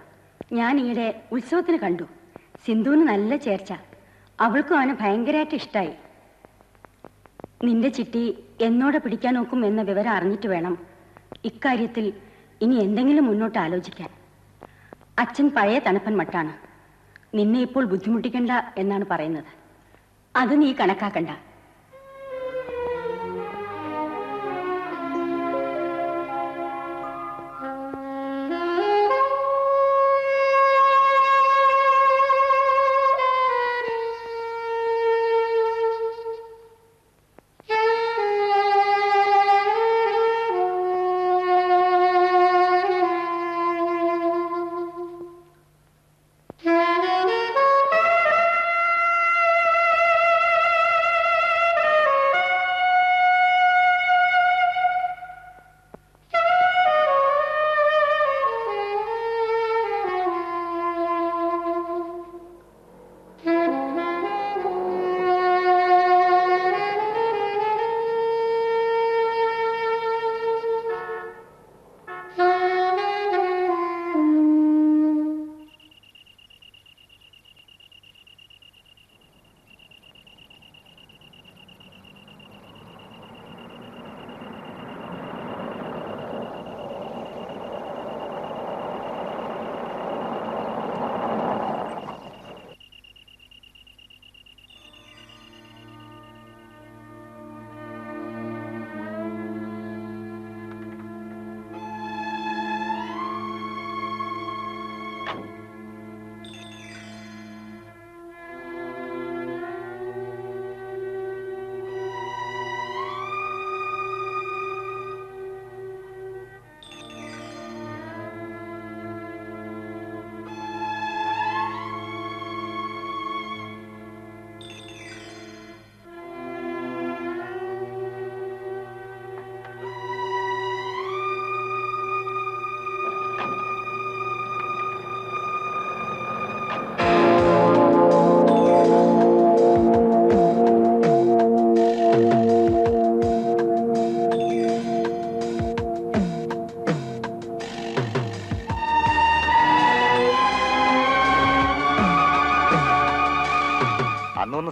ഞാൻ ഈയിടെ ഉത്സവത്തിന് കണ്ടു. സിന്ധുവിന് നല്ല ചേർച്ച. അവൾക്കും അവനെ ഭയങ്കരമായിട്ട് ഇഷ്ടമായി. നിന്റെ ചിട്ടി എന്നോടെ പിടിക്കാൻ നോക്കും എന്ന വിവരം അറിഞ്ഞിട്ട് വേണം ഇക്കാര്യത്തിൽ ഇനി എന്തെങ്കിലും മുന്നോട്ട് ആലോചിക്കാൻ. അച്ഛൻ പഴയ തണുപ്പൻ മട്ടാണ്. നിന്നെ ഇപ്പോൾ ബുദ്ധിമുട്ടിക്കണ്ട എന്നാണ് പറയുന്നത്. അത് നീ കണക്കാക്കണ്ട.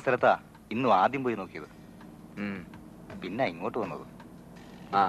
സ്ഥലത്താ ഇന്നും ആദ്യം പോയി നോക്കിയത്, പിന്നെ ഇങ്ങോട്ട് വന്നത്. ആ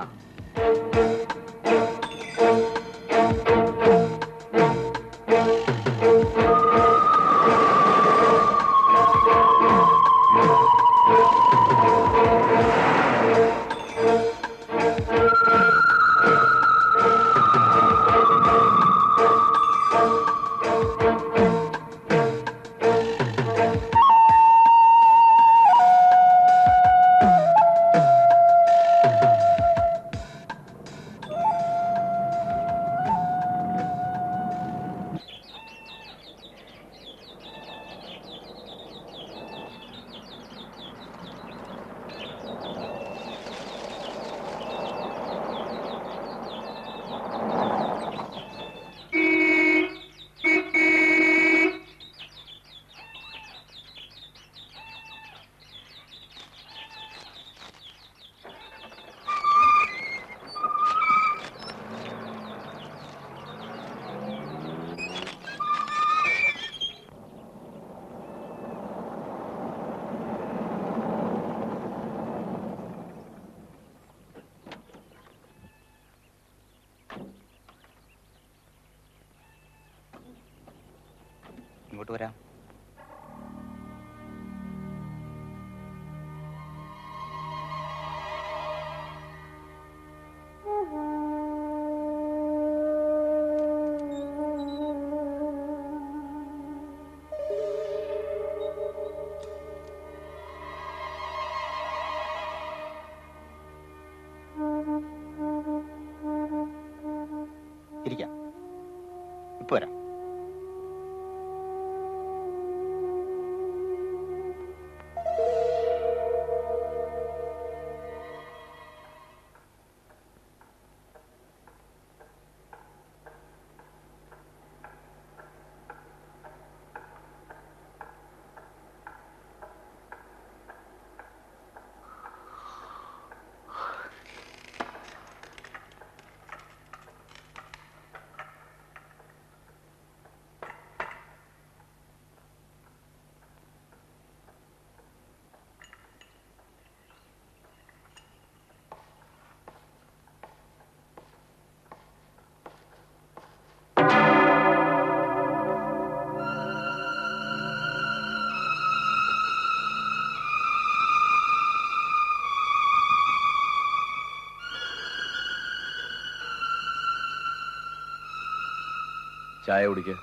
ചായ കുടിക്കുക.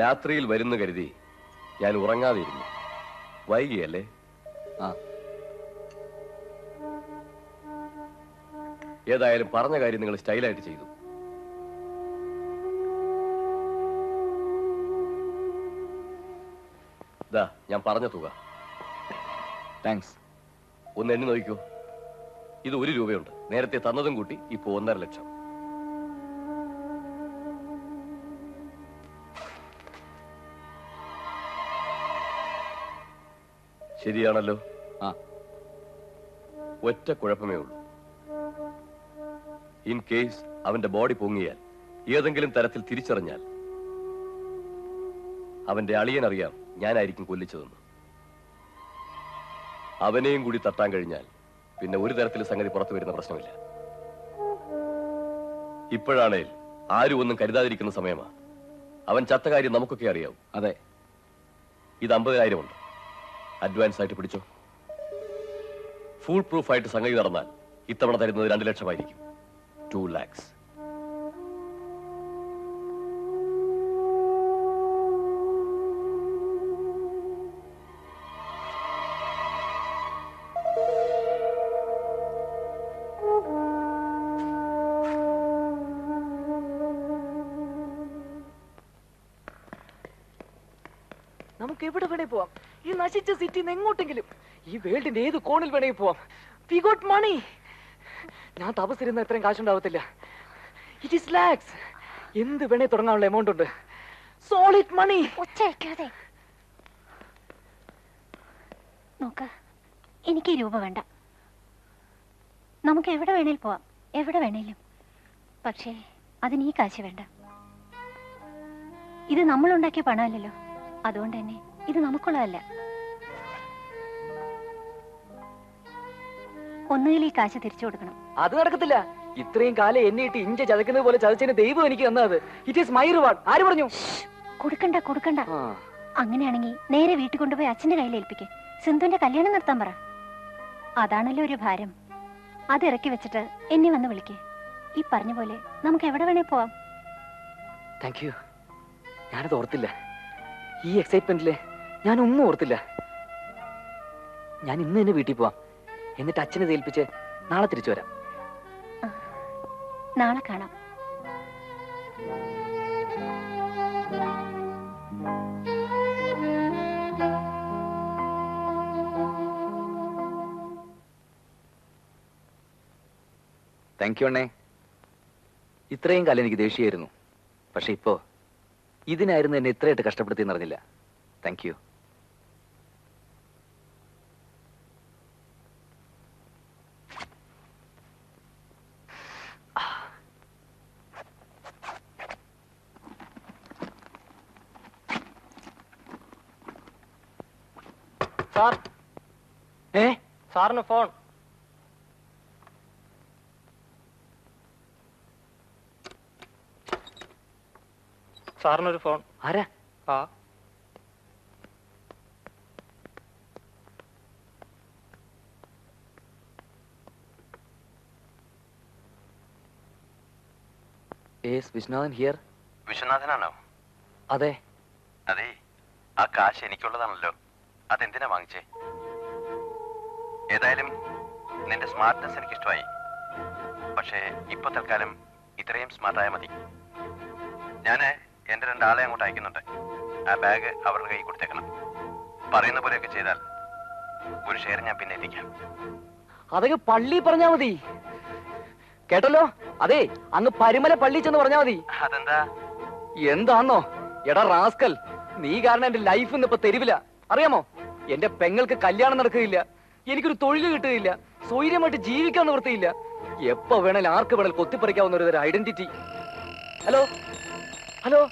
രാത്രിയിൽ വരുന്നു കരുതി ഞാൻ ഉറങ്ങാതിരുന്നു. വൈകിയല്ലേ? ആ, ഏതായാലും പറഞ്ഞ കാര്യം നിങ്ങൾ സ്റ്റൈലായിട്ട് ചെയ്തു. ഇതാ ഞാൻ പറഞ്ഞ തുക. താങ്ക്സ്. ഒന്ന് എണ്ണി നോക്കൂ. ഇത് 1 രൂപയുണ്ട്. നേരത്തെ തന്നതും കൂട്ടി ഇപ്പൊ 1.5 ലക്ഷം. ശരിയാണല്ലോ? ആ, ഒറ്റ കുഴപ്പമേ ഉള്ളൂ. ഇൻ കേസ് അവന്റെ ബോഡി പൊങ്ങിയാൽ, ഏതെങ്കിലും തരത്തിൽ തിരിച്ചറിഞ്ഞാൽ അവന്റെ അളിയൻ അറിയാം ഞാനായിരിക്കും കൊല്ലിച്ചതെന്ന്. അവനെയും കൂടി തട്ടാൻ കഴിഞ്ഞാൽ പിന്നെ ഒരു തരത്തിൽ സംഗതി പുറത്തു വരുന്ന പ്രശ്നമില്ല. ഇപ്പോഴാണേൽ ആരും ഒന്നും കരുതാതിരിക്കുന്ന സമയമാ. അവൻ ചത്ത കാര്യം നമുക്കൊക്കെ അറിയാവും. അതെ, ഇത് 50,000 ഉണ്ട്. അഡ്വാൻസ് ആയിട്ട് പിടിച്ചോ. ഫുൾ പ്രൂഫ് ആയിട്ട് സംഗതി നടന്നാൽ ഇത്തവണ തരുന്നത് 2 ലക്ഷമായിരിക്കും. 2 lakhs. നമുക്ക് എവിടെ വേണേ പോവാം. ഈ നശിച്ച സിറ്റിന്ന് എങ്ങോട്ടെങ്കിലും, ഈ വേൾഡിന്റെ ഏത് കോണിൽ വേണേ പോവാം. We got money. ഞാൻ തപസ്സിരുന്ന ഇത്രയും കാശുണ്ടാവത്തില്ല. It is lakhs. എന്ത് വേണേ തുടങ്ങാനുള്ള എമൗണ്ട് ഉണ്ട്. സോളിഡ് മണി. ഒച്ചയക്കാതെ നോക്ക. എനിക്ക് രൂപ വേണ്ട. നമുക്ക് എവിടെ വേണേൽ പോവാം, എവിടെ വേണേലും. പക്ഷേ അതിന് ഈ കാശ് വേണ്ട. ഇത് നമ്മളുണ്ടാക്കിയ പണമല്ലല്ലോ. അതുകൊണ്ട് തന്നെ ഇത് നമുക്കുള്ളതല്ല. ഒന്നുകിൽ ഈ കാശ് തിരിച്ചു കൊടുക്കണം. അത് നടക്കത്തില്ല. ഇത്രയും കാലം എന്നിട്ട് ഇഞ്ച ചതക്കുന്നത് പോലെ ചതച്ചതിന് ദൈവം എനിക്ക് തന്നത്. It is my reward. ആര് പറഞ്ഞു? കൊടുക്കണ്ട കൊടുക്കണ്ട. അങ്ങനെയാണെങ്കിൽ നേരെ വീട്ടിൽ കൊണ്ടുപോയി അച്ഛന്റെ കയ്യിൽ ഏൽപ്പിക്കേ. സിന്ധുവിന്റെ കല്യാണം നിർത്താൻ പറ. അതാണല്ലോ ഒരു ഭാരം. അത് ഇറക്കി വെച്ചിട്ട് എന്നെ വന്ന് വിളിക്കേ. ഈ പറഞ്ഞ പോലെ നമുക്ക് എവിടെ വേണേ പോവാം. Thank you. ഞാനത് ഓർത്തില്ല. ഈ എക്സൈറ്റ്മെന്റിലെ ഞാനൊന്നും ഓർത്തില്ല. ഞാൻ ഇന്ന് തന്നെ വീട്ടിൽ പോവാം. എന്നിട്ട് അച്ഛനെ ഏൽപ്പിച്ച് നാളെ തിരിച്ചു വരാം. നാളെ കാണാം. താങ്ക് യു അണ്ണേ. ഇത്രയും കാലം എനിക്ക് ദേഷ്യമായിരുന്നു. പക്ഷെ ഇപ്പോ ഇതിനായിരുന്നു എന്നെ ഇത്രയായിട്ട് കഷ്ടപ്പെടുത്തി എന്നറിഞ്ഞില്ല. Thank you. സാറിന് ഫോൺ. സാറിനൊരു ഫോൺ. ആരാ? ആ, എസ് വിശ്വനാഥൻ ഹിയർ. വിശ്വനാഥനാണോ? അതെ അതെ. ആ കാശ് എനിക്കുള്ളതാണല്ലോ. അതെന്തിനാ വാങ്ങിച്ചേ? ഏതായാലും നിന്റെ സ്മാർട്ട്നെസ് എനിക്ക് ഇഷ്ടമായി. പക്ഷേ ഇപ്പൊ തൽക്കാലം ഇത്രയും സ്മാർട്ടായ മതി. ഞാന് എന്റെ 2 ആളെ അങ്ങോട്ട് അയക്കുന്നുണ്ട്. ആ ബാഗ് അവരുടെ കൈ കൊടുത്തേക്കണം. പറയുന്ന പോലെയൊക്കെ ചെയ്താൽ ഒരു ഷെയർ ഞാൻ പിന്നെ എത്തിക്കാം. അതൊക്കെ പള്ളി പറഞ്ഞാ മതി, കേട്ടല്ലോ? അതെ, അങ്ങ് പരിമല പള്ളി ചെന്ന് പറഞ്ഞാ മതി. അതെന്താ? എന്താന്നോ എടാ റാസ്കൽ, നീ കാരണം എന്റെ ലൈഫ് ഇന്ന് ഇപ്പൊ തെരുവില. അറിയാമോ, എന്റെ പെങ്ങൾക്ക് കല്യാണം നടക്കുകയില്ല, എനിക്കൊരു തൊഴിൽ കിട്ടുകയില്ല, സ്വൈര്യമായിട്ട് ജീവിക്കാൻ നിവൃത്തിയില്ല. എപ്പോ വേണേൽ ആർക്ക് വേണേൽ കൊത്തിപ്പറിക്കാവുന്ന ഒരു identity. Hello hello.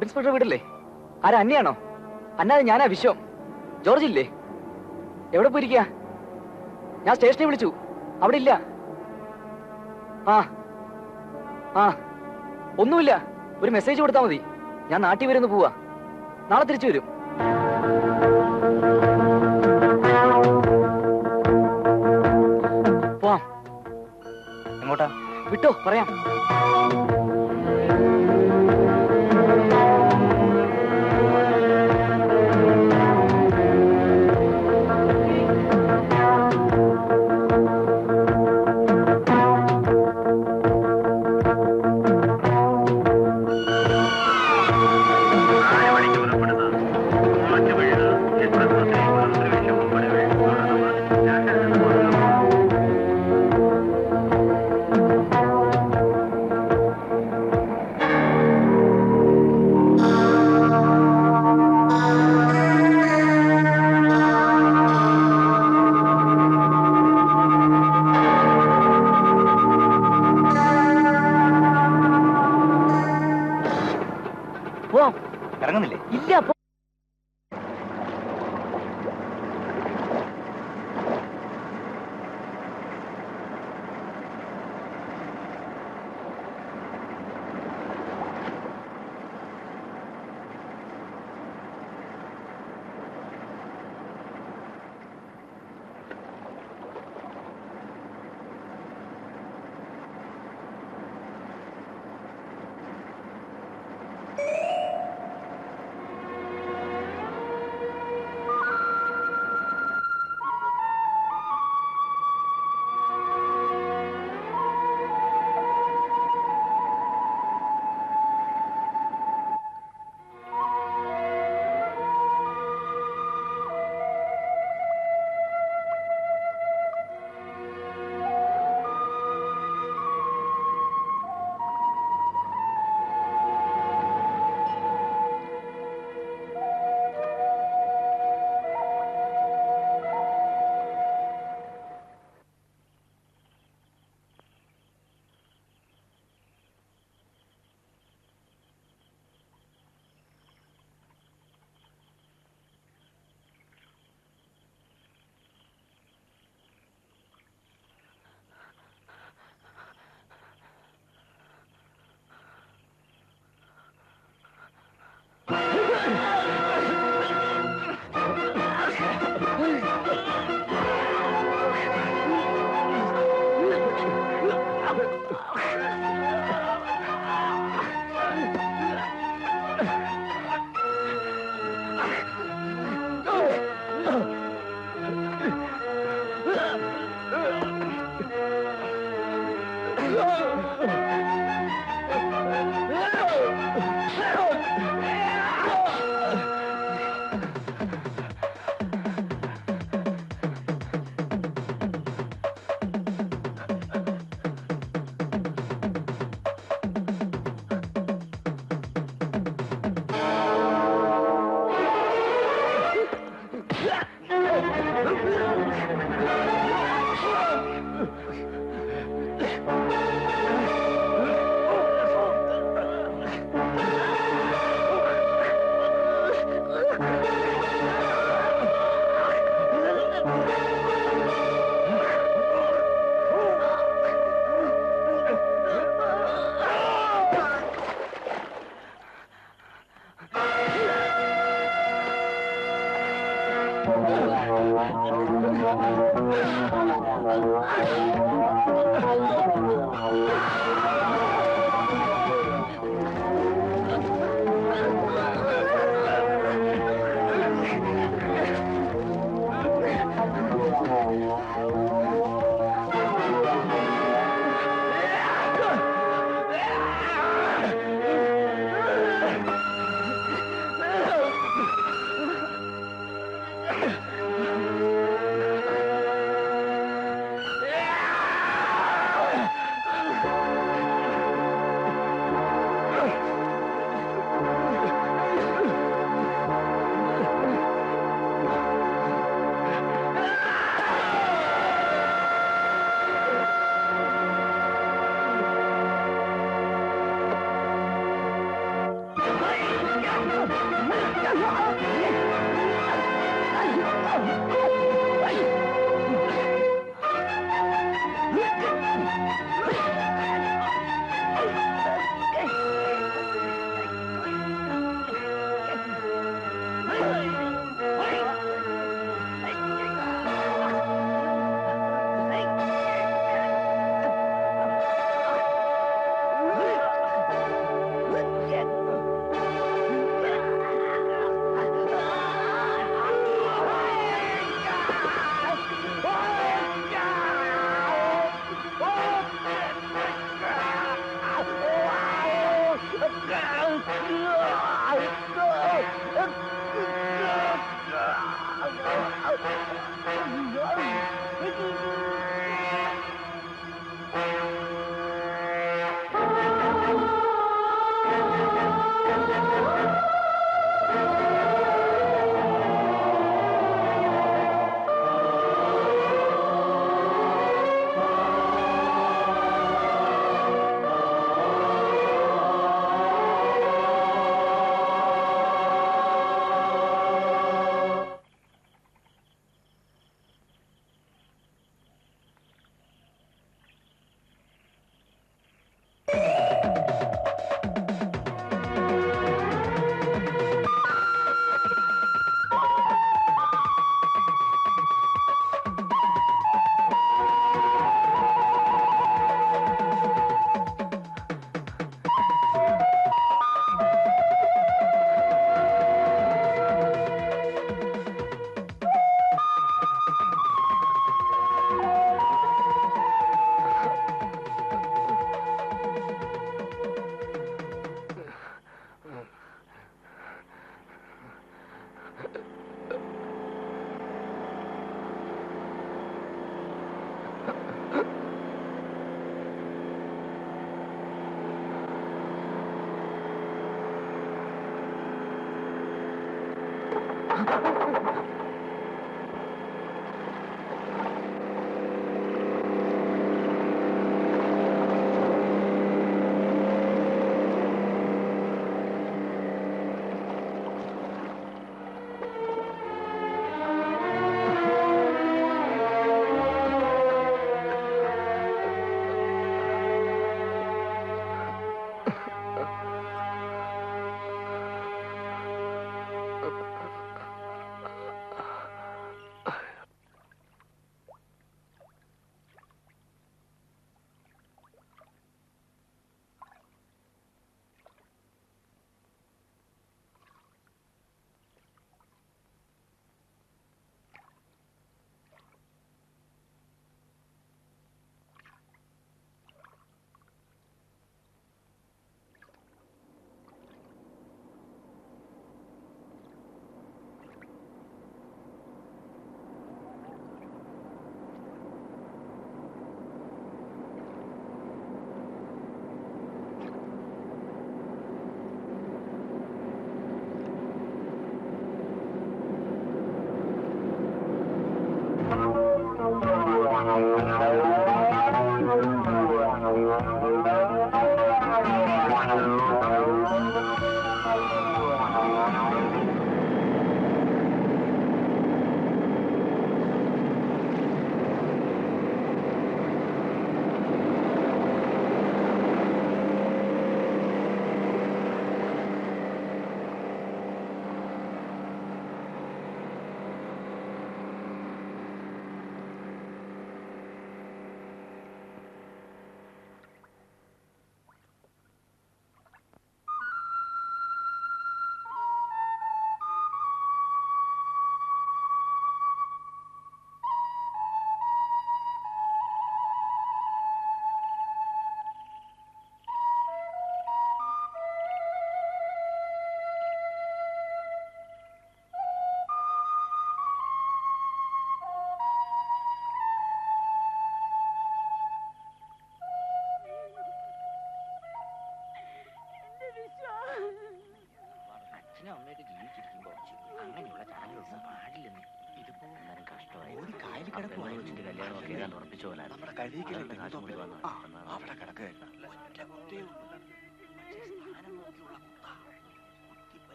Sub inspector വീടല്ലേ? ആരാ, അന്നയാണോ? അന്നാതെ ഞാനാ വിശ്വം. ജോർജ് ഇല്ലേ? എവിടെ പോയിരിക്കുക? ഞാൻ സ്റ്റേഷനിൽ വിളിച്ചു, അവിടെ ഇല്ല. ആ ആ ഒന്നുമില്ല, ഒരു മെസ്സേജ് കൊടുത്താൽ മതി. ഞാൻ നാട്ടിൽ വരുന്ന പോവാ, നാളെ തിരിച്ചു വരും. പോവാം. എങ്ങോട്ടാ? വിട്ടോ, പറയാം.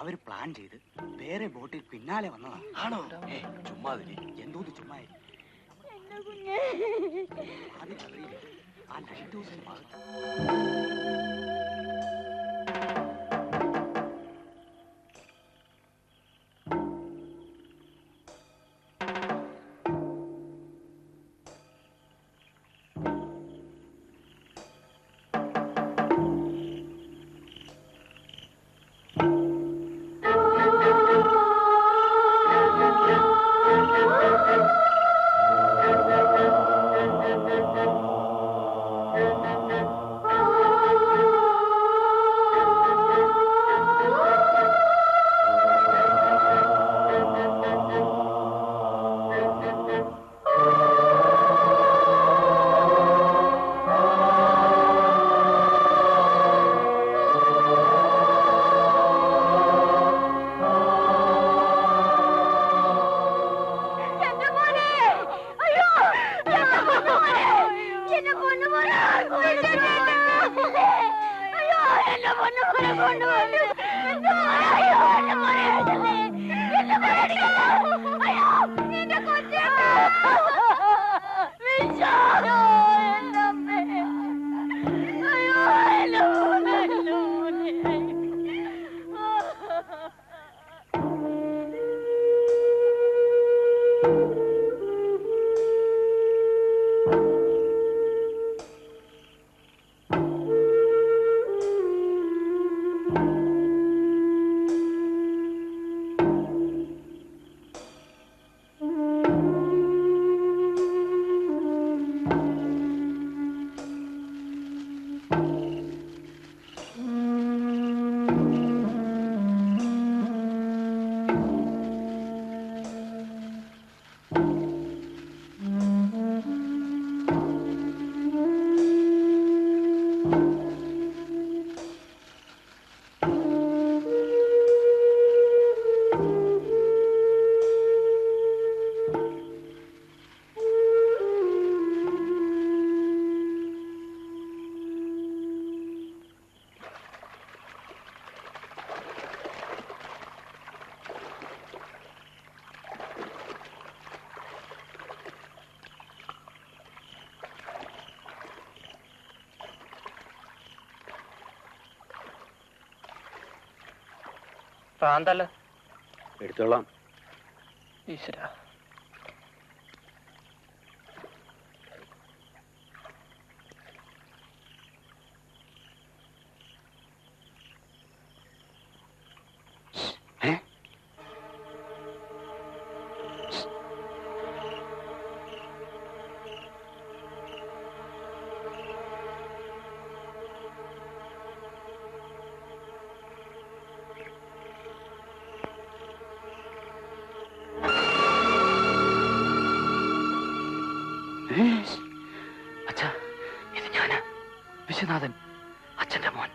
അവര് പ്ലാൻ ചെയ്ത് വേറെ ബോട്ടിൽ പിന്നാലെ വന്നതാണ്. ആണോ? ചുമ്മാ എന്തോ ചുമ്മാ പ്രാന്തല്ല, എടുത്തോളാം. ഈശ്വരാ, അച്ഛന്റെ മോൻ.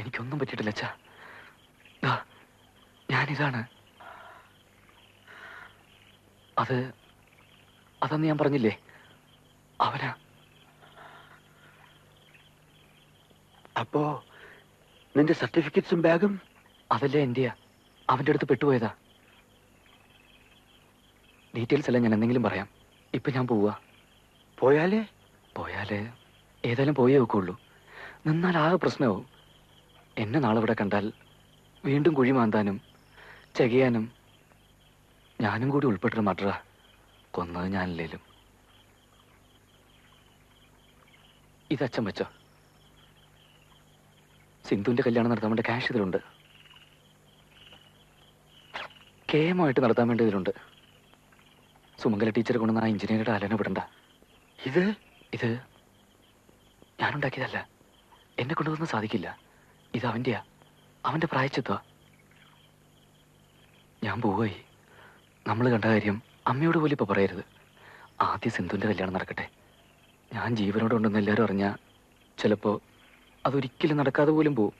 എനിക്കൊന്നും പറ്റിയിട്ടില്ല അച്ഛാ, ഞാനിതാണ്. അതന്ന് ഞാൻ പറഞ്ഞില്ലേ, അവനാ. അപ്പോ നിന്റെ സർട്ടിഫിക്കറ്റ്സും ബാഗും അതല്ലേ എന്റെയാ, അവന്റെ അടുത്ത് പെട്ടുപോയതാ. ഡീറ്റെയിൽസ് എല്ലാം ഞാൻ എന്തെങ്കിലും പറയാം. ഇപ്പൊ ഞാൻ പോവാ. പോയാലേ ഏതായാലും പോയേ വെക്കുള്ളൂ. നിന്നാൽ ആകെ പ്രശ്നമാവും. എന്നെ നാളെവിടെ കണ്ടാൽ വീണ്ടും കുഴി മാന്താനും ചകയാനും ഞാനും കൂടി ഉൾപ്പെട്ടിട്ട് മാറ്ററാ. കൊന്നത് ഞാനില്ലേലും. ഇതച്ഛൻ വെച്ചോ, സിന്ധുവിന്റെ കല്യാണം നടത്താൻ വേണ്ട ക്യാഷ് ഇതിലുണ്ട്. കേമായിട്ട് നടത്താൻ വേണ്ടി ഇതിലുണ്ട്. സുമംഗല ടീച്ചർ കൊണ്ടുവന്ന ആ എഞ്ചിനീയറുടെ ആലന വിടണ്ട. ഇത് ഞാനുണ്ടാക്കിയതല്ല, എന്നെ കൊണ്ടുവന്ന് സാധിക്കില്ല. ഇത് അവന്റെയാ, അവന്റെ പ്രായച്ചിത്വ. ഞാൻ പോവായി. നമ്മൾ കണ്ട കാര്യം അമ്മയോട് പോലും ഇപ്പൊ പറയരുത്. ആദ്യം സിന്ധുവിന്റെ കല്യാണം നടക്കട്ടെ. ഞാൻ ജീവനോടെ ഉണ്ടെന്ന് എല്ലാവരും അറിഞ്ഞാൽ ചിലപ്പോ അതൊരിക്കലും നടക്കാതെ പോലും പോവും.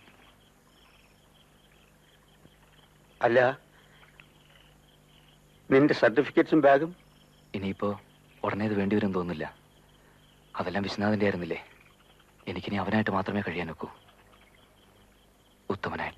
അല്ല, നിന്റെ സർട്ടിഫിക്കറ്റ്സും ബാഗും ഇനിയിപ്പോ ഉടനെ ഇത് വേണ്ടിവരും തോന്നുന്നില്ല. അതെല്ലാം വിശ്വനാഥന്റെ ആയിരുന്നില്ലേ. എനിക്കിനി അവനായിട്ട് മാത്രമേ കഴിയാൻ നോക്കൂ, ഉത്തമനായിട്ട്.